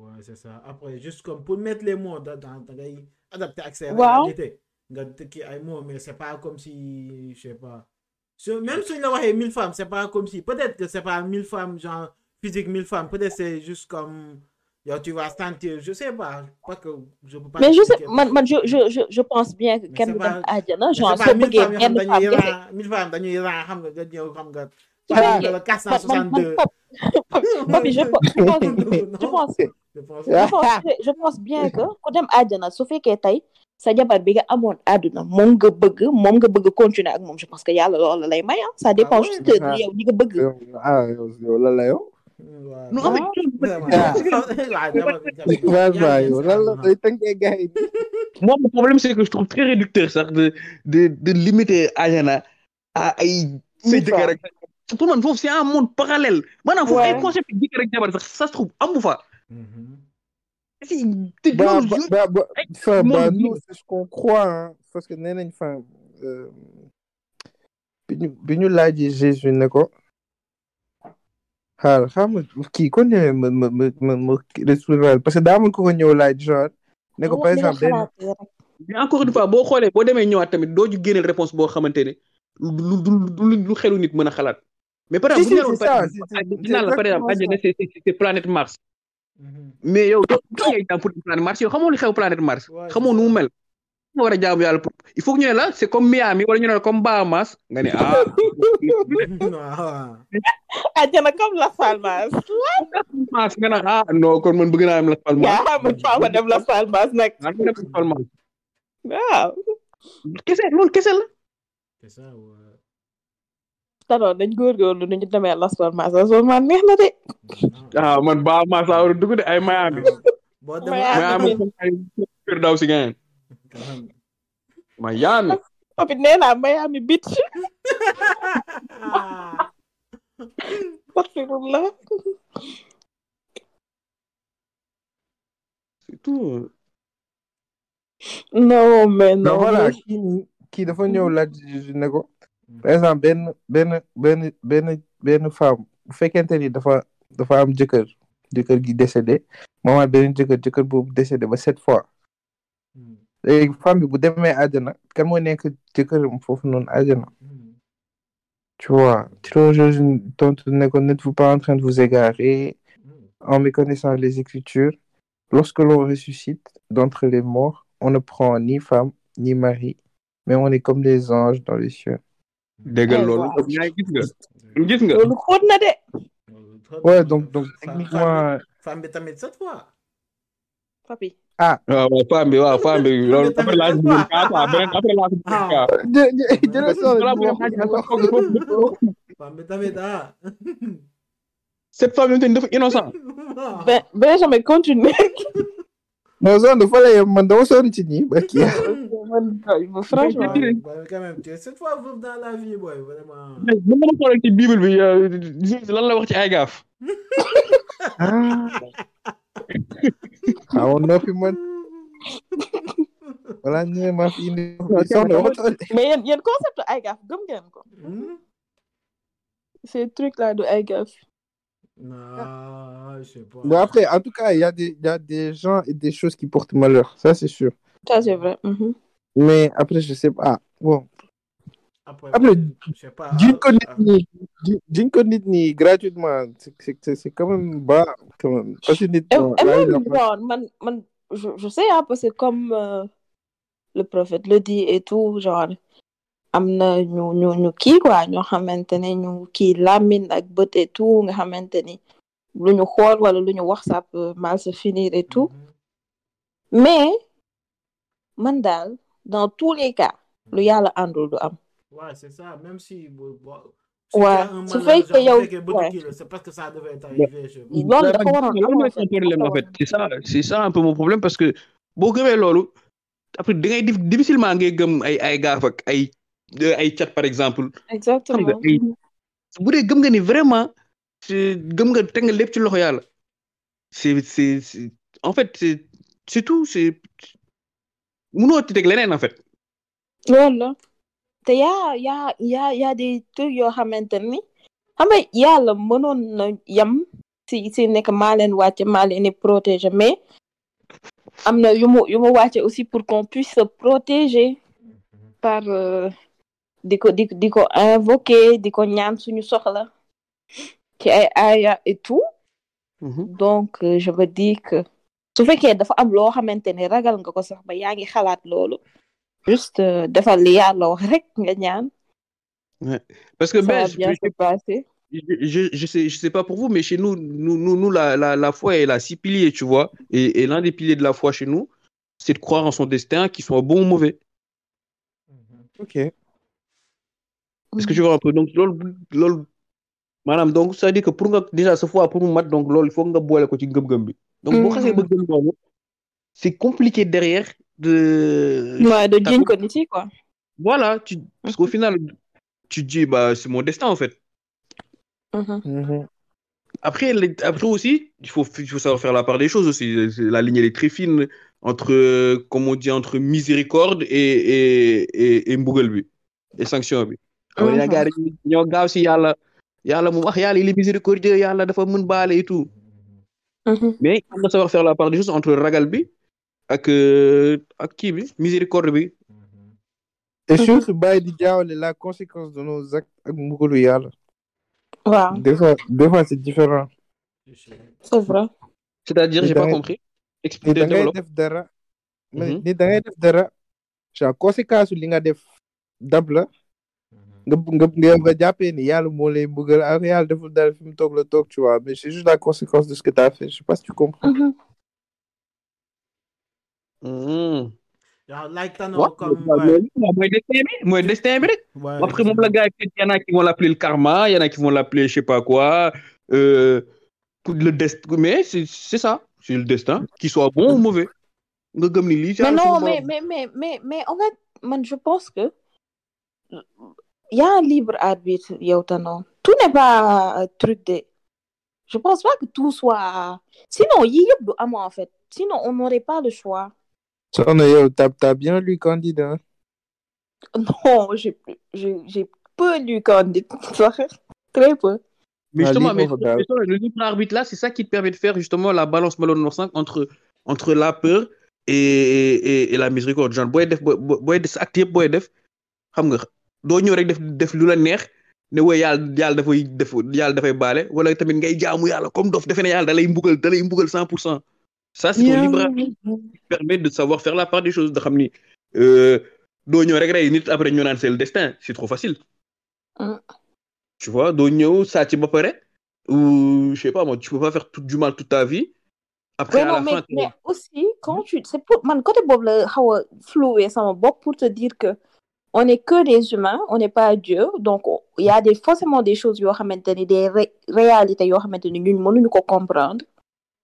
Ouais, c'est ça. Après juste comme pour mettre les mots dans da ngay adapter accès à la réalité. Nga tëkki ay mots mais c'est pas comme si je sais pas. Même si la waxee 1000 femmes, c'est pas comme si peut-être que c'est pas 1000 femmes genre physique 1000 femmes, peut-être c'est juste comme yo, tu vas sentir, je sais pas, parce que je peux pas. Mais je sais, man, je pense bien que quand même Adjana, genre c'est pas game, il y a 1000 femmes, dañuy ra xam nga ñew xam nga. Voilà 462. Papi, je pense bien que ku dem Adjana su fekkee tey sa jabar bi nga amoon àdduna moom nga bëgg continuer ak moom, je pense que yàlla loolu lay may, ça dépend juste de yow li nga bëgg. Ah, yow la la yow. No am moi le problème c'est que je trouve très réducteur ça de limiter Ajana à c'est de caractère pour moi c'est un monde parallèle maintenant faut un concept de caractère ça se trouve am boufa si nous c'est ce qu'on croit parce que nénañ fa biñu laaji Jésus ne ko xam kii ko ne ma respiral parce que daa mën ko ko ñëw laaj genre ne ko par exemple mais encore une fois boo xoolee boo demee ñëwaat tamit doo ju génneel réponse boo xamante ne lu xelu nit mën a xalaat mais par exemple bu c'est planète Mars mais yow ngay jàmm pour planète Mars yow xamoo li xew planète Mars xamoo nu mu mel nga war a jaamu yàlla pour il faut que ñu ne la c'est comme Miami wala ñu ne la comme Bahamas nga ne ah Adjana comme Las Palmas nga ne ah non kon man bëgg naa dem Las Palmas yaa man faa ma dem Las Palmas nag waaw kese loolu kese la tanoon dañ góorgóorlu ni ñu demee Las Palmas man neex na de waaw man Bahamas laa war a dugg de ay Miami boo demee Miami daw si ngeen Miami. Papi nee naa Miami Beach. C'est tout. Non mais non. Voilà kii dafa ñëw laaj ne ko. Par exemple benn femme bu fekkente ni dafa am jëkkër gi décédé moom ak benn jëkkër boobu décédé ba 7 fois. Léegi femme bi bu demee àjjana kan moo nekk jëkkëram foofu noonu àjjana. Tu vois, tu ne êtes pas en train de vous égarer. en méconnaissant les Écritures, lorsque l'on ressuscite d'entre les morts, on ne prend ni femme ni mari, mais on est comme des anges dans les cieux. Dégage l'eau. Ouais, donc techniquement. Femme est à mettre cette fois. Papi. Ah, femme, femme. Après l'âge de 24, après l'âge de 24. Cette femme est innocente. Ben, jamais continue. Non, ça ne fallait pas demander ça, tu dis. Franchement, quand même, tu es cette fois vivre dans la vie, boy, vraiment. Mais je me rappelle avec la Bible, c'est là la partie à gaffe. Ah, on a fait moi. Voilà, ma fille. Mais il y a le concept à gaffe, comme game, quoi. Ces trucs-là de à gaffe. Non, je sais pas. Mais après, en tout cas, il y a des gens et des choses qui portent malheur, ça c'est sûr. Ça c'est vrai. Mm-hmm. Mais après, je sais pas. Bon. Après je sais pas. D'une connaître ni gratuitement, c'est quand même bas. Quand même. Parce que je sais hein, parce que comme le prophète le dit et tout, genre. Amna ñu kii quoi ñoo xamante ne ñu kii lamine ak bët et tout nga xamante ni lu ñu xool wala lu ñu wax ça peut mal se finir et tout mais man daal dans tous les cas lu yàlla àndul du am. Ouais, c'est ça, même si ouais, su fekkee yow c'est parce que ça devait t'arriver. Loolu dafa war a am problème en fait. C'est ça un peu mon problème parce que boo gëmee loolu après da ngay difficilement ngay gëm ay gaaf ak ay ay chat par exemple. Exactement. Bu dee gëm nga ni vraiment gëm nga teg nga lépp ci loxo yàlla. C'est en fait c'est tout c'est mënoo ci teg leneen en fait. Loolu la te y a des trucs yoo xamante ni xam nga yàlla mënoon na yam si nekk maa leen wàcce maa leen di protéger mais am na yu mu wàcce aussi pour qu'on puisse se protéger par di ko invoquer di ko ñaan suñu soxla ci ay aya et tout donc je me dis que su fekkee dafa am loo xamante ne ragal nga ko sax ba yaa ngi xalaat loolu juste defal li yàlla wax rek nga ñaan. Ouais. Parce que ben je sais pas pour vous mais chez nous la foi est la 6 piliers tu vois et l'un des piliers de la foi chez nous c'est de croire en son destin qu'il soit bon ou mauvais. OK. Est-ce que je vois un peu donc lol maanaam donc ça veut dire que pour nga déjà ce fois pour mu mat donc loolu il faut nga boole ko ci gëm-gëm bi. Donc boo xasee ba gëm loolu c'est compliqué derrière de ouais, de gêne cognitive quoi. Voilà, parce qu'au final tu dis bah c'est mon destin en fait. Après aussi, il faut savoir faire la part des choses aussi. La ligne elle est très fine entre, comme on dit, entre miséricorde et mbugal bi et sanction bi. Alors les gars, ñoo gaaw ci yàlla mu wax yàlla il est miséricordieux yàlla dafa mën baale et tout. Mais il faut savoir faire la part des choses entre ragal bi ak kii bi miséricorde bi. Et surtout bàyyi di jaawale la conséquence de nos actes ak mbugalu yàlla. Wow. Des fois, c'est différent. C'est vrai. C'est-à-dire, j'ai pas compris. Expliquez-le. Ni da ngay def dara. Sa conséquence li nga def dab la. Nga jàppee ni yàlla moo lay mbugal ak yàlla deful dara fi mu toog la toog tu vois mais c'est juste la conséquence de ce que tu as fait. Je sais pas si tu comprends. Genre like Tanon comme mooy destin bi rek. Après moom la gars yi peut-être y en a qui vont l'appeler le karma, y en a qui vont l'appeler je sais pas quoi le destin mais c'est ça, c'est le destin qu'il soit bon ou mauvais. Nga gëm ni lii mais non mais en fait man je pense que y a un libre arbitre yow Tanon. Tout n'est pas un truc de je pense pas que tout soit sinon yii yëpp du am en fait. Sinon on n'aurait pas le choix. Sohna yow t'as bien lu Candide hein? Non, j'ai peu lu Candide, très peu. Mais justement, le libre arbitre là, c'est ça qui te permet de faire justement la balance malhonnête entre la peur et la miséricorde. Genre, boy def acte boy def, xam nga doo ñëw rek def lu la neex ne woy yàlla dafay baale wala tamit ngay jaamu yàlla comme dof defe ne yàlla da lay mbugal 100%. Ça c'est ton libre arbitre qui permet de savoir faire la part des choses, de xam ni doo ñëw rek rey nit après ñu naan c'est le destin, c'est trop facile. Tu vois, doo ñëw saa ci ba pare ou je sais pas moi, tu peux pas faire tout du mal toute ta vie. Après, non, à la mais, fin, mais aussi quand tu c'est pour man côté boobu la xaw a floué sama bopp pour te dire que on n'est que des humains, on n'est pas Dieu, donc il y a forcément des choses yoo xamante ni des réalités yoo xamante ni ñun mënuñu ko comprendre.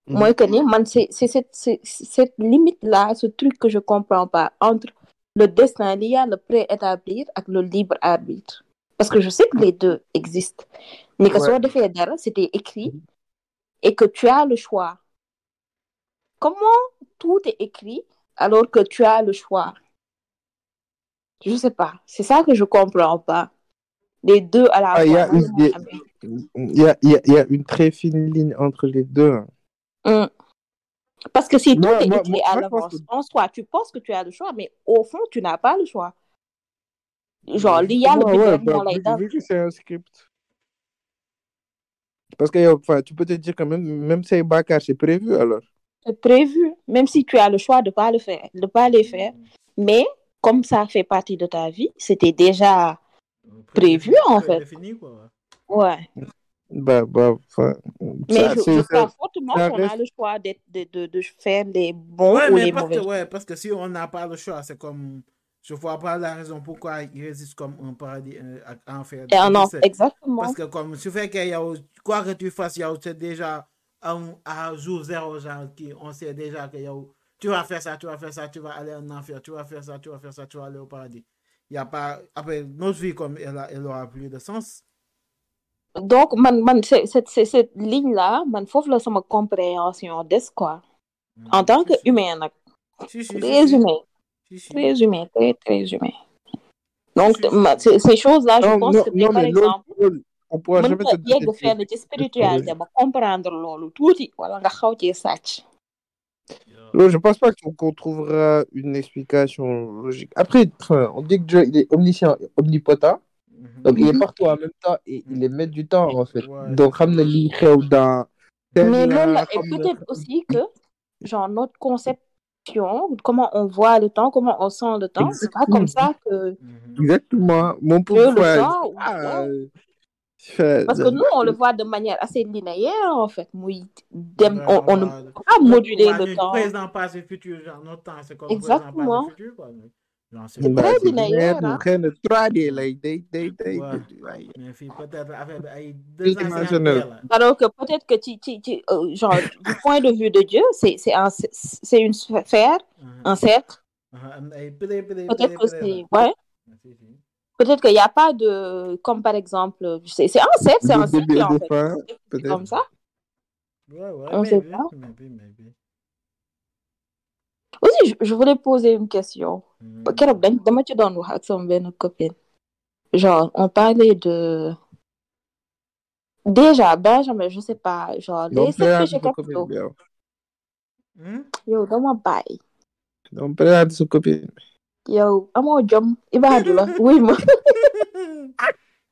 Moi que ni man c'est cette limite là, ce truc que je comprends pas entre le destin lié le préétablir avec le libre arbitre, parce que je sais que les deux existent. Mais que soit de faire dara, c'était écrit et que tu as le choix. Comment tout est écrit alors que tu as le choix? Je sais pas. C'est ça que je comprends pas. Les deux à la fois. Il y a une très fine ligne entre les deux. Mmh. Parce que si tout est écrit à l'avance en soi, tu penses que tu as le choix, mais au fond, tu n'as pas le choix. Genre, l'IA, vu que c'est un script. Parce que enfin, tu peux te dire quand même si c'est bacard, c'est prévu alors. C'est prévu, même si tu as le choix de ne pas le faire, de pas les faire. Mais comme ça fait partie de ta vie, c'était déjà prévu en fait. Défini, quoi. Ouais. Mais ça, je crois fortement qu'on a le choix de faire les bons ou les mauvais. Parce que si on n'a pas le choix, c'est comme... Je ne vois pas la raison pourquoi il résiste comme un paradis, un enfer. Exactement. Parce que comme tu fais qu'il y a... Quoi que tu fasses, il y a déjà... à jour zéro, genre, on sait déjà que tu vas faire ça, tu vas faire ça, tu vas aller en enfer, tu vas faire ça, tu vas faire ça, tu vas aller au paradis. Il y a pas... Après, notre vie, comme elle aura plus de sens. Donc, man, c'est cette ligne-là, il faut que ça ma compréhension de ce quoi. En tant qu'humain. Très humain. Très humain. Donc, ces choses-là, je pense que, par exemple... On pourra jamais te dire de faire le spirituel, de comprendre l'eau, tout dit, voilà, la chaud est sage. Je pense pas qu'on trouvera une explication logique. Après, on dit que Dieu il est omniscient, omnipotent, donc il est partout en même temps et il est maître du temps en fait. Ouais. Donc ramener l'idée ou dans. Mais là, et peut-être aussi que genre notre conception, comment on voit le temps, comment on sent le temps, c'est pas comme ça que. Exactement. Mon point. Parce que nous, on le voit de manière assez linéaire, en fait. On ne peut pas moduler le temps. Le présent passe le futur, genre notre temps, c'est comme le présent passe le futur. C'est très linéaire. Nous sommes trois D, peut-être avec deux ans. Alors que peut-être que genre, du point de vue de Dieu, c'est une sphère, un cercle. Peut-être que c'est... Ouais. Peut-être qu'il n'y a pas de... Comme par exemple... C'est un cercle, c'est un cercle, en fait. Pas, c'est comme ça. Ouais, on ne sait pas. Aussi, je voulais poser une question. Keroog, dama ci doon wax ak sama benn copine. Genre, on parlait de... Déjà, Benjamin, je ne sais pas. Genre, les sept péchés capitaux. Yo, dama bàyyi. On parlait de sa copine. Yow amoo jom ibaadu la wuy ma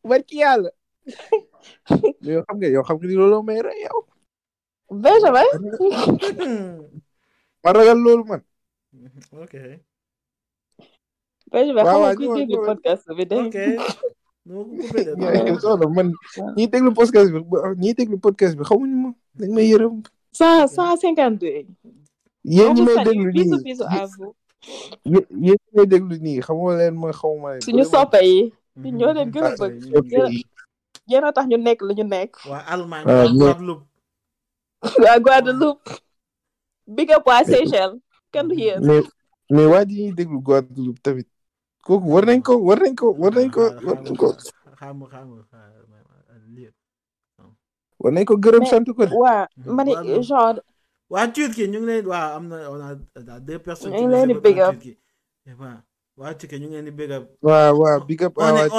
barki yàlla yow xam nga ni loolu may rey yow Benjamin ma ragal loolu man ok Benjamin xamoo ku déglu podcast bi de man ñiy déglu podcast bi xamuñu ma dañ may yërëm 152 yéen ñi may déglu lii yéen ñooy déglu nii xamoo leen ma xaw ma leen suñu soppe yi ñoo leen gën a bëgg yéen a tax ñu nekk la ñu nekk waa Allemagne waa Guadeloupe big up waa Seychelles kenn du yéen mais waa ji ñuy déglu Guadeloupe tamit kooku war nañ ko war nañ ko gërëm sant ko waa ma ne genre waa Turquie ñu ngi leen waa am na on a deux personnes ñu ngi leen di big up waa Turquie ñu ngi leen di big up waa big up on est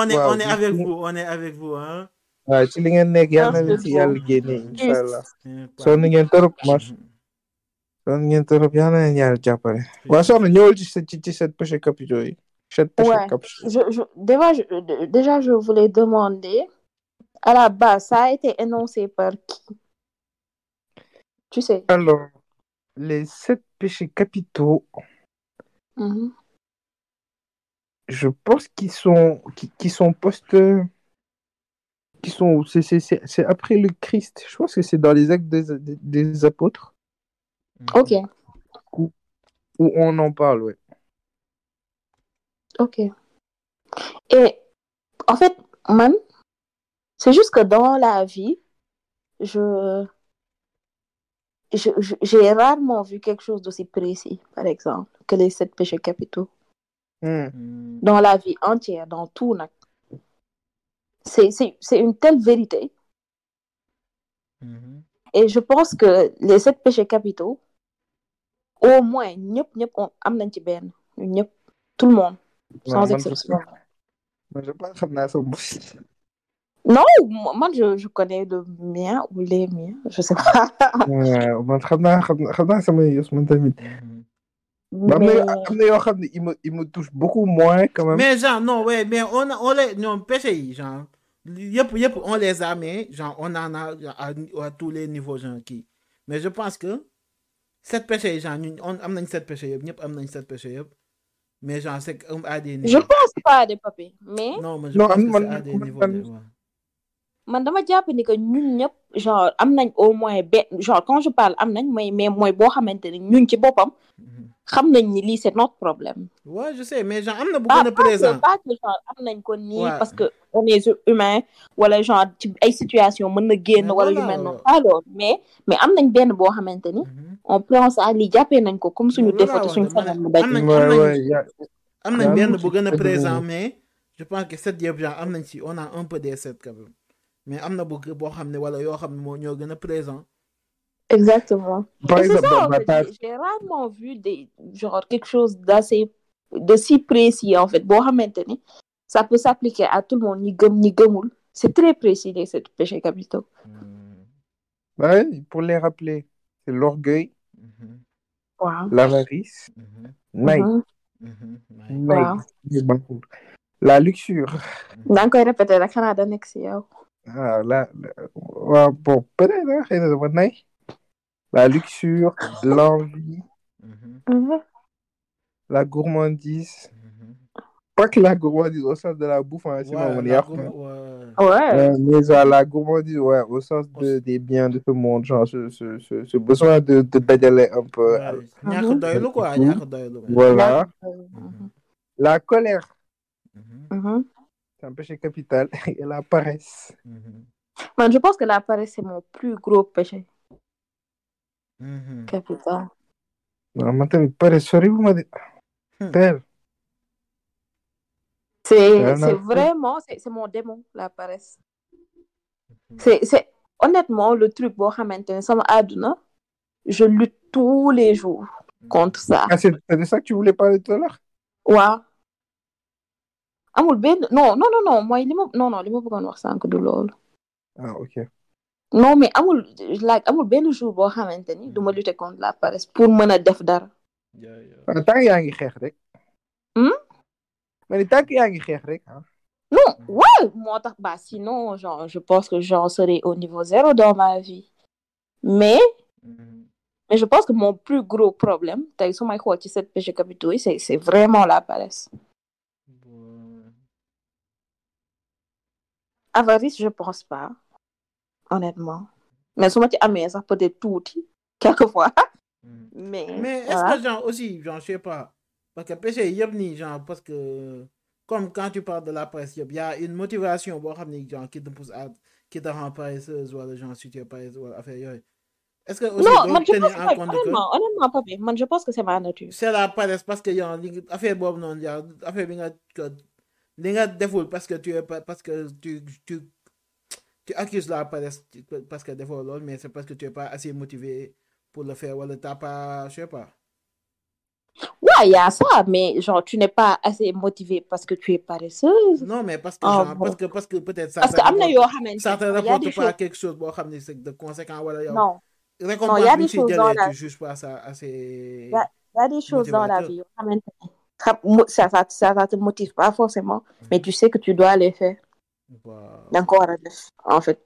avec vous hein waaw ci li ngeen nekk yàlla na ci yàlla génne inshallah sonn ngeen torop yàlla na ñaar jàppale waa soxna ñëwal ci sept péchés capitaux yi déjà je voulais demander à la base, ça a été énoncé par qui? Tu sais. Alors, les 7 péchés capitaux, je pense qu'ils sont c'est après le Christ. Je pense que c'est dans les actes des apôtres. Ok. Où on en parle, ouais. Ok. Et en fait, même, c'est juste que dans la vie, j'ai rarement vu quelque chose d'aussi précis, par exemple, que les 7 péchés capitaux. Mmh. Dans la vie entière, dans tout. C'est une telle vérité. Mmh. Et je pense que les 7 péchés capitaux, au moins, tout le monde, sans exception. Je pense que ça non, moi je connais le mien ou les miens, je sais pas. Ouais, mais il me touche beaucoup moins quand même. Mais genre non, ouais, mais on les non PCI genre, on les a mais genre on en a à tous les niveaux genre qui. Mais je pense que cette PCI genre on amène cette PCI, mais genre c'est à des niveaux. Je pense pas à des papiers, mais non, mais je pense que c'est à des niveaux. Man dama japp ni que ñun ñëpp genre am nañ au moins genre quand je parle am nañ mais mooy boo xamante ni ñun ci boppam xam nañ ni lii c'est notre problème. Ouais, je sais mais genre am na bu gën a présent. Pas que genre am nañ ko nii parce que on est humain wala genre ci ay situation mën na génn wala yu mel noonu alors mais am nañ benn boo xamante ni on prend ça li jàppee nañ ko comme suñu défaut suñu façon mu bañ. Am nañ benn bu gën a présent mais je pense que cette yëpp genre am nañ ci on a un peu des sept quand même. Mais am na beaucoup boo xam ne wala yoo xam ne moo ñoo gën a présent. Exactement. Par exemple, j'ai rarement vu des genre quelque chose d'assez de si précis en fait boo xamante ni ça peut s'appliquer à tout le monde ñi gëm ñi gëmul c'est très précis les 7 péchés capitaux. Ouais, pour les rappeler c'est l'orgueil, l'avarice, la luxure. Danga koy répéter rek xanaa da nekk si yow. Ah, bon, peut-être, la luxure, l'envie, la gourmandise. Pas que la gourmandise au sens de la bouffe, hein, sinon on est après. Mais la gourmandise, ouais, au sens des biens de ce monde, genre ce besoin de bédaler un peu. Voilà. La colère. C'est un péché capital et la paresse. Man, je pense que la paresse c'est mon plus gros péché capital. Non, maintenant paresse, vous m'avez peur. C'est vraiment c'est mon démon la paresse. C'est honnêtement le truc bon maintenant ça m'aduna. Je lutte tous les jours contre ça. Ah, c'est de ça que tu voulais parler tout à l'heure. Ouais. Amul ben non moi li ma bëggoon wax sànq du loolu. Ah ok. Non mais amul benn jour boo xamante ni du ma lutter contre la paresse pour mën a def dara. Tant que yaa ngi xeex rek. Mais tant que yaa ngi xeex rek. Non ouais moo tax ba sinon genre je pense que j'en serais au niveau 0 dans ma vie. Mais je pense que mon plus gros problème tey su may xool ci 7 péchés capitaux yi c'est vraiment la paresse. Avarice, je pense pas, honnêtement. Mais souvent, tu amènes ça peut être tout, quelquefois. Mais est-ce que, genre, aussi, genre, je sais pas, parce que péché, il y a ni, genre, parce que, comme quand tu parles de la presse, il y a une motivation, genre, qui te pousse à, qui te rend paresseuse, ou alors, genre, si tu es paresseuse, ou alors, affaire, est-ce que, aussi, non, donc, honnêtement, papi, moi, je pense que c'est ma nature. C'est la paresse, parce que, genre, affaire, bon, non, genre, affaire, bien, les gars défoulent parce que tu accuses la paresse parce que défoulent mais c'est parce que tu es pas assez motivé pour le faire ou le t'as pas je sais pas. Ouais, il y a ça mais genre tu n'es pas assez motivé parce que tu es paresseuse. Non mais parce que genre, parce que peut-être ça parce que ça te rapporte pas quelque chose bon xamné c'est de conséquent wala yow. Non. Non, il y a des choses dans la vie. Il y a des choses dans la vie xamné ça te motive pas forcément mais tu sais que tu dois les faire. D'accord, en fait.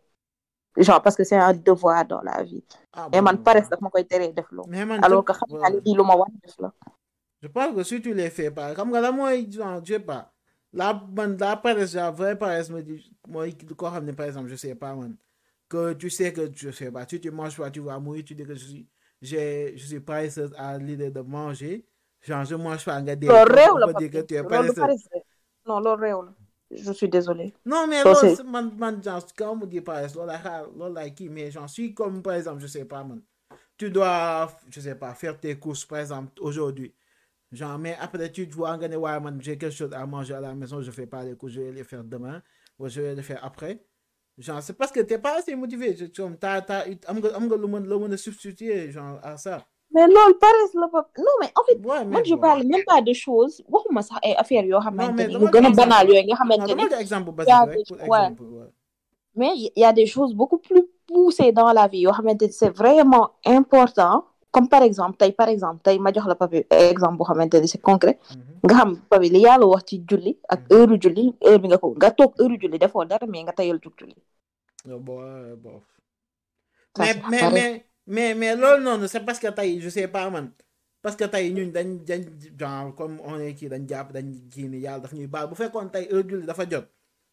Genre, parce que c'est un devoir dans la vie. Et man paraît que mon intérêt de flow. Alors que je pense que si tu les fais pas, comme là moi je sais pas. La bande apparaît la vraie paresse me dit moi quoi par exemple, je sais pas man. Que tu sais que je sais pas, si tu manges pas, tu vas mourir, tu dis que je suis paresseuse à l'idée de manger. Genre je mange pas, regarde. On peut dire que tu es paresseuse. Non, l'oreille. Je suis désolée. Non, mais so, quand on me dit paresse, mais j'en suis comme, par exemple, je sais pas, man. Tu dois, je sais pas, faire tes courses, par exemple, aujourd'hui. Genre, mais après, tu dois gagner, ouais, man, j'ai quelque chose à manger à la maison, je fais pas les courses, je vais les faire demain, ou je vais les faire après. Genre, c'est parce que t'es pas assez motivé. Comme, le monde substitué, genre, à ça. Mais non, le paresse, le papa. Non, mais en fait, ouais, moi, je parle même pas de choses. Bon, moi, ça est affaire, yo, hamanteni. Vous connaissez banal, yo, hamanteni. Non, par exemple, mais il y a des choses beaucoup plus poussées dans la vie, yo, hamanteni. C'est vraiment important. Comme par exemple, t'as ma jox la papa exemple, bo hamanteni, c'est concret. Nga xam papa li Yalla wax ci julli ak heure julli, heure bi nga ko nga tok heure julli defo dara mais nga tayal juk julli. Bon. Mais lol non, c'est parce que tay, je sais pas man. Parce que tay ñun dañ genre comme on est qui dañ japp dañ gini Yalla daf ñuy baal bu fekkon tay heure julli dafa jot.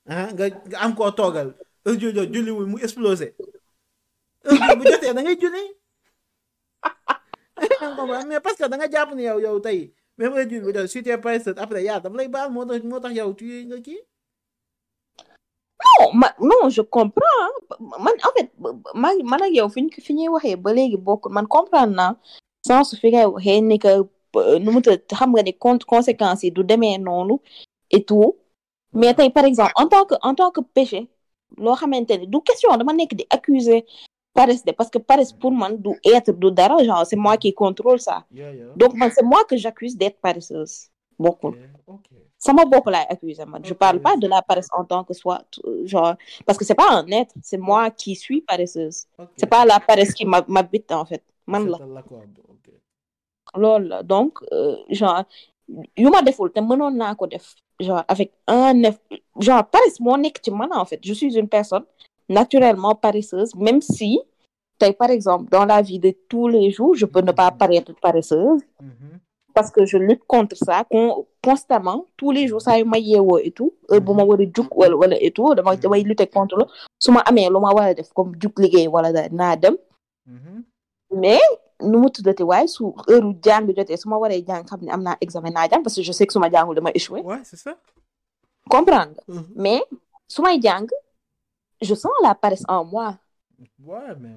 Nga am ko togal. Heure julli wu mu exploser. Heure bu jotté da ngay julli. Mais parce que da nga japp ni yow tay même heure julli bu jot si tu es pressé après Yalla daf lay baal motax yow tu nga ki. Non, je comprends. En fait, je comprends. Sans se faire, nous avons des conséquences et tout. Mais par exemple, en tant que péché, nous question de accuser paresse parce que paresse pour moi doit être d'argent. C'est moi qui contrôle ça. Donc c'est moi que j'accuse d'être paresseuse. Beaucoup. Okay. Ça m'a beaucoup accusé. Je parle pas de la paresse en tant que soit genre parce que c'est pas un être, c'est moi qui suis paresseuse. Okay. C'est pas la paresse qui m'habite en fait. Man là. Okay. Lol, donc genre you ma default, mënon na ko def genre avec un genre paresse mon nek ci man en fait. Je suis une personne naturellement paresseuse même si par exemple dans la vie de tous les jours, je peux ne pas paraître paresseuse. Mm-hmm. Parce que je lutte contre ça constamment, tous les jours, ça y est, et tout. Bon, moi, le juk, voilà, et tout. Demain, lutter contre le. Souvent, amen, l'homme voilà, comme juk légué, voilà, nadem. Mais nous, nous, de tes ouais, sous heure diang, de tes, souvent, voilà, diang, comme amna examen nadem, parce que je sais que souvent diang, demain échoué. Ouais, c'est ça. Comprendre. Mais souvent diang, je sens la paresse en moi. Ouais, mais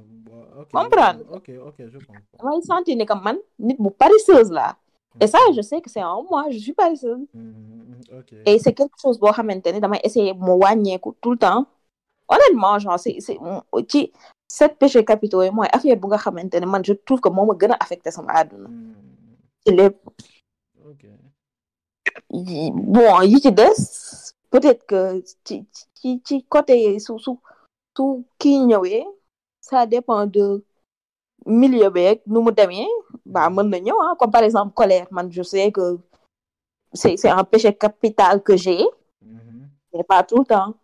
ok. Comprendre. Ok, je comprends. Moi, je sens une comme man, nit bu paresseuse là. Et ça, je sais que c'est en moi, je suis pas seule. Okay. Et c'est quelque chose que je vais maintenant essayer de m'éloigner tout le temps. Honnêtement, genre, c'est cette péché capitaux et moi, je trouve que moi, je vais affecter ça. Bon, peut-être que tu côté sous qui ça dépend de milieu avec nous modamiens bah mon mignon hein comme par exemple colère man je sais que c'est un péché capital que j'ai mais pas tout le temps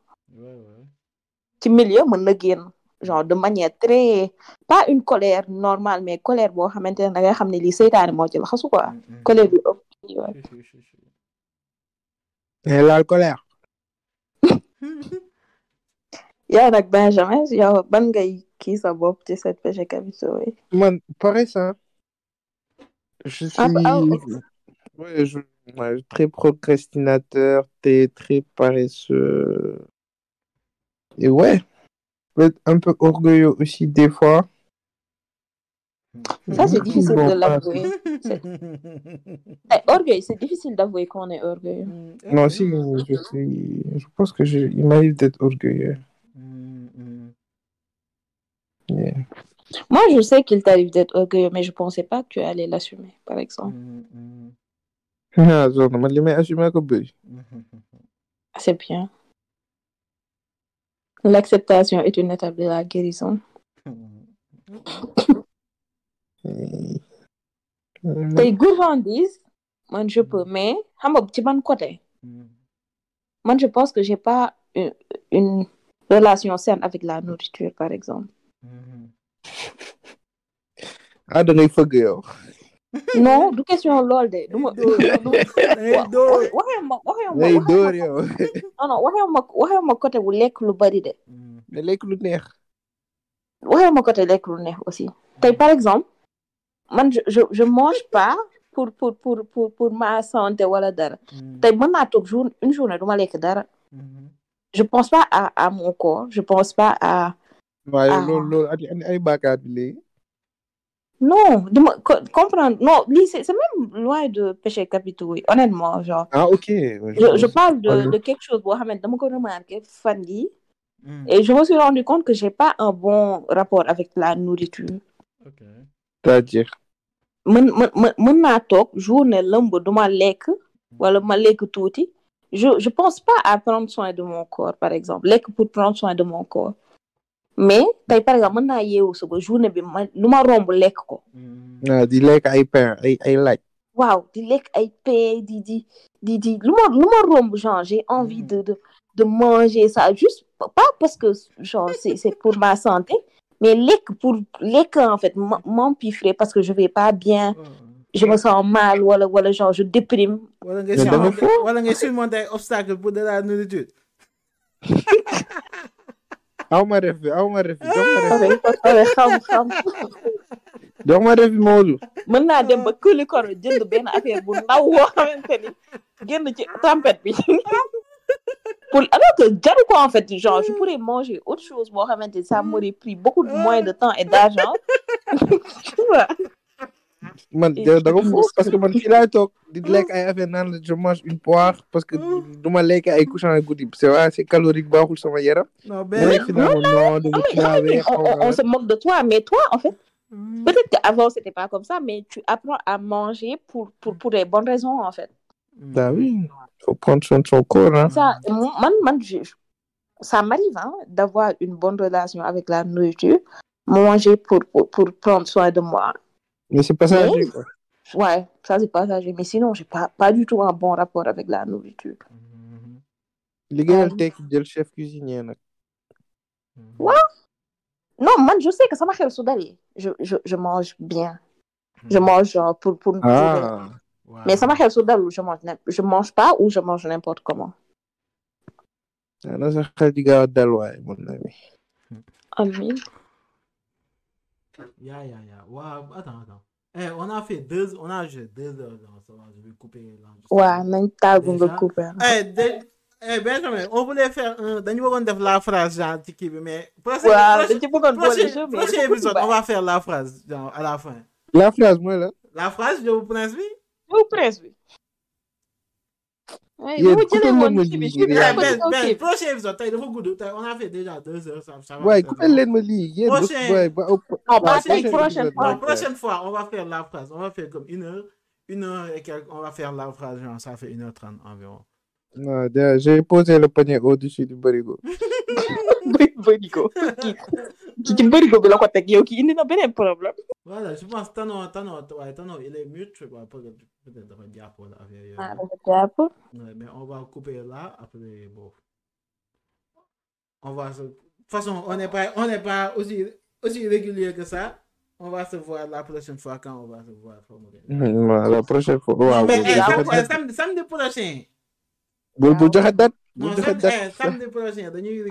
petit milieu mon négien genre de manière très pas une colère normale mais colère bon maintenant on a ramené les sédans moi je le ressens quoi colère et la colère y'a un Benjamin y'a un bon gars qui ça va opter cette pêche à Cabiso oui man pareil ça je suis ouais, très procrastinateur très paresseux et ouais je peux être un peu orgueilleux aussi des fois ça c'est difficile de l'avouer orgueil c'est difficile d'avouer qu'on est orgueilleux non si je pense que il m'arrive d'être orgueilleux. Yeah. Moi, je sais qu'il t'arrive d'être orgueilleux, mais je pensais pas que tu allais l'assumer, par exemple. C'est bien. L'acceptation est une étape de la guérison. Tes gourmandises, moi je peux, mais je ne peux pas. Moi, je pense que j'ai pas une relation saine avec la nourriture, par exemple. Ah, da ngay fëgg yow. Non, du question lool de. Du ma waxee ma côté bu lekk lu bari de. Mais lekk lu neex. Waxee ma côté lekk lu neex aussi. Tey par exemple, man je mange pas pour ma santé wala dara. Tey mën naa toog une journée du ma lekk dara. Je pense pas à mon corps, je pense pas à. Waaye loolu ay bàkkaar bi. Non, comprendre. Non, c'est même loin de péché capitaux, honnêtement. Genre. Ah, ok. Je parle de quelque chose, Mohamed, de mon remarqué, Fanny. Et je me suis rendu compte que je n'ai pas un bon rapport avec la nourriture. Ok. C'est-à-dire? Je ne pense pas à prendre soin de mon corps, par exemple. Lek pour prendre soin de mon corps. Mais tey par exemple mën naa yeewu suba journée bi ma lu ma romb lekk ko. Di lekk ay pain ay laaj. Waaw di lekk ay pain di lu ma romb genre j'ai envie de manger ça juste pas parce que genre c'est pour ma santé mais lekk en fait m'empiffrer parce que je vais pas bien. Je me sens mal wala genre je déprime. Wala ngay surmonter ay obstacle pour de la nourriture. Aw ma ref bi xam doo ma ref bi Maodo mën naa dem ba këli koro jënd benn affaire bu ndaw woo xamante ni génn ci tempête bi pour alors que jaru ko en fait genre je pourrais manger autre chose boo xamante ça m'aurait pris beaucoup moins de temps et d'argent tu vois man da ko fuus parce que man fii laay toog di lekk ay affaire naan la je mange une poire parce que du ma lekk ay couchant ay guddi c'est vrai c'est calorique baaxul sama yaram. Non on se moque de toi mais toi en fait peut-être qu'avant c'était pas comme ça mais tu apprends à manger pour des bonnes raisons en fait. Bah oui, faut prendre soin de son corps hein. Ça man ça m'arrive hein, d'avoir une bonne relation avec la nourriture, manger pour prendre soin de moi. Mais c'est passager, quoi. Ouais, ça c'est passager. Mais sinon, j'ai pas du tout un bon rapport avec la nourriture. Les gars, le chef cuisinier. Ouais. Non, man, je sais que ça m'a fait le soudalier. Je mange bien. Je mange genre pour wow. Mais ça m'a fait le soudalier. Je mange pas ou je mange n'importe comment. Alors, ça fait du gars d'Aloy, mon ami. Ami. Yeah. Wow, attends. On a fait deux heures. Non, ça va, je vais couper là. Ouais, même tard, on va couper. Benjamin, on voulait faire un. D'ailleurs, on faire la phrase, genre, mais. Prochain épisode, on va faire la phrase, genre, à la fin. La phrase, moi, là. La phrase, je vous prince, oui. Oui, prochain épisode, t'as eu beaucoup de temps. On a fait déjà deux heures. Ça va. Ouais, coupez-les me lire. Prochaine fois, on va faire la phrase. On va faire comme une heure et quelques. On va faire la phrase. Genre, ça fait 1h30 environ. Non, j'ai posé le panier au-dessus du barigo. Barigo. Qui barigo de la côté qui n'a pas de problème. Voilà, je pense que Tanon, il est mute. Peut-être un diapo là. Ah, diapo. Mais on va couper là, après, bon. On va se... De toute façon, on n'est pas aussi régulier que ça. On va se voir la prochaine fois quand on va se voir. La prochaine fois. Wow. Mais samedi prochain. Vous avez date? Samedi prochain, dañuy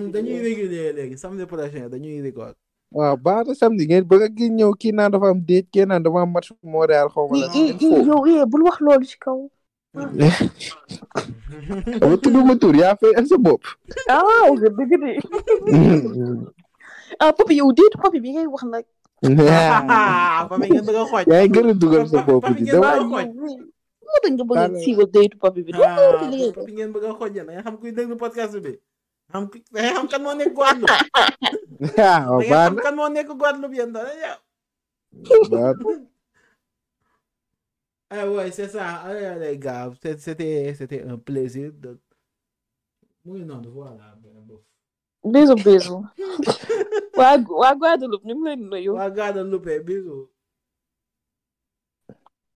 régulier léegi. Samedi prochain, dañuy record. Waaw ba ta samedi ngeen bëgg gi ñëw kii naan dafa am déet kii naan dafa am match Montréal xaw ma la yow bul wax loolu ci kaw dama tudd ma tur yaa fay ak sa bopp nga dëgg de papi yow déet papi bi ngay wax nag papi ngeen bëgg a xooj yaa ngi gën a dugal sa bopp bi moo tax nga bëgg a siiwal déetu papi bi papi ngeen bëgg a xooj na nga xam kuy déglu podcast bi xam kan moo nekk Guadeloupe. Waaw baax na kan moo nekk Guadeloupe yéen daal yow. Ah ouais, c'est ça. Allez, les gars, c'était un plaisir de. Oui, non, de voir là. Bisous. Waa Guadeloupe, ñu ngi lay nuyu. Waa Guadeloupe, bisous.